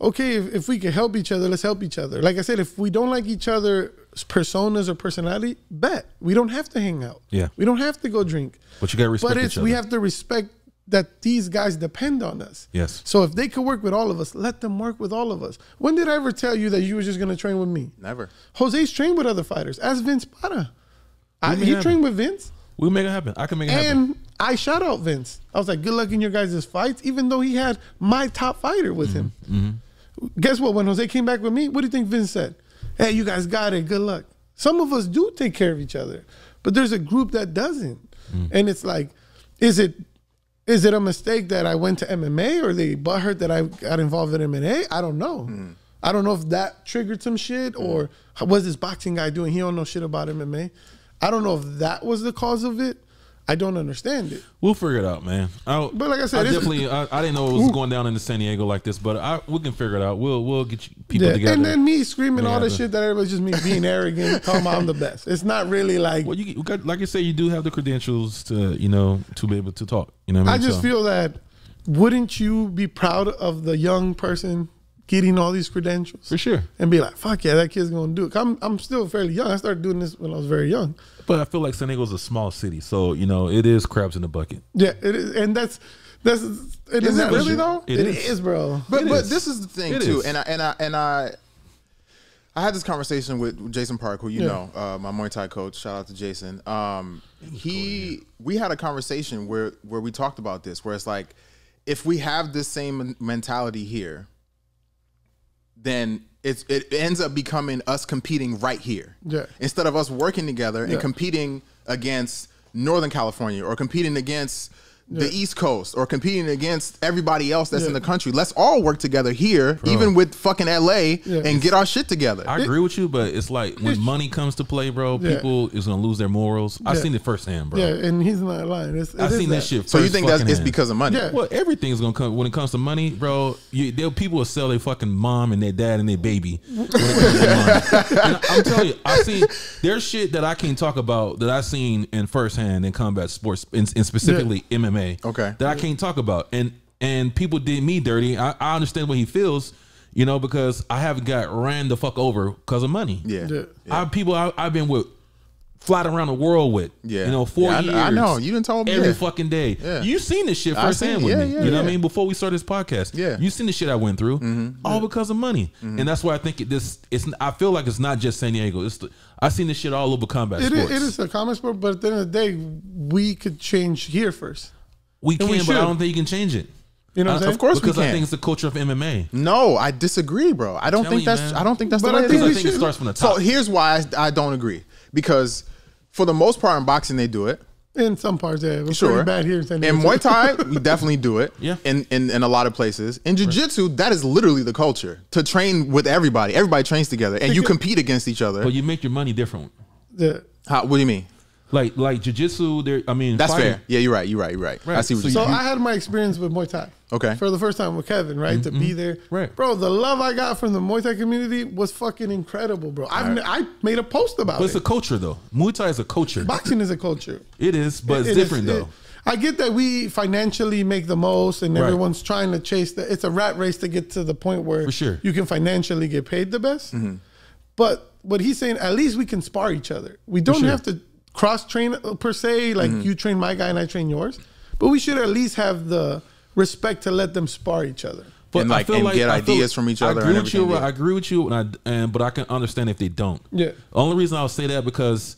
okay, if we can help each other, let's help each other. Like I said, if we don't like each other's personas or personality, bet. We don't have to hang out. Yeah. We don't have to go drink. But you got to respect each other. We have to respect that these guys depend on us. Yes. So if they could work with all of us, let them work with all of us. When did I ever tell you that you were just going to train with me? Never. Jose's trained with other fighters. Ask Vince Bata. He trained with Vince. We'll make it happen. I can make it happen. And I shout out Vince. I was like, good luck in your guys' fights, even though he had my top fighter with him. Guess what? When Jose came back with me, what do you think Vince said? Hey, you guys got it. Good luck. Some of us do take care of each other, but there's a group that doesn't. And it's like, is it a mistake that I went to MMA or they butthurt that I got involved in MMA? I don't know. I don't know if that triggered some shit or what's this boxing guy doing? He don't know shit about MMA. I don't know if that was the cause of it. I don't understand it. We'll figure it out, man. But like I said, I didn't know it was going down in San Diego like this, but we can figure it out. We'll get you people together. And then me screaming all this shit that everybody's just me being arrogant, talking about I'm the best. It's not really like like you say, you do have the credentials to to be able to talk. You know what I mean? I just feel that wouldn't you be proud of the young person getting all these credentials? For sure. And be like, fuck yeah, that kid's gonna do it. I'm still fairly young. I started doing this when I was very young. But I feel like San Diego's a small city, so it is crabs in the bucket. Yeah, it is, and is it really though? It is, bro. But this is the thing too, and I had this conversation with Jason Park, who my Muay Thai coach. Shout out to Jason. We had a conversation where we talked about this, where it's like, if we have this same mentality here, then it ends up becoming us competing right here. Yeah. Instead of us working together and competing against Northern California or competing against the East Coast or competing against everybody else that's in the country. Let's all work together here, even with fucking LA, and get our shit together. I agree with you, but it's like when money comes to play, bro, people is going to lose their morals. I've seen it firsthand, bro. Yeah, and he's not lying. I've seen that shit firsthand. So you think that's because of money? Yeah. Well, everything's going to come. When it comes to money, bro, people will sell their fucking mom and their dad and their baby. When it comes to money. And I'm telling you, I've seen, there's shit that I can't talk about that I've seen in firsthand in combat sports, and specifically MMA. Okay. That I can't talk about, and people did me dirty. I understand what he feels, you know, because I haven't got ran the fuck over because of money. Yeah, yeah. I've been with, flat around the world with, you know, 4 years. I know you didn't tell me every fucking day. Yeah. You seen this shit firsthand with me. You know what I mean? Before we started this podcast, you seen the shit I went through, all because of money, and that's why I think I feel like it's not just San Diego. I seen this shit all over combat sports. It is a combat sport, but at the end of the day, we could change here first. We can, but I don't think you can change it. You know what I'm saying? Of course we can. Because I think it's the culture of MMA. No, I disagree, bro. I don't think that's the way it is. Because I think it starts from the top. So here's why I don't agree. Because for the most part in boxing, they do it. In some parts, yeah. We're pretty bad here in San Diego. In Muay Thai, we definitely do it. Yeah. In a lot of places. In jiu-jitsu, that is literally the culture. To train with everybody. Everybody trains together. And you compete against each other. But you make your money different. Yeah. How, what do you mean? Like jiu-jitsu, I mean, that's fighting. Fair. Yeah, you're right. I see what so I had my experience with Muay Thai. Okay. For the first time with Kevin, right? To be there. Right. Bro, the love I got from the Muay Thai community was fucking incredible, bro. I made a post about it. But it's a culture, though. Muay Thai is a culture. Boxing is a culture. It is, but it's different, though. I get that we financially make the most and everyone's trying to chase that. It's a rat race to get to the point where you can financially get paid the best. But what he's saying, at least we can spar each other. We don't have to cross train per se, like you train my guy and I train yours, but we should at least have the respect to let them spar each other. But I feel like, get ideas from each other. I agree with you, but I can understand if they don't. Yeah. Only reason I'll say that because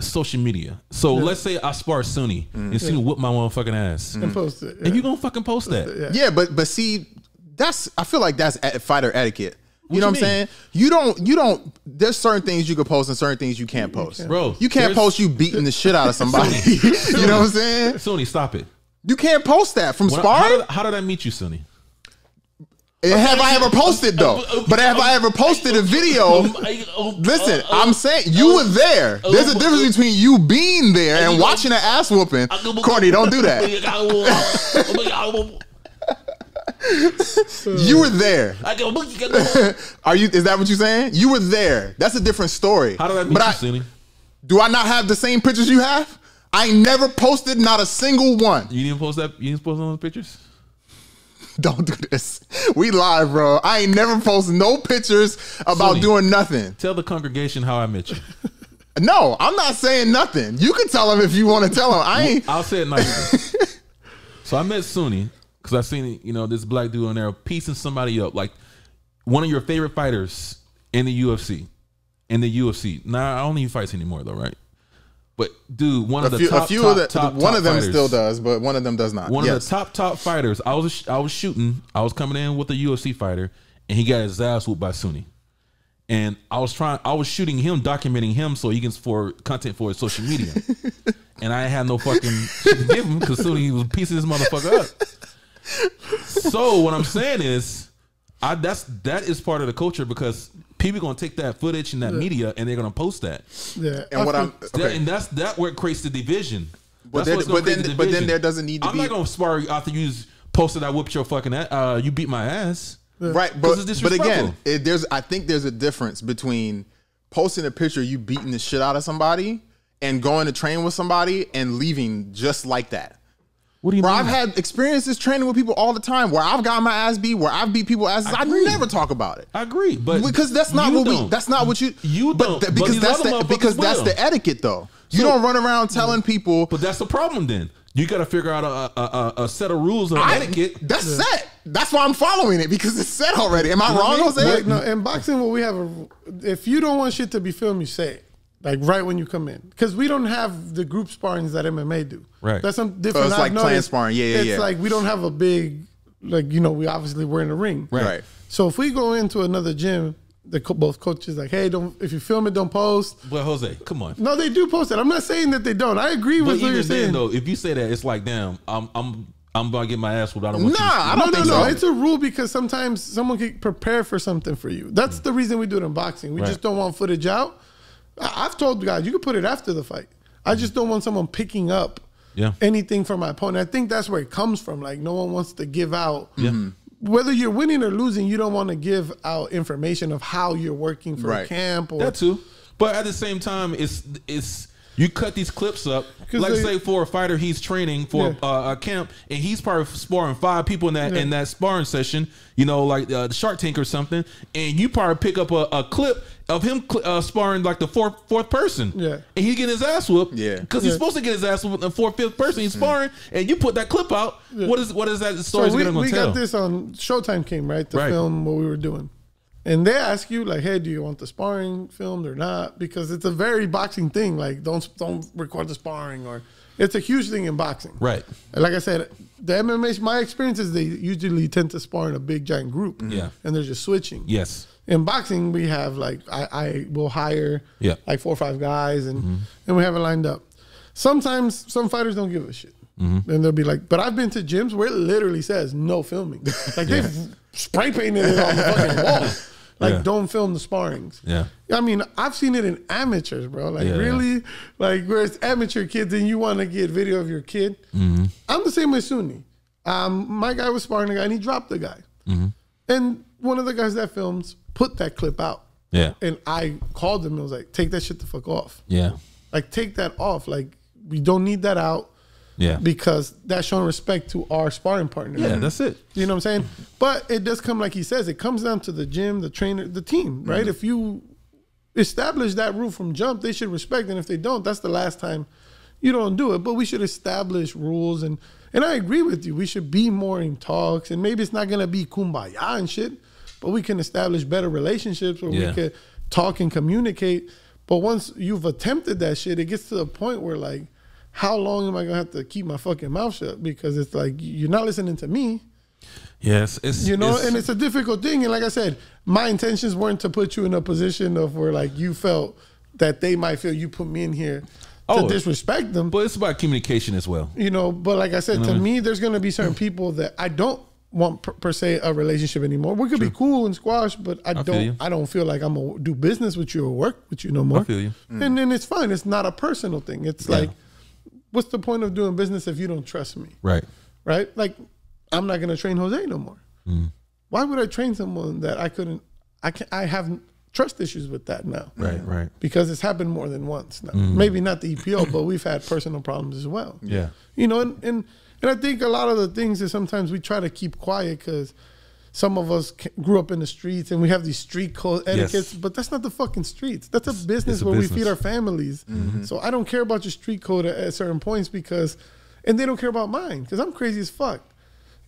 social media. So let's say I spar Sunni and Sunni whoop my motherfucking ass and post it, and you gonna fucking post that. But see, that's I feel like that's fighter etiquette. You know what I'm saying? You don't, there's certain things you can post and certain things you can't post. Bro, you can't post you beating the shit out of somebody. You know what I'm saying? Sunni, stop it. You can't post that from sparring? How did I meet you, Sunni? Have I ever posted, though? But have I ever posted a video? Listen, I'm saying you were there. There's a difference between you being there and watching an ass whooping. Courtney, don't do that. You were there. Are you? Is that what you're saying? You were there. That's a different story. How did I meet you, Sunni? Do I not have the same pictures you have? I never posted not a single one. You didn't post that. You didn't post those pictures. Don't do this. We live, bro. I ain't never post no pictures about Sunni, doing nothing. Tell the congregation how I met you. No, I'm not saying nothing. You can tell them if you want to tell them. I ain't. I'll say it nice. So I met Sunni. Cause I've seen, you know, this black dude on there piecing somebody up, like one of your favorite fighters in the UFC. Now I don't even fight anymore though, right? But dude, one of the top fighters, still does, but one of them does not. One of the top fighters. I was shooting. I was coming in with a UFC fighter, and he got his ass whooped by Sunni. And I was shooting him, documenting him so he can for content for his social media. And I had no fucking shit to give him because Sunni was piecing this motherfucker up. So what I'm saying is, that is part of the culture because people are gonna take that footage and that media and they're gonna post that. Yeah, and that's where it creates the division. But then there doesn't need to be. I'm not gonna spar after you posted I whooped your fucking ass, you beat my ass. Yeah. Right, but again, I think there's a difference between posting a picture of you beating the shit out of somebody and going to train with somebody and leaving just like that. What do you mean? I've had experiences training with people all the time where I've got my ass beat, where I've beat people's asses. I never talk about it. I agree, but because that's the etiquette, though. You don't run around telling people. But that's the problem. Then you got to figure out a set of rules of etiquette. That's set. That's why I'm following it because it's set already. Am I wrong, Jose? No, in boxing, what we have, if you don't want shit to be filmed, you say it. Like right when you come in, because we don't have the group sparrings that MMA do. Right, that's something different. So it's like clan sparring. It's like we don't have a big, like, you know, we're in a ring. Right. So if we go into another gym, both coaches like, hey, don't, if you film it, don't post. But Jose, come on. No, they do post it. I'm not saying that they don't. I agree with what you're saying. Though, if you say that, it's like, damn, I'm about to get my ass whooped. I don't want you. Nah, no. It's a rule because sometimes someone can prepare for something for you. That's the reason we do it in boxing. We just don't want footage out. I've told guys, you can put it after the fight. I just don't want someone picking up anything from my opponent. I think that's where it comes from. Like, no one wants to give out. Whether you're winning or losing, you don't want to give out information of how you're working for a camp. Or that too. But at the same time, it's you cut these clips up. Let's say for a fighter, he's training for a camp, and he's probably sparring 5 people in that sparring session. You know, like the Shark Tank or something. And you probably pick up a clip of him sparring like the fourth person. Yeah. And he getting his ass whooped. Yeah. Because he's supposed to get his ass whooped in the fifth person. He's sparring, and you put that clip out. Yeah. What is that story going to tell? We got this on Showtime came to film what we were doing. And they ask you, like, hey, do you want the sparring filmed or not? Because it's a very boxing thing. Like, don't record the sparring, or it's a huge thing in boxing. Right. Like I said, the MMA, my experience is they usually tend to spar in a big, giant group. Yeah. And they're just switching. Yes. In boxing, we have, like, I will hire, like, 4 or 5 guys, and we have it lined up. Sometimes some fighters don't give a shit. And they'll be like, but I've been to gyms where it literally says no filming. Like, they've spray painted it on the fucking wall. Like, don't film the sparrings. Yeah. I mean, I've seen it in amateurs, bro. Like, really? Like, where it's amateur kids and you want to get video of your kid. I'm the same with Sunni. My guy was sparring a guy, and he dropped the guy. And one of the guys that films put that clip out. Yeah. And I called him and was like, take that shit the fuck off. Yeah. Like, take that off. Like, we don't need that out. Yeah. Because that's showing respect to our sparring partner. Yeah, that's it. You know what I'm saying? But it does come, like he says, it comes down to the gym, the trainer, the team, right? If you establish that rule from jump, they should respect. And if they don't, that's the last time you don't do it. But we should establish rules. And I agree with you. We should be more in talks. And maybe it's not going to be kumbaya and shit, but we can establish better relationships where we can talk and communicate. But once you've attempted that shit, it gets to the point where, like, how long am I going to have to keep my fucking mouth shut? Because it's like, you're not listening to me. Yes. You know, and it's a difficult thing. And like I said, my intentions weren't to put you in a position of where, like, you felt that they might feel you put me in here to disrespect them. But it's about communication as well. You know, but like I said, to me, there's going to be certain people that I don't want per se a relationship anymore. We could be cool and squash, but I don't feel like I'm going to do business with you or work with you no more. I feel you. And then it's fine. It's not a personal thing. It's like, what's the point of doing business if you don't trust me? Right. Right? Like, I'm not going to train Jose no more. Why would I train someone that I couldn't, I have trust issues with that now. Right, right. Because it's happened more than once now. Maybe not the EPO, but we've had personal problems as well. Yeah. You know, and I think a lot of the things is sometimes we try to keep quiet because some of us grew up in the streets and we have these street code etiquettes, but that's not the fucking streets. That's a business where we feed our families. So I don't care about your street code at certain points and they don't care about mine because I'm crazy as fuck.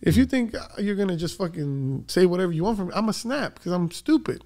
If you think you're going to just fucking say whatever you want from me, I'm a snap because I'm stupid,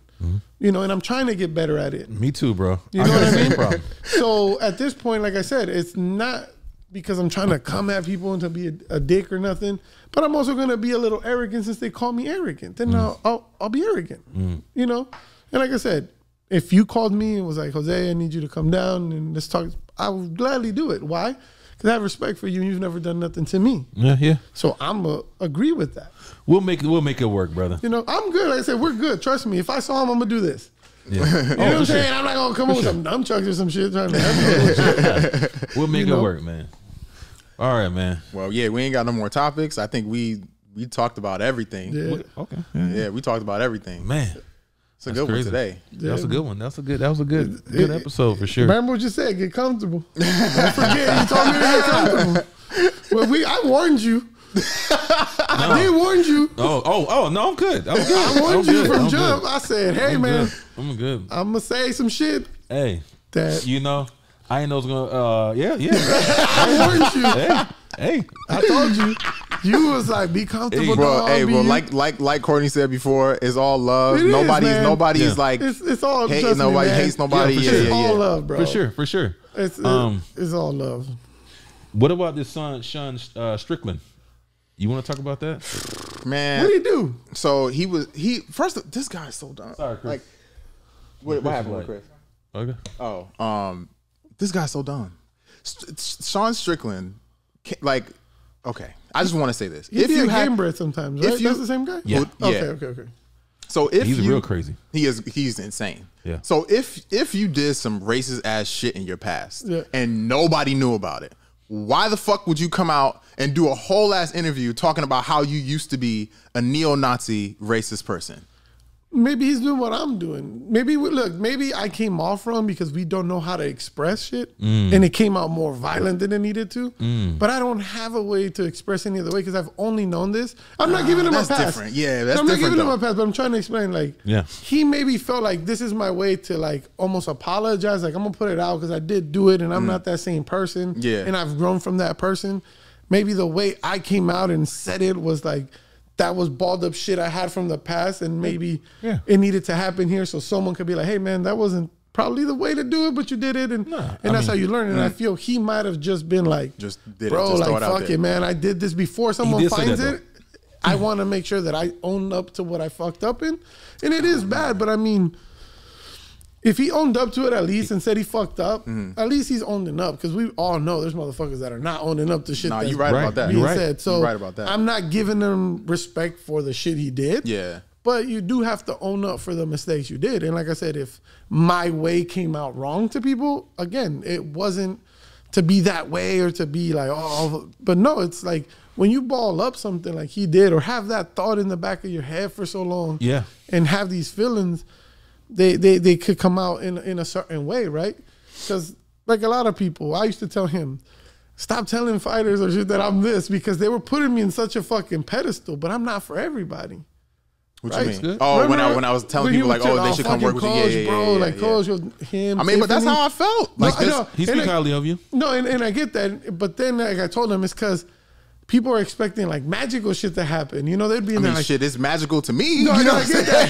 you know, and I'm trying to get better at it. Me too, bro. You know what I mean? Problem. So at this point, like I said, it's not because I'm trying to come at people and to be a dick or nothing, but I'm also going to be a little arrogant since they call me arrogant. Then I'll be arrogant, you know? And like I said, if you called me and was like, Jose, I need you to come down and let's talk, I would gladly do it. Why? Because I have respect for you and you've never done nothing to me. Yeah, yeah. So I'm going to agree with that. We'll make it work, brother. You know, I'm good. Like I said, we're good. Trust me. If I saw him, I'm going to do this. Yeah. You know what I'm saying? I'm not going to come up with some nunchucks or some shit. Trying to shit. We'll make it work, man. All right, man. Well, yeah, we ain't got no more topics. I think we talked about everything. Yeah. Okay. Yeah, we talked about everything. Man, it's a good one today. Yeah. That was a good one. That was a good episode for sure. Remember what you said? Get comfortable. Don't forget, you told me to get comfortable. Well, I warned you. I did warn you. Oh no, I'm good. I'm good. I warned you from jump. I said, hey, man, I'm good. I'm gonna say some shit. Hey, that you know. I ain't know it's gonna. Yeah. I warned you. Hey, I told you. You was like, be comfortable. Hey, bro. Hey, well, like Courtney said before, it's all love. Nobody's like. It's all. Nobody hates nobody. Yeah, it's all love, bro. For sure. It's all love. What about this son, Sean Strickland? You want to talk about that, man? What did he do? So he was. First, this guy is so dumb. Sorry, Chris. Like, What happened with Chris? Okay. Oh, this guy's so dumb. Sean Strickland, like, okay. I just want to say this. If you have bread sometimes, right? That's the same guy? Yeah. Okay. So if he's real crazy. He is. He's insane. Yeah. So if you did some racist ass shit in your past and nobody knew about it, why the fuck would you come out and do a whole ass interview talking about how you used to be a neo-Nazi racist person? Maybe he's doing what I'm doing. Maybe maybe I came off wrong because we don't know how to express shit, and it came out more violent than it needed to. But I don't have a way to express any other way because I've only known this. I'm not giving him a pass. That's different. Yeah, that's different. I'm not giving him a pass, but I'm trying to explain. Like, he maybe felt like this is my way to like almost apologize. Like, I'm gonna put it out because I did do it, and I'm not that same person. Yeah, and I've grown from that person. Maybe the way I came out and said it was like, that was balled up shit I had from the past, and maybe it needed to happen here so someone could be like, hey, man, that wasn't probably the way to do it, but you did it, and that's how you learn. And I feel he might have just been like, just fuck it, man. I did this before someone finds it. I want to make sure that I own up to what I fucked up in. And it is bad, but I mean, if he owned up to it at least and said he fucked up, at least he's owning up, because we all know there's motherfuckers that are not owning up to shit. Nah, you're right about that. So you're right about that. I'm not giving him respect for the shit he did. Yeah. But you do have to own up for the mistakes you did. And like I said, if my way came out wrong to people, again, it wasn't to be that way or to be like, oh, but no, it's like when you ball up something like he did or have that thought in the back of your head for so long and have these feelings, they could come out in a certain way, right? Because like a lot of people, I used to tell him, stop telling fighters or shit that I'm this, because they were putting me in such a fucking pedestal, but I'm not for everybody. What you mean? Oh, remember when I was telling people like, oh, they should come work with you, I mean, but that's how I felt. Like, he speaks highly of you. No, and I get that, but then like I told him, it's because people are expecting like magical shit to happen. You know, they'd be in there like, shit, it's magical to me. No, you know what I get that.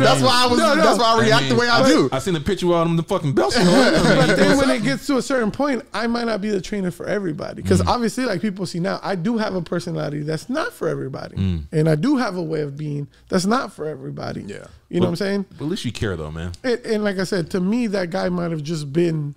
That's why I was. No, no. That's why I react the way I do. I seen the picture with him the fucking belt. But then when it gets to a certain point, I might not be the trainer for everybody, because obviously, like people see now, I do have a personality that's not for everybody, and I do have a way of being that's not for everybody. Yeah, you know what I'm saying. But at least you care, though, man. And like I said, to me, that guy might have just been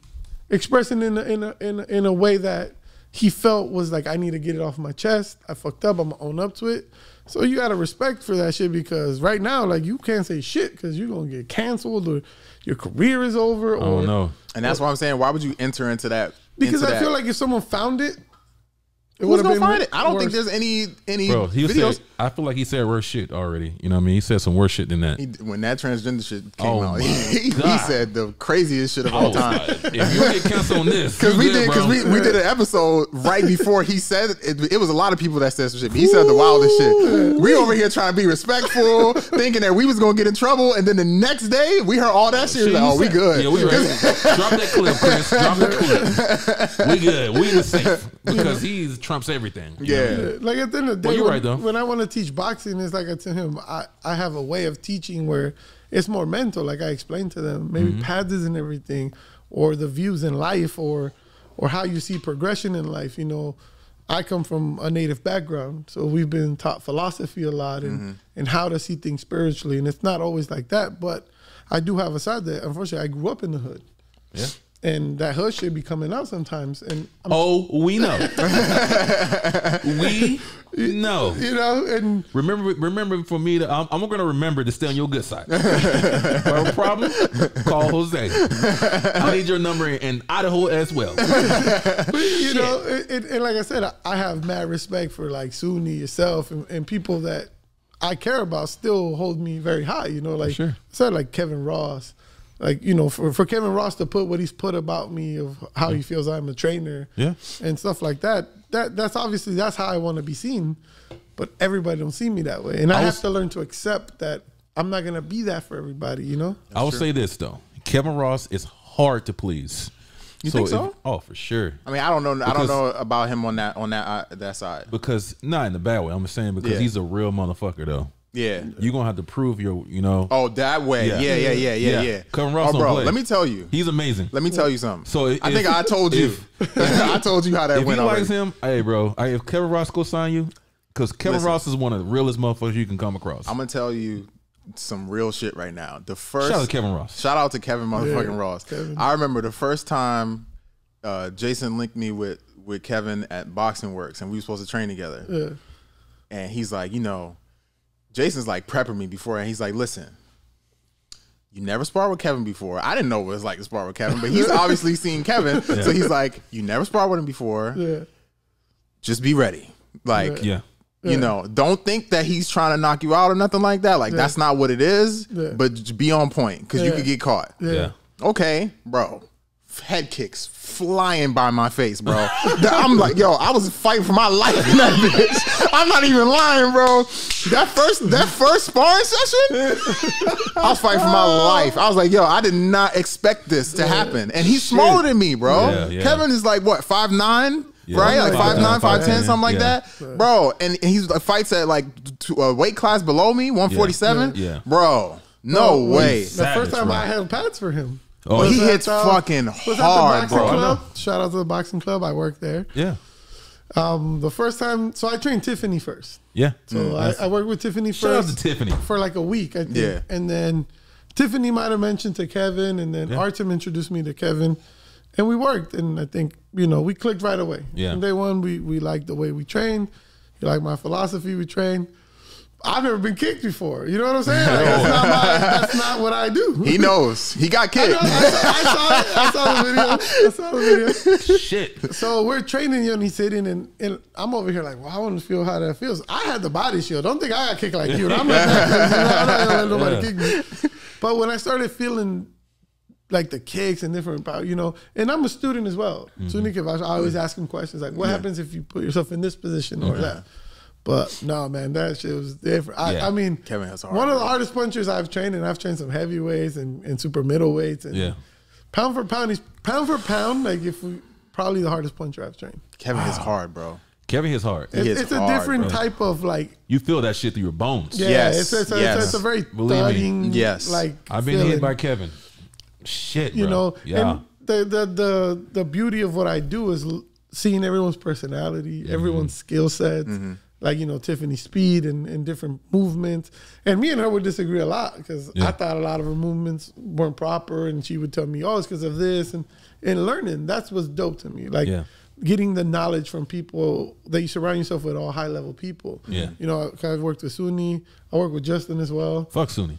expressing in a way that he felt was like, I need to get it off my chest. I fucked up. I'm going to own up to it. So you got to respect for that shit, because right now, like, you can't say shit because you're going to get canceled or your career is over. Or, oh, no. And that's why I'm saying, why would you enter into that? Because I feel like if someone found it, it would have been worse. I don't think there's any Bro, videos. Said, I feel like he said worse shit already. You know what I mean? He said some worse shit than that. When that transgender shit came out, he said the craziest shit of all time. If you get canceled on this, because we did an episode right before he said it. It was a lot of people that said some shit, but he said the wildest shit. We over here trying to be respectful, thinking that we was gonna get in trouble, and then the next day we heard all that shit. Like, oh, we good. Yeah, we right. Drop that clip, Chris. Drop the clip. We good. We in the safe, because he's trumps everything. Like at the end of the day, you're right, though. When I want to teach boxing, it's like I tell him, I have a way of teaching where it's more mental. Like I explained to them, maybe pads isn't everything, or the views in life, or how you see progression in life. You know, I come from a native background, so we've been taught philosophy a lot and how to see things spiritually. And it's not always like that, but I do have a side that, unfortunately, I grew up in the hood. Yeah. And that hood should be coming out sometimes. And we know. We know. You know, and remember for me, I'm going to remember to stay on your good side. No problem, call Jose. I need your number in Idaho as well. But, you know, and like I said, I have mad respect for like Sunni, yourself, and people that I care about still hold me very high. You know, like I said, like Kevin Ross. Like, you know, for Kevin Ross to put what he's put about me of how he feels I'm a trainer and stuff like that, that's obviously, that's how I want to be seen. But everybody don't see me that way. And I have to learn to accept that I'm not going to be that for everybody, you know? I will say this, though. Kevin Ross is hard to please. You think so? Oh, for sure. I mean, I don't know. Because, I don't know about him on that side. Because, not in a bad way, I'm just saying, because he's a real motherfucker, though. Yeah, you're gonna have to prove your, you know. Oh, that way. Yeah. Kevin Ross, bro, let me tell you, he's amazing. Let me tell you something. So I think I told you, I told you how that went. If he likes him, hey, bro, if Kevin Ross go sign you, because Kevin Ross is one of the realest motherfuckers you can come across. I'm gonna tell you, some real shit right now. The first shout out to Kevin Ross. Shout out to Kevin motherfucking Ross. Kevin. I remember the first time Jason linked me with Kevin at Boxing Works, and we were supposed to train together. Yeah. And he's like, you know, Jason's like prepping me before, and he's like, listen, you never sparred with Kevin before. I didn't know what it was like to spar with Kevin, but he's obviously seen Kevin. Yeah. So he's like, you never sparred with him before. Yeah. Just be ready. Like, yeah. You know, don't think that he's trying to knock you out or nothing like that. Like, that's not what it is, but be on point because you could get caught. Yeah. Okay, bro. Head kicks flying by my face, bro. I'm like, yo, I was fighting for my life in that bitch. I'm not even lying, bro. That first sparring session, I was fighting for my life. I was like, yo, I did not expect this to happen. And he's smaller than me, bro. Yeah, yeah. Kevin is like, what, 5'9"? Yeah, right, like 5'9", 5'10", something like that, bro. And he fights at like a weight class below me, 147. Yeah, bro, no way. The first time I had pads for him. Oh, he hits fucking hard, bro. Shout out to the boxing club. I worked there. Yeah. The first time, so I trained Tiffany first. Yeah. So I worked with Tiffany first. Shout out to Tiffany for like a week, I think. Yeah. And then Tiffany might have mentioned to Kevin, and then Artem introduced me to Kevin. And we worked, and I think, you know, we clicked right away. Yeah. From day one, we liked the way we trained. You like my philosophy, we trained. I've never been kicked before. You know what I'm saying? Like, that's not what I do. He knows. He got kicked. I saw the video. Shit. So we're training in Yoni City, and I'm over here like, well, I want to feel how that feels. I had the body shield. Don't think I got kicked like you. I'm not going to let nobody kick me. But when I started feeling like the kicks and different, you know, and I'm a student as well. Sunni Kivash, I always ask him questions like, what happens if you put yourself in this position or that? But no, man, that shit was different. I mean, Kevin has one of the hardest punchers I've trained, and I've trained some heavyweights and super middleweights. And pound for pound, he's like probably the hardest puncher I've trained. Kevin is hard, bro. Kevin hits hard. It's a different type of like. You feel that shit through your bones. Yeah, it's a very thugging. Yes, like I've been hit by Kevin. Shit, bro. You know, and the beauty of what I do is seeing everyone's personality, everyone's skill sets, like, you know, Tiffany's speed and different movements. And me and her would disagree a lot because I thought a lot of her movements weren't proper, and she would tell me, oh, it's because of this. And learning, that's what's dope to me. Like getting the knowledge from people that you surround yourself with, all high-level people. Yeah. You know, I've worked with Sunni. I work with Justin as well. Fuck Sunni.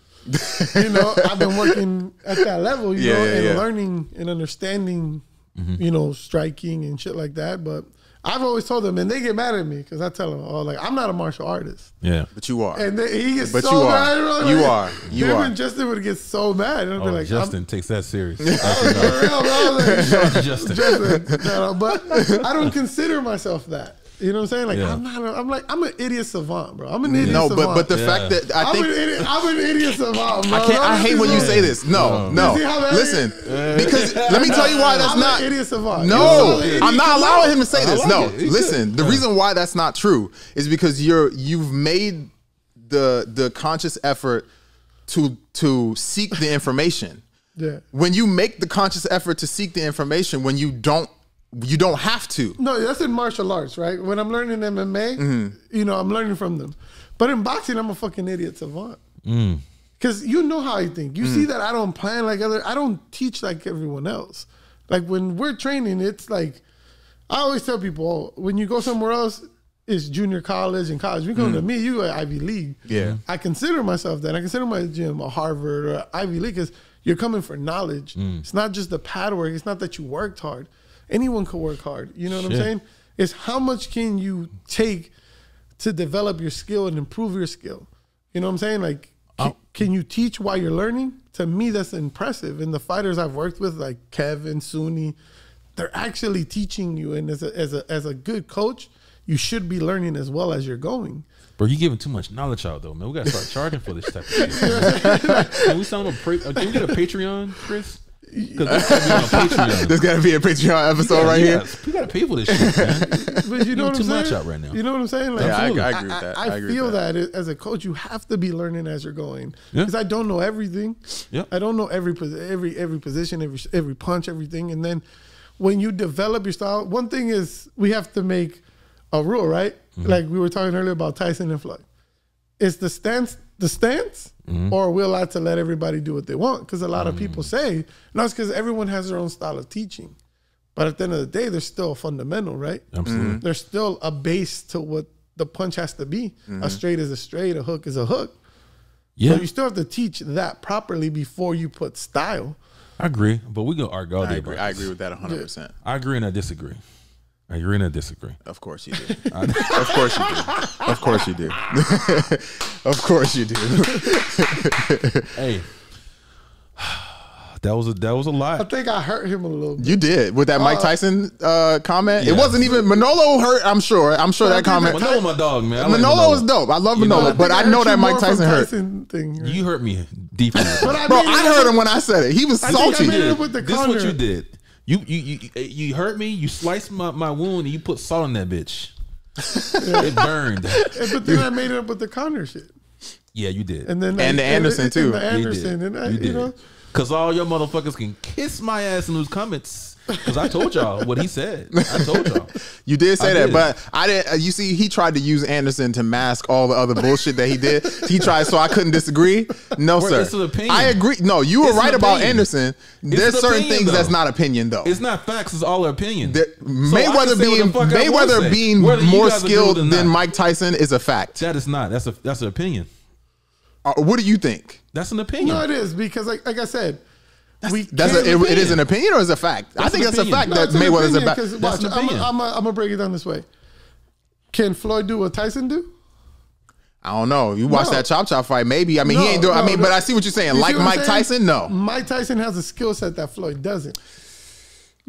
You know, I've been working at that level, you know, and learning and understanding, you know, striking and shit like that. But I've always told them, and they get mad at me because I tell them, oh, like, I'm not a martial artist. Yeah. But you are. And he gets so mad. You are. You are. Justin would get so mad. Oh, like, Justin takes that serious. But I don't consider myself that. You know what I'm saying? Like I'm an idiot savant, bro. I'm an idiot savant. No, but the fact that I'm an idiot savant, bro. I hate when you say this. No, no. Listen, because let me tell you why that's not. I'm an idiot savant. No, I'm not allowing him to say this. No, listen. The reason why that's not true is because you've made the conscious effort to seek the information. Yeah. When you make the conscious effort to seek the information, when you don't have to. No, that's in martial arts, right? When I'm learning MMA, you know, I'm learning from them. But in boxing, I'm a fucking idiot savant. Because you know how I think. You see that I don't plan like I don't teach like everyone else. Like when we're training, it's like, I always tell people, oh, when you go somewhere else, it's junior college and college. You come to me, you at Ivy League. Yeah. I consider myself that. I consider my gym a Harvard or Ivy League because you're coming for knowledge. It's not just the pad work. It's not that you worked hard. Anyone could work hard. You know what I'm saying? It's how much can you take to develop your skill and improve your skill? You know what I'm saying? Like, can you teach while you're learning? To me, that's impressive. And the fighters I've worked with, like Kevin, Sunni, they're actually teaching you. And as a good coach, you should be learning as well as you're going. Bro, you're giving too much knowledge out, though, man. We got to start charging for this type of shit. Can we get a Patreon, Chris? Because there's got to be a Patreon episode right here. We got to pay for this shit, man. But you know what I'm saying? Too much out right now. You know what I'm saying? Like, yeah, I agree with that. I feel that as a coach, you have to be learning as you're going. Because I don't know everything. I don't know every position, every punch, everything. And then when you develop your style, one thing is we have to make a rule, right? Like we were talking earlier about Tyson and Floyd. It's the stance the stance, or we're allowed to let everybody do what they want? Because a lot of people say, no, it's because everyone has their own style of teaching. But at the end of the day, there's still a fundamental, right? Absolutely. There's still a base to what the punch has to be. A straight is a straight, a hook is a hook. Yeah. So you still have to teach that properly before you put style. I agree, but we go argue. I agree with that 100%. Yeah. I agree and I disagree. I agree and I disagree. Of course you do. Of course you do. Of course you do. Of course you do. Hey, that was a lot. I think I hurt him a little bit. You did with that Mike Tyson comment. Yeah. It wasn't even Manolo hurt. I'm sure that comment. Manolo, my dog, man. Manolo is dope. I love Manolo, but I know that Mike Tyson hurt. Right? You hurt me deeply, bro. I heard him when I said it. He was salty. This is what you did. You hurt me. You sliced my wound and you put salt on that bitch. Yeah. It burned. But then I made it up with the Conor shit. Yeah, you did. And then the Anderson too. The Anderson and I, you know. Cause all your motherfuckers can kiss my ass in those comments. Cause I told y'all what he said. I told y'all. You did say that, but I didn't. You see, he tried to use Anderson to mask all the other bullshit that he did. He tried, so I couldn't disagree. No, sir. It's an opinion. I agree. No, you were right about Anderson. There's certain things that's not opinion, though. It's not facts. It's all opinion. Mayweather being more skilled than Mike Tyson is a fact. That is not. That's an opinion. What do you think? That's an opinion. No, it is, because like I said, it is an opinion or is a fact? I think that's a fact that Mayweather's a fact. Watch, I'm gonna break it down this way. Can Floyd do what Tyson do? I don't know. You watch that Chop Chop fight, maybe. I mean, he ain't doing. I mean, but I see what you're saying. Like Mike Tyson, no. Mike Tyson has a skill set that Floyd doesn't.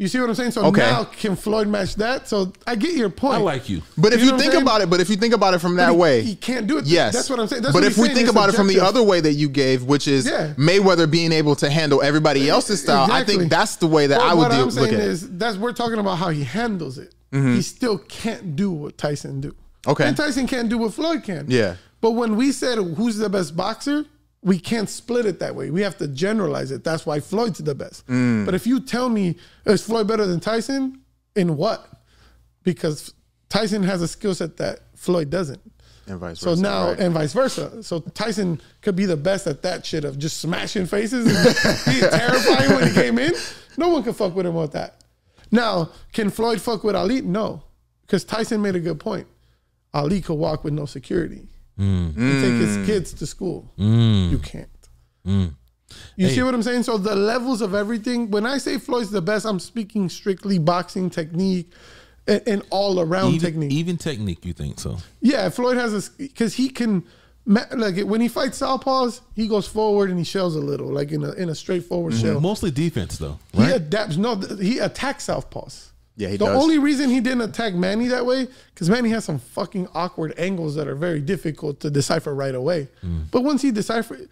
You see what I'm saying? So now can Floyd match that? So I get your point. I like you. But if you think about it, from that way. He can't do it. Yes. That's what I'm saying. But if we think about it from the other way that you gave, which is Mayweather being able to handle everybody else's style, I think that's the way that I would look at it. That's we're talking about how he handles it. He still can't do what Tyson do. Okay. And Tyson can't do what Floyd can. Yeah. But when we said who's the best boxer, we can't split it that way. We have to generalize it. That's why Floyd's the best. But if you tell me, is Floyd better than Tyson? In what? Because Tyson has a skill set that Floyd doesn't. And vice versa. So now, and vice versa. So Tyson could be the best at that shit of just smashing faces and being terrifying when he came in. No one could fuck with him with that. Now, can Floyd fuck with Ali? No. Because Tyson made a good point. Ali could walk with no security. And take his kids to school. You can't. You see what I'm saying? So the levels of everything. When I say Floyd's the best, I'm speaking strictly boxing technique and all around technique. Even technique, you think so? Yeah, Floyd has a because he can like when he fights southpaws, he goes forward and he shells a little, like in a straightforward shell. Mostly defense though. Right? He adapts. No, he attacks southpaws. Yeah, he does. The only reason he didn't attack Manny that way, because Manny has some fucking awkward angles that are very difficult to decipher right away. But once he deciphered,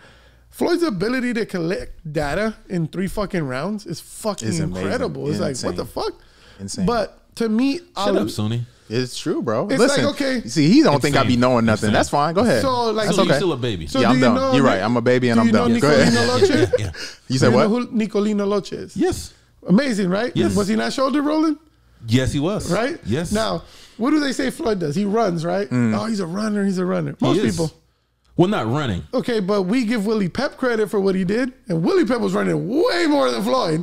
Floyd's ability to collect data in 3 fucking rounds is fucking incredible. It's like, insane. What the fuck? Insane. But to me, shut up, Sunni. It's true, bro. It's listen, like, okay. See, he don't think I be knowing nothing. That's fine. Go ahead. So, like, that's okay. You're still a baby. So yeah, I'm done. You're right. I'm a baby and I'm done. Go ahead. Yeah. You said what? Who Nicolino Loche is? Yes. Amazing, right? Yes. Was he not shoulder rolling? Yes, he was. Right? Yes. Now, what do they say Floyd does? He runs, right? Oh, he's a runner. He's a runner. Most people. Well, not running. Okay, but we give Willie Pep credit for what he did, and Willie Pep was running way more than Floyd.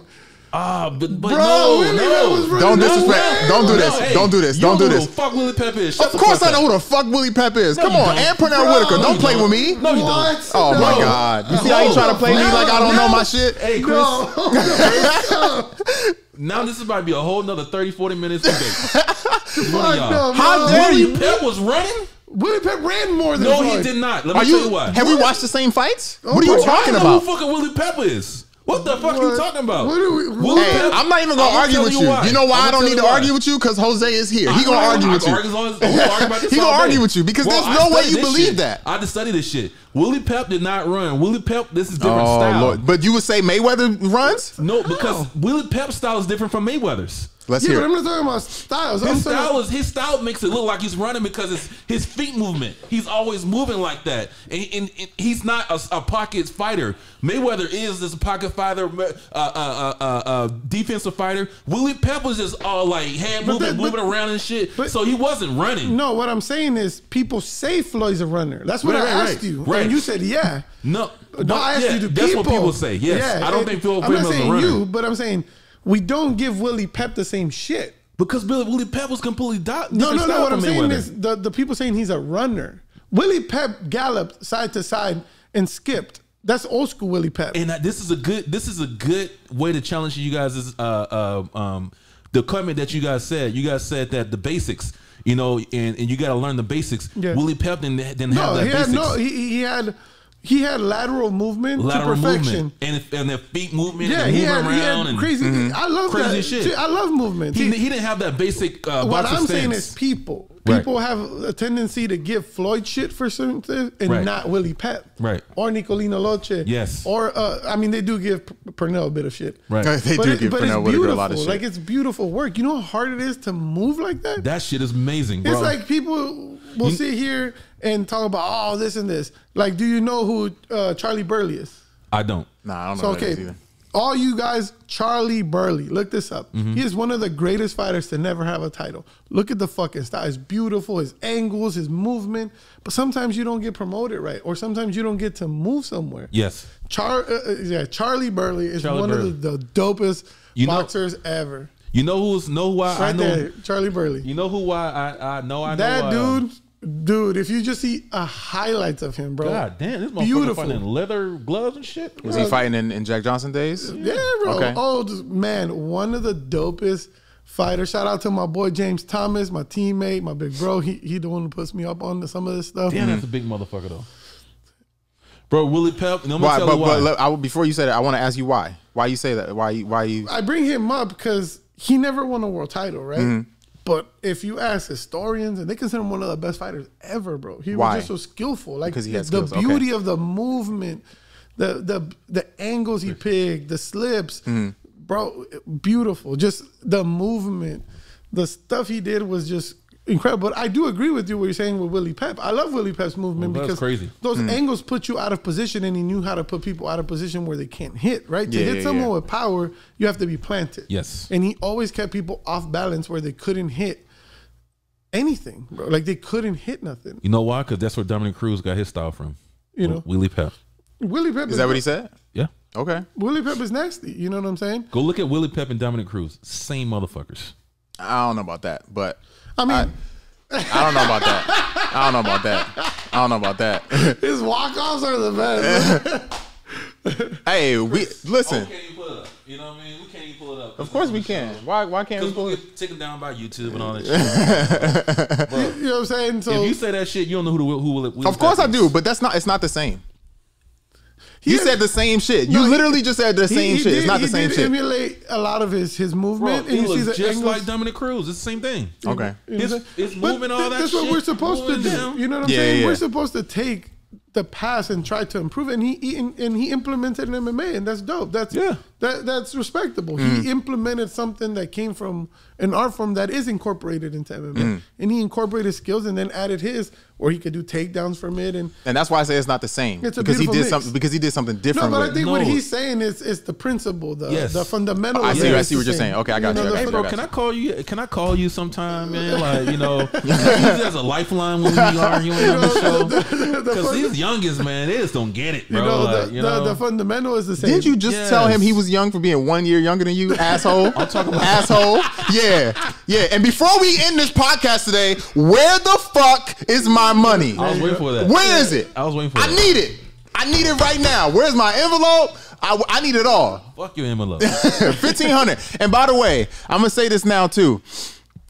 Ah, but bro, no. Don't disrespect. Don't do this. Hey, don't do this. Don't do this. Fuck Willie Pep is. Shut of course I know who the fuck Willie Pep is. No, come on, and Pernell Whitaker. Don't play with me. No, you don't. Oh my God. You see how you trying to play me like I don't know my shit? Hey, Chris. Now this is about to be a whole nother 30, 40 minutes today. How dare you? Pep was running? Willie Pep ran more than Floyd. No, he did not. Let me tell you why. Have we watched the same fights? What are you talking about? I know who fucking Willie Pep is. What the fuck are you talking about? Hey, I'm not even going to argue with you. You know why I don't need to argue with you? Because Jose is here. He's going to argue with you. He's going to argue with you because there's no way you believe that. I just studied this shit. Willie Pep did not run. Willie Pep, this is different style. Lord. But you would say Mayweather runs? No, because Willie Pep's style is different from Mayweather's. Let's hear it. But I'm not talking about styles. His style makes it look like he's running because it's his feet movement. He's always moving like that. And he's not a pocket fighter. Mayweather is this pocket fighter, defensive fighter. Willie Pep was just all like hand moving, moving around and shit. So he wasn't running. No, what I'm saying is people say Floyd's a runner. That's what I asked you. And you said, yeah. No. No, I asked you to people. That's what people say, yes. Yeah, I don't think Floyd was a runner. I'm not saying you, but I'm saying... We don't give Willie Pep the same shit. Because Willie Pep was completely no. What I'm saying is the people saying he's a runner. Willie Pep galloped side to side and skipped. That's old school Willie Pep. And this is a good way to challenge you guys is the comment that you guys said. You guys said that the basics, you know, and you got to learn the basics. Yeah. Willie Pep didn't have that basics. No, he had lateral movement to perfection. And the feet movement. Yeah, and he had crazy. I love crazy that. Shit. I love movement. He didn't have that basic what I'm saying is people. People have a tendency to give Floyd shit for certain things and not Willie Pep. Right. Or Nicolino Loche. Yes. Or, I mean, they do give Pernell a bit of shit. Right. They do give Pernell a lot of shit. Like, it's beautiful work. You know how hard it is to move like that? That shit is amazing, bro. It's like people will sit here and talk about all this and this. Like, do you know who Charlie Burley is? I don't. Nah, I don't know who that is either. All you guys, Charlie Burley, look this up. He is one of the greatest fighters to never have a title. Look at the fucking style. It's beautiful, his angles, his movement. But sometimes you don't get promoted right, or sometimes you don't get to move somewhere. Yes. Charlie Burley is one of the dopest boxers ever. You know who's Charlie Burley. You know who Dude, if you just see highlights of him, bro. God damn, this motherfucker fighting in leather gloves and shit. Was he fighting in Jack Johnson days? Yeah, bro. Okay. Oh, man, one of the dopest fighters. Shout out to my boy James Thomas, my teammate, my big bro. He the one who puts me up on some of this stuff. Damn, that's a big motherfucker, though. Bro, Willie Pep, but before you say that, I want to ask you why. Why you say that? Why you? I bring him up because he never won a world title, right? But if you ask historians, and they consider him one of the best fighters ever, bro. He was just so skillful. Like he had the beauty of the movement, the angles he picked, the slips, bro, beautiful. Just the movement, the stuff he did was just incredible. But I do agree with you what you're saying with Willie Pep. I love Willie Pep's movement because those angles put you out of position, and he knew how to put people out of position where they can't hit, right? Yeah, to hit someone with power, you have to be planted. Yes. And he always kept people off balance where they couldn't hit anything, bro. Like they couldn't hit nothing. You know why? Because that's where Dominic Cruz got his style from. You know, Willie Pep. Willie Pep. Is that what he said? Yeah. Okay. Willie Pep is nasty. You know what I'm saying? Go look at Willie Pep and Dominic Cruz. Same motherfuckers. I don't know about that, but I mean, I don't know about that. I don't know about that. I don't know about that. His walk-offs are the best. Hey, we listen. Can't even pull it up. You know what I mean? We can't even pull it up. Of course we can. Why can't we pull it up? Taken down by YouTube and all that shit. But, you know what I'm saying? So if you say that shit, you don't know who will. Of course I do, but that's not. It's not the same. You said the same shit. You literally just said the same shit. It's not the same shit. He emulate a lot of his movement. Bro, and he looks just like Dominic Cruz. It's the same thing. Okay. It's moving all that shit. That's what we're supposed to do. You know what I'm saying? We're supposed to take the past and try to improve it. And he implemented an MMA, and that's dope. That's respectable. He implemented something that came from an art form that is incorporated into MMA. And he incorporated skills and then added his, or he could do takedowns from it. And that's why I say it's not the same. It's a beautiful mix. Because he did something different. No, but I think what he's saying is the principle, the fundamental. I see what you're saying. Okay, I got you. Hey, bro, can I call you? Can I call you sometime, man? Like, you know, use it as a lifeline when we are on the show. Because these youngest, man, they just don't get it, bro. The fundamental is the same. Did you just tell him he was young for being 1 year younger than you, asshole? I'm talking about asshole. Yeah. And before we end this podcast today, where the fuck is my money? I was waiting for that. Where is it? I was waiting for it. I need it. I need it right now. Where's my envelope? I need it all. Fuck your envelope. 1500. And by the way, I'm gonna say this now too.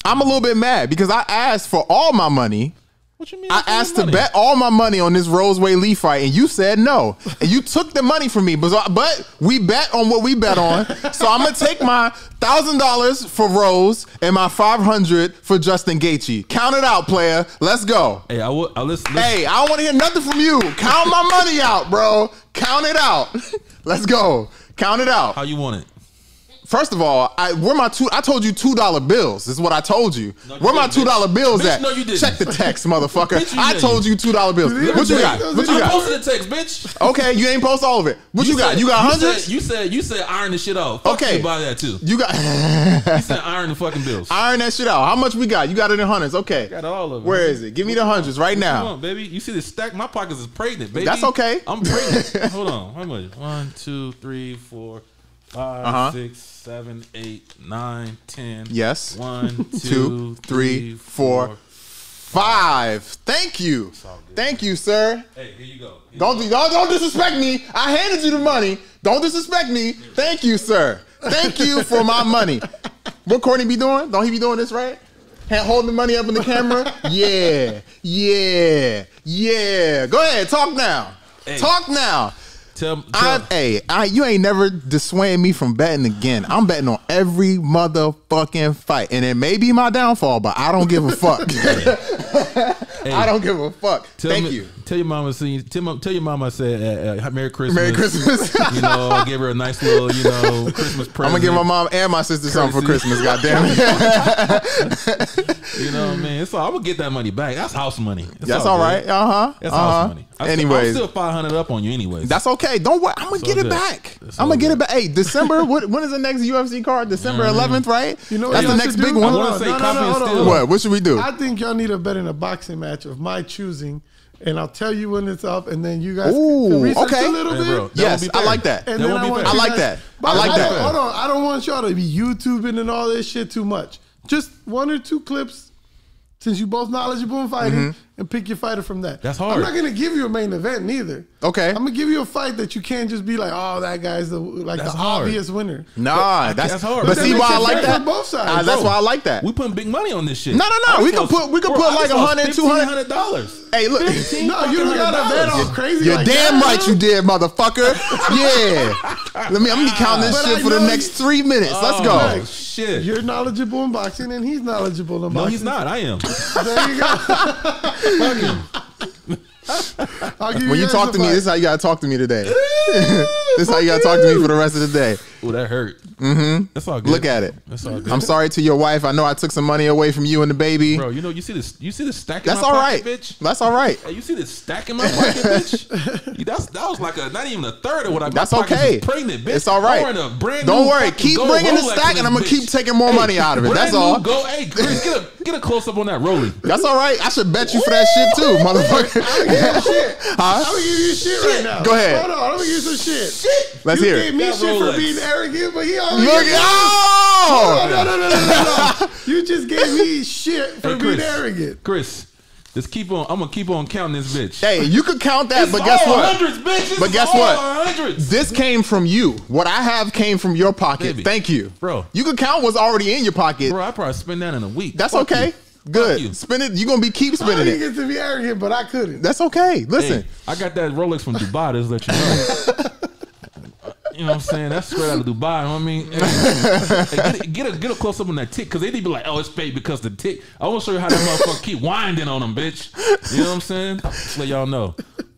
I'm a little bit mad because I asked for all my money. What you mean? I asked to bet all my money on this Rose Weili fight, and you said no, and you took the money from me. But we bet on what we bet on, so I'm gonna take my $1,000 for Rose and my $500 for Justin Gaethje. Count it out, player. Let's go. Hey, I don't want to hear nothing from you. Count my money out, bro. Count it out. Let's go. Count it out. How you want it? First of all, where my I told you $2 bills. This is what I told you. No, where my $2 bills bitch, at? No, you didn't. Check the text, motherfucker. Bitch, I told you $2 bills. What you got? What you got? I posted the text, bitch. Okay, you ain't post all of it. What you got? You got hundreds. You said iron the shit out. Fuck okay, buy that too. You got. You said iron the fucking bills. Iron that shit out. How much we got? You got it in hundreds. Okay, got all of it. Where is it? Give me the hundreds right now, come on, baby. You see the stack? My pockets is pregnant, baby. That's okay. I'm pregnant. Hold on. How much? 1, 2, 3, 4, 5, 6, 7, 8, 9, 10. Yes. 1, 2, 3, 4, 5. Thank you. Thank you, sir. Hey, here you go. Here don't disrespect me. I handed you the money. Don't disrespect me. Thank you, sir. Thank you for my money. What Courtney be doing? Don't he be doing this right? Holding the money up in the camera. Yeah. Yeah. Yeah. Go ahead. Talk now. Hey. Talk now. You ain't never dissuading me from betting again. I'm betting on every motherfucking fight. And it may be my downfall, but I don't give a fuck. Hey, I don't give a fuck. Thank you. Tell your mama, tell your mama I said Merry Christmas. Merry Christmas. You know, give her a nice little, you know, Christmas present. I'm going to give my mom and my sister something for Christmas, goddamn it. You know what I mean? So I'm going to get that money back. That's house money. That's all right. Uh-huh. That's house money. Anyways. I'm still 500 up on you anyways. That's okay. Don't worry. I'm going to get it back. I'm going to get it back. Hey, December, when is the next UFC card? December 11th, right? You know that's the next big one. What should we do? I think y'all need a bet in a boxing match of my choosing. And I'll tell you when it's up, and then you guys can research a little bit. Bro, yes, I like that. And then I like that. I like that. Hold on. I don't want y'all to be YouTubing and all this shit too much. Just 1 or 2 clips, since you both knowledgeable in fighting, and pick your fighter from that. That's hard. I'm not going to give you a main event, neither. Okay. I'm going to give you a fight that you can't just be like, oh, that guy's the obvious winner. Nah, that's hard. But see why I like that? Both sides. That's why I like that. We putting big money on this shit. No. We can put like $100, $200. Hey, look. No, you got a bet on crazy. You're like damn that, right you did, motherfucker. Yeah. I'm going to count this shit for the next 3 minutes. Let's go. Shit. You're knowledgeable in boxing, and he's knowledgeable in boxing. No, he's not. I am. There you go. When you talk to me, this is how you gotta talk to me today. This is how you gotta talk to me for the rest of the day. Oh, that hurt. That's all good. Look at it. That's all good. I'm sorry to your wife. I know I took some money away from you and the baby. Bro, you know you see this stack in my pocket, bitch. That's all right. Hey, you see this stack in my pocket, bitch. That was like not even a third of what I got. That's okay. Pregnant, bitch. It's all right. Don't worry. Keep bringing the stack, and I'm gonna keep taking more money out of it. That's all. Go, hey, Chris, get a close up on that rolling. That's all right. I should bet you for that shit too, motherfucker. I'm gonna give you shit right now. Go ahead. Hold on. I'm gonna give you some shit. Let's hear it. You gave me shit for being arrogant, but he already No. You just gave me shit for being arrogant. Chris, just keep on. I'm gonna keep on counting this bitch. Hey, you could count that, but guess what? But guess what? This came from you. What I have came from your pocket. Baby. Thank you, bro. You could count what's already in your pocket. Bro, I probably spend that in a week. That's fuck okay. You. Good. You. Spin it. You gonna be keep spinning it. I get to be arrogant, but I couldn't. That's okay. Listen, hey, I got that Rolex from Dubai. Just let you know. You know what I'm saying? That's straight out of Dubai. You know what I mean, hey, get a close up on that tick, because they need to be like, oh, it's fake because the tick. I want to show you how that motherfucker keep winding on them, bitch. You know what I'm saying? Just let y'all know.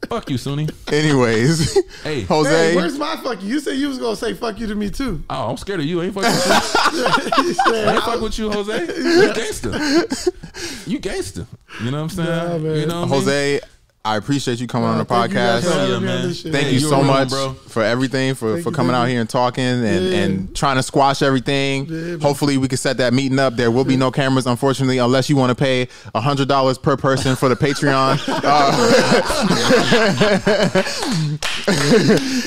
Fuck you, Sunni. Anyways, hey, Jose, hey, where's my fuck you? You said you was gonna say fuck you to me too. Oh, I'm scared of you. I ain't fucking with you. I ain't fucking with you, Jose. You gangster. You gangster. You know what I'm saying? Nah, you know what Jose, I mean? I appreciate you coming on the podcast. Thank you so much for everything, for coming out here and talking and trying to squash everything. Yeah, hopefully we can set that meeting up. There will be no cameras, unfortunately, unless you want to pay $100 per person for the Patreon.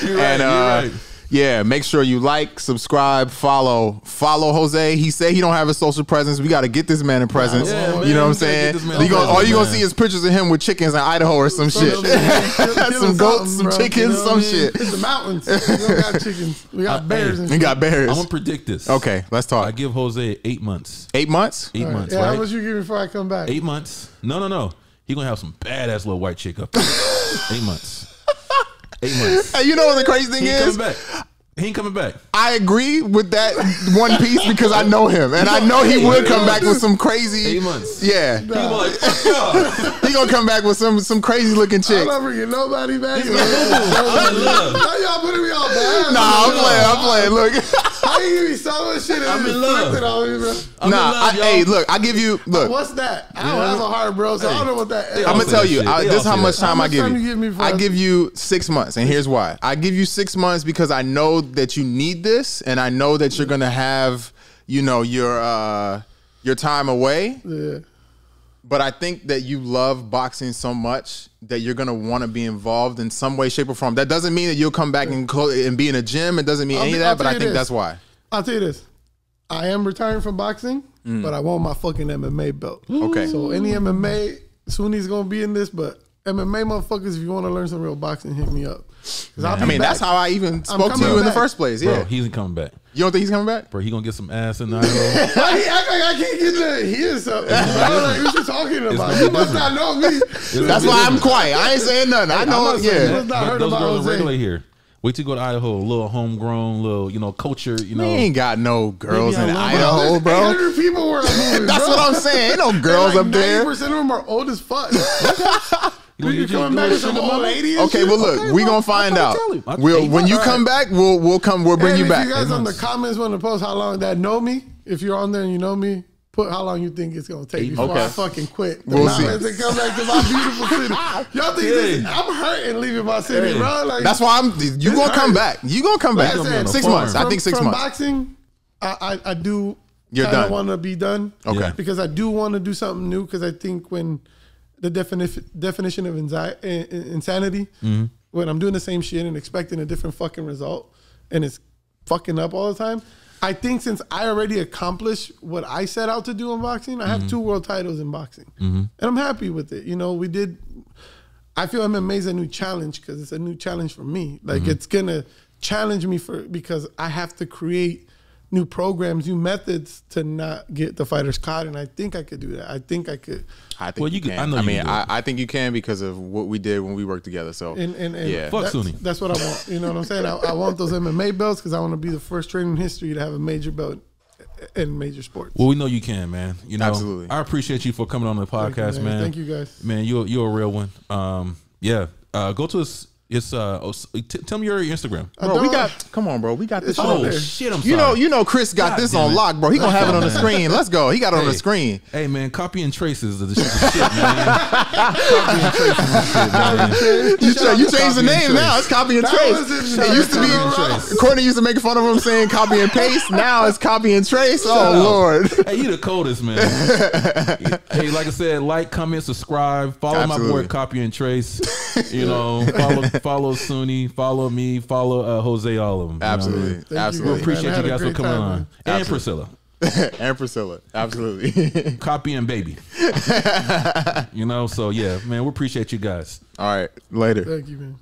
You're right. Yeah, make sure you like, subscribe, follow Jose. He said he don't have a social presence. We got to get this man a presence. Yeah, you know what I'm saying? All you going to see is pictures of him with chickens in Idaho or some shit. Some goats, some chickens, you know some shit. It's the mountains. We don't got chickens. We got bears. We got bears. I'm going to predict this. Okay, let's talk. I give Jose 8 months. 8 months? Eight months, yeah, right? How much you give before I come back? 8 months. No. He going to have some badass little white chick up there. 8 months. 8 months. Hey, you know what the crazy thing is? He ain't coming back. I agree with that one piece because I know him. And I know he would come back with some crazy. 8 months. Yeah. Nah. He gonna come back with some crazy looking chick. I'm not bringing nobody back. Now y'all putting me on bad. Nah, I'm playing. Look. you be so much shit. I'm in love. Hey, look, I give you. Look, what's that? I don't have a heart, bro. So I don't know what that is. I'm gonna tell you. This is how much time I give you. I give you 6 months, and here's why. I give you 6 months because I know that you need this, and I know that you're gonna have, you know, your time away. Yeah. But I think that you love boxing so much that you're going to want to be involved in some way, shape, or form. That doesn't mean that you'll come back and be in a gym. It doesn't mean any of that, but I think that's why. I'll tell you this. I am retiring from boxing, but I want my fucking MMA belt. Okay. So any MMA, Sunni's going to be in this, but MMA motherfuckers, if you want to learn some real boxing, hit me up. I mean, that's how I even spoke to you in the first place. Yeah, bro, he's coming back. You don't think he's coming back? Bro, he gonna get some ass in there. Why he act like I can't get to hear something? I don't know what you're talking about. He must not know me. That's why I'm quiet. I ain't saying nothing. I know. Yeah, must not heard about Jose. Those girls are regular here. Wait till you go to Idaho. A little homegrown, little, you know, culture, you know. We ain't got no girls in Idaho, bro. 800 people were moving, that's what I'm saying. Ain't no girls up there. 90% of them are old as fuck. You coming back to the old lady? Okay, well, look, okay, we gonna find out. When you come back, we'll come. We'll bring you back. You guys on the comments want to post how long that know me? If you're on there and you know me, put how long you think it's gonna take before I fucking quit. We'll see. To come back to my beautiful city. Y'all think this? I'm hurting leaving my city, bro. Like, that's why I'm. You gonna come back? You gonna come back? 6 months. I think 6 months. From boxing, I do. You're done. I don't want to be done. Okay. Because I do want to do something new. Because I think when. The definition of insanity, when I'm doing the same shit and expecting a different fucking result and it's fucking up all the time. I think since I already accomplished what I set out to do in boxing, I have 2 world titles in boxing. And I'm happy with it. You know, we did, I feel MMA is a new challenge because it's a new challenge for me. Like it's going to challenge me because I have to create new programs, new methods to not get the fighters caught, and I think I could do that. I think I could. I think well, you can. I think you can because of what we did when we worked together. So and yeah, fuck Sunni. That's what I want. You know what I'm saying? I want those MMA belts because I want to be the first trainer in history to have a major belt in major sports. Well, we know you can, man. You know, absolutely. I appreciate you for coming on the podcast, man. Thank you guys, man. You're a real one. Yeah. Go to us. It's tell me your Instagram. Bro, we got come on, bro. We got this. Oh shit, I'm sorry. You know Chris got this on lock, bro. He gonna have it on the screen. Let's go. He got it on the screen. Hey man, copy and traces of the shit, man. Copy and traces of shit, man. You changed the name now. It's copy and trace. It used to be Courtney used to make fun of him saying copy and paste. Now it's copy and trace. Oh Lord. Hey, you the coldest, man. Hey, like I said, like, comment, subscribe, follow my boy Copy and Trace. You know, follow Sunni, follow me, follow Jose, all of them. Absolutely. You know? Absolutely. We appreciate you guys for coming on. And Priscilla. And Priscilla. Absolutely. Copy and baby. You know, so yeah, man, we appreciate you guys. All right. Later. Thank you, man.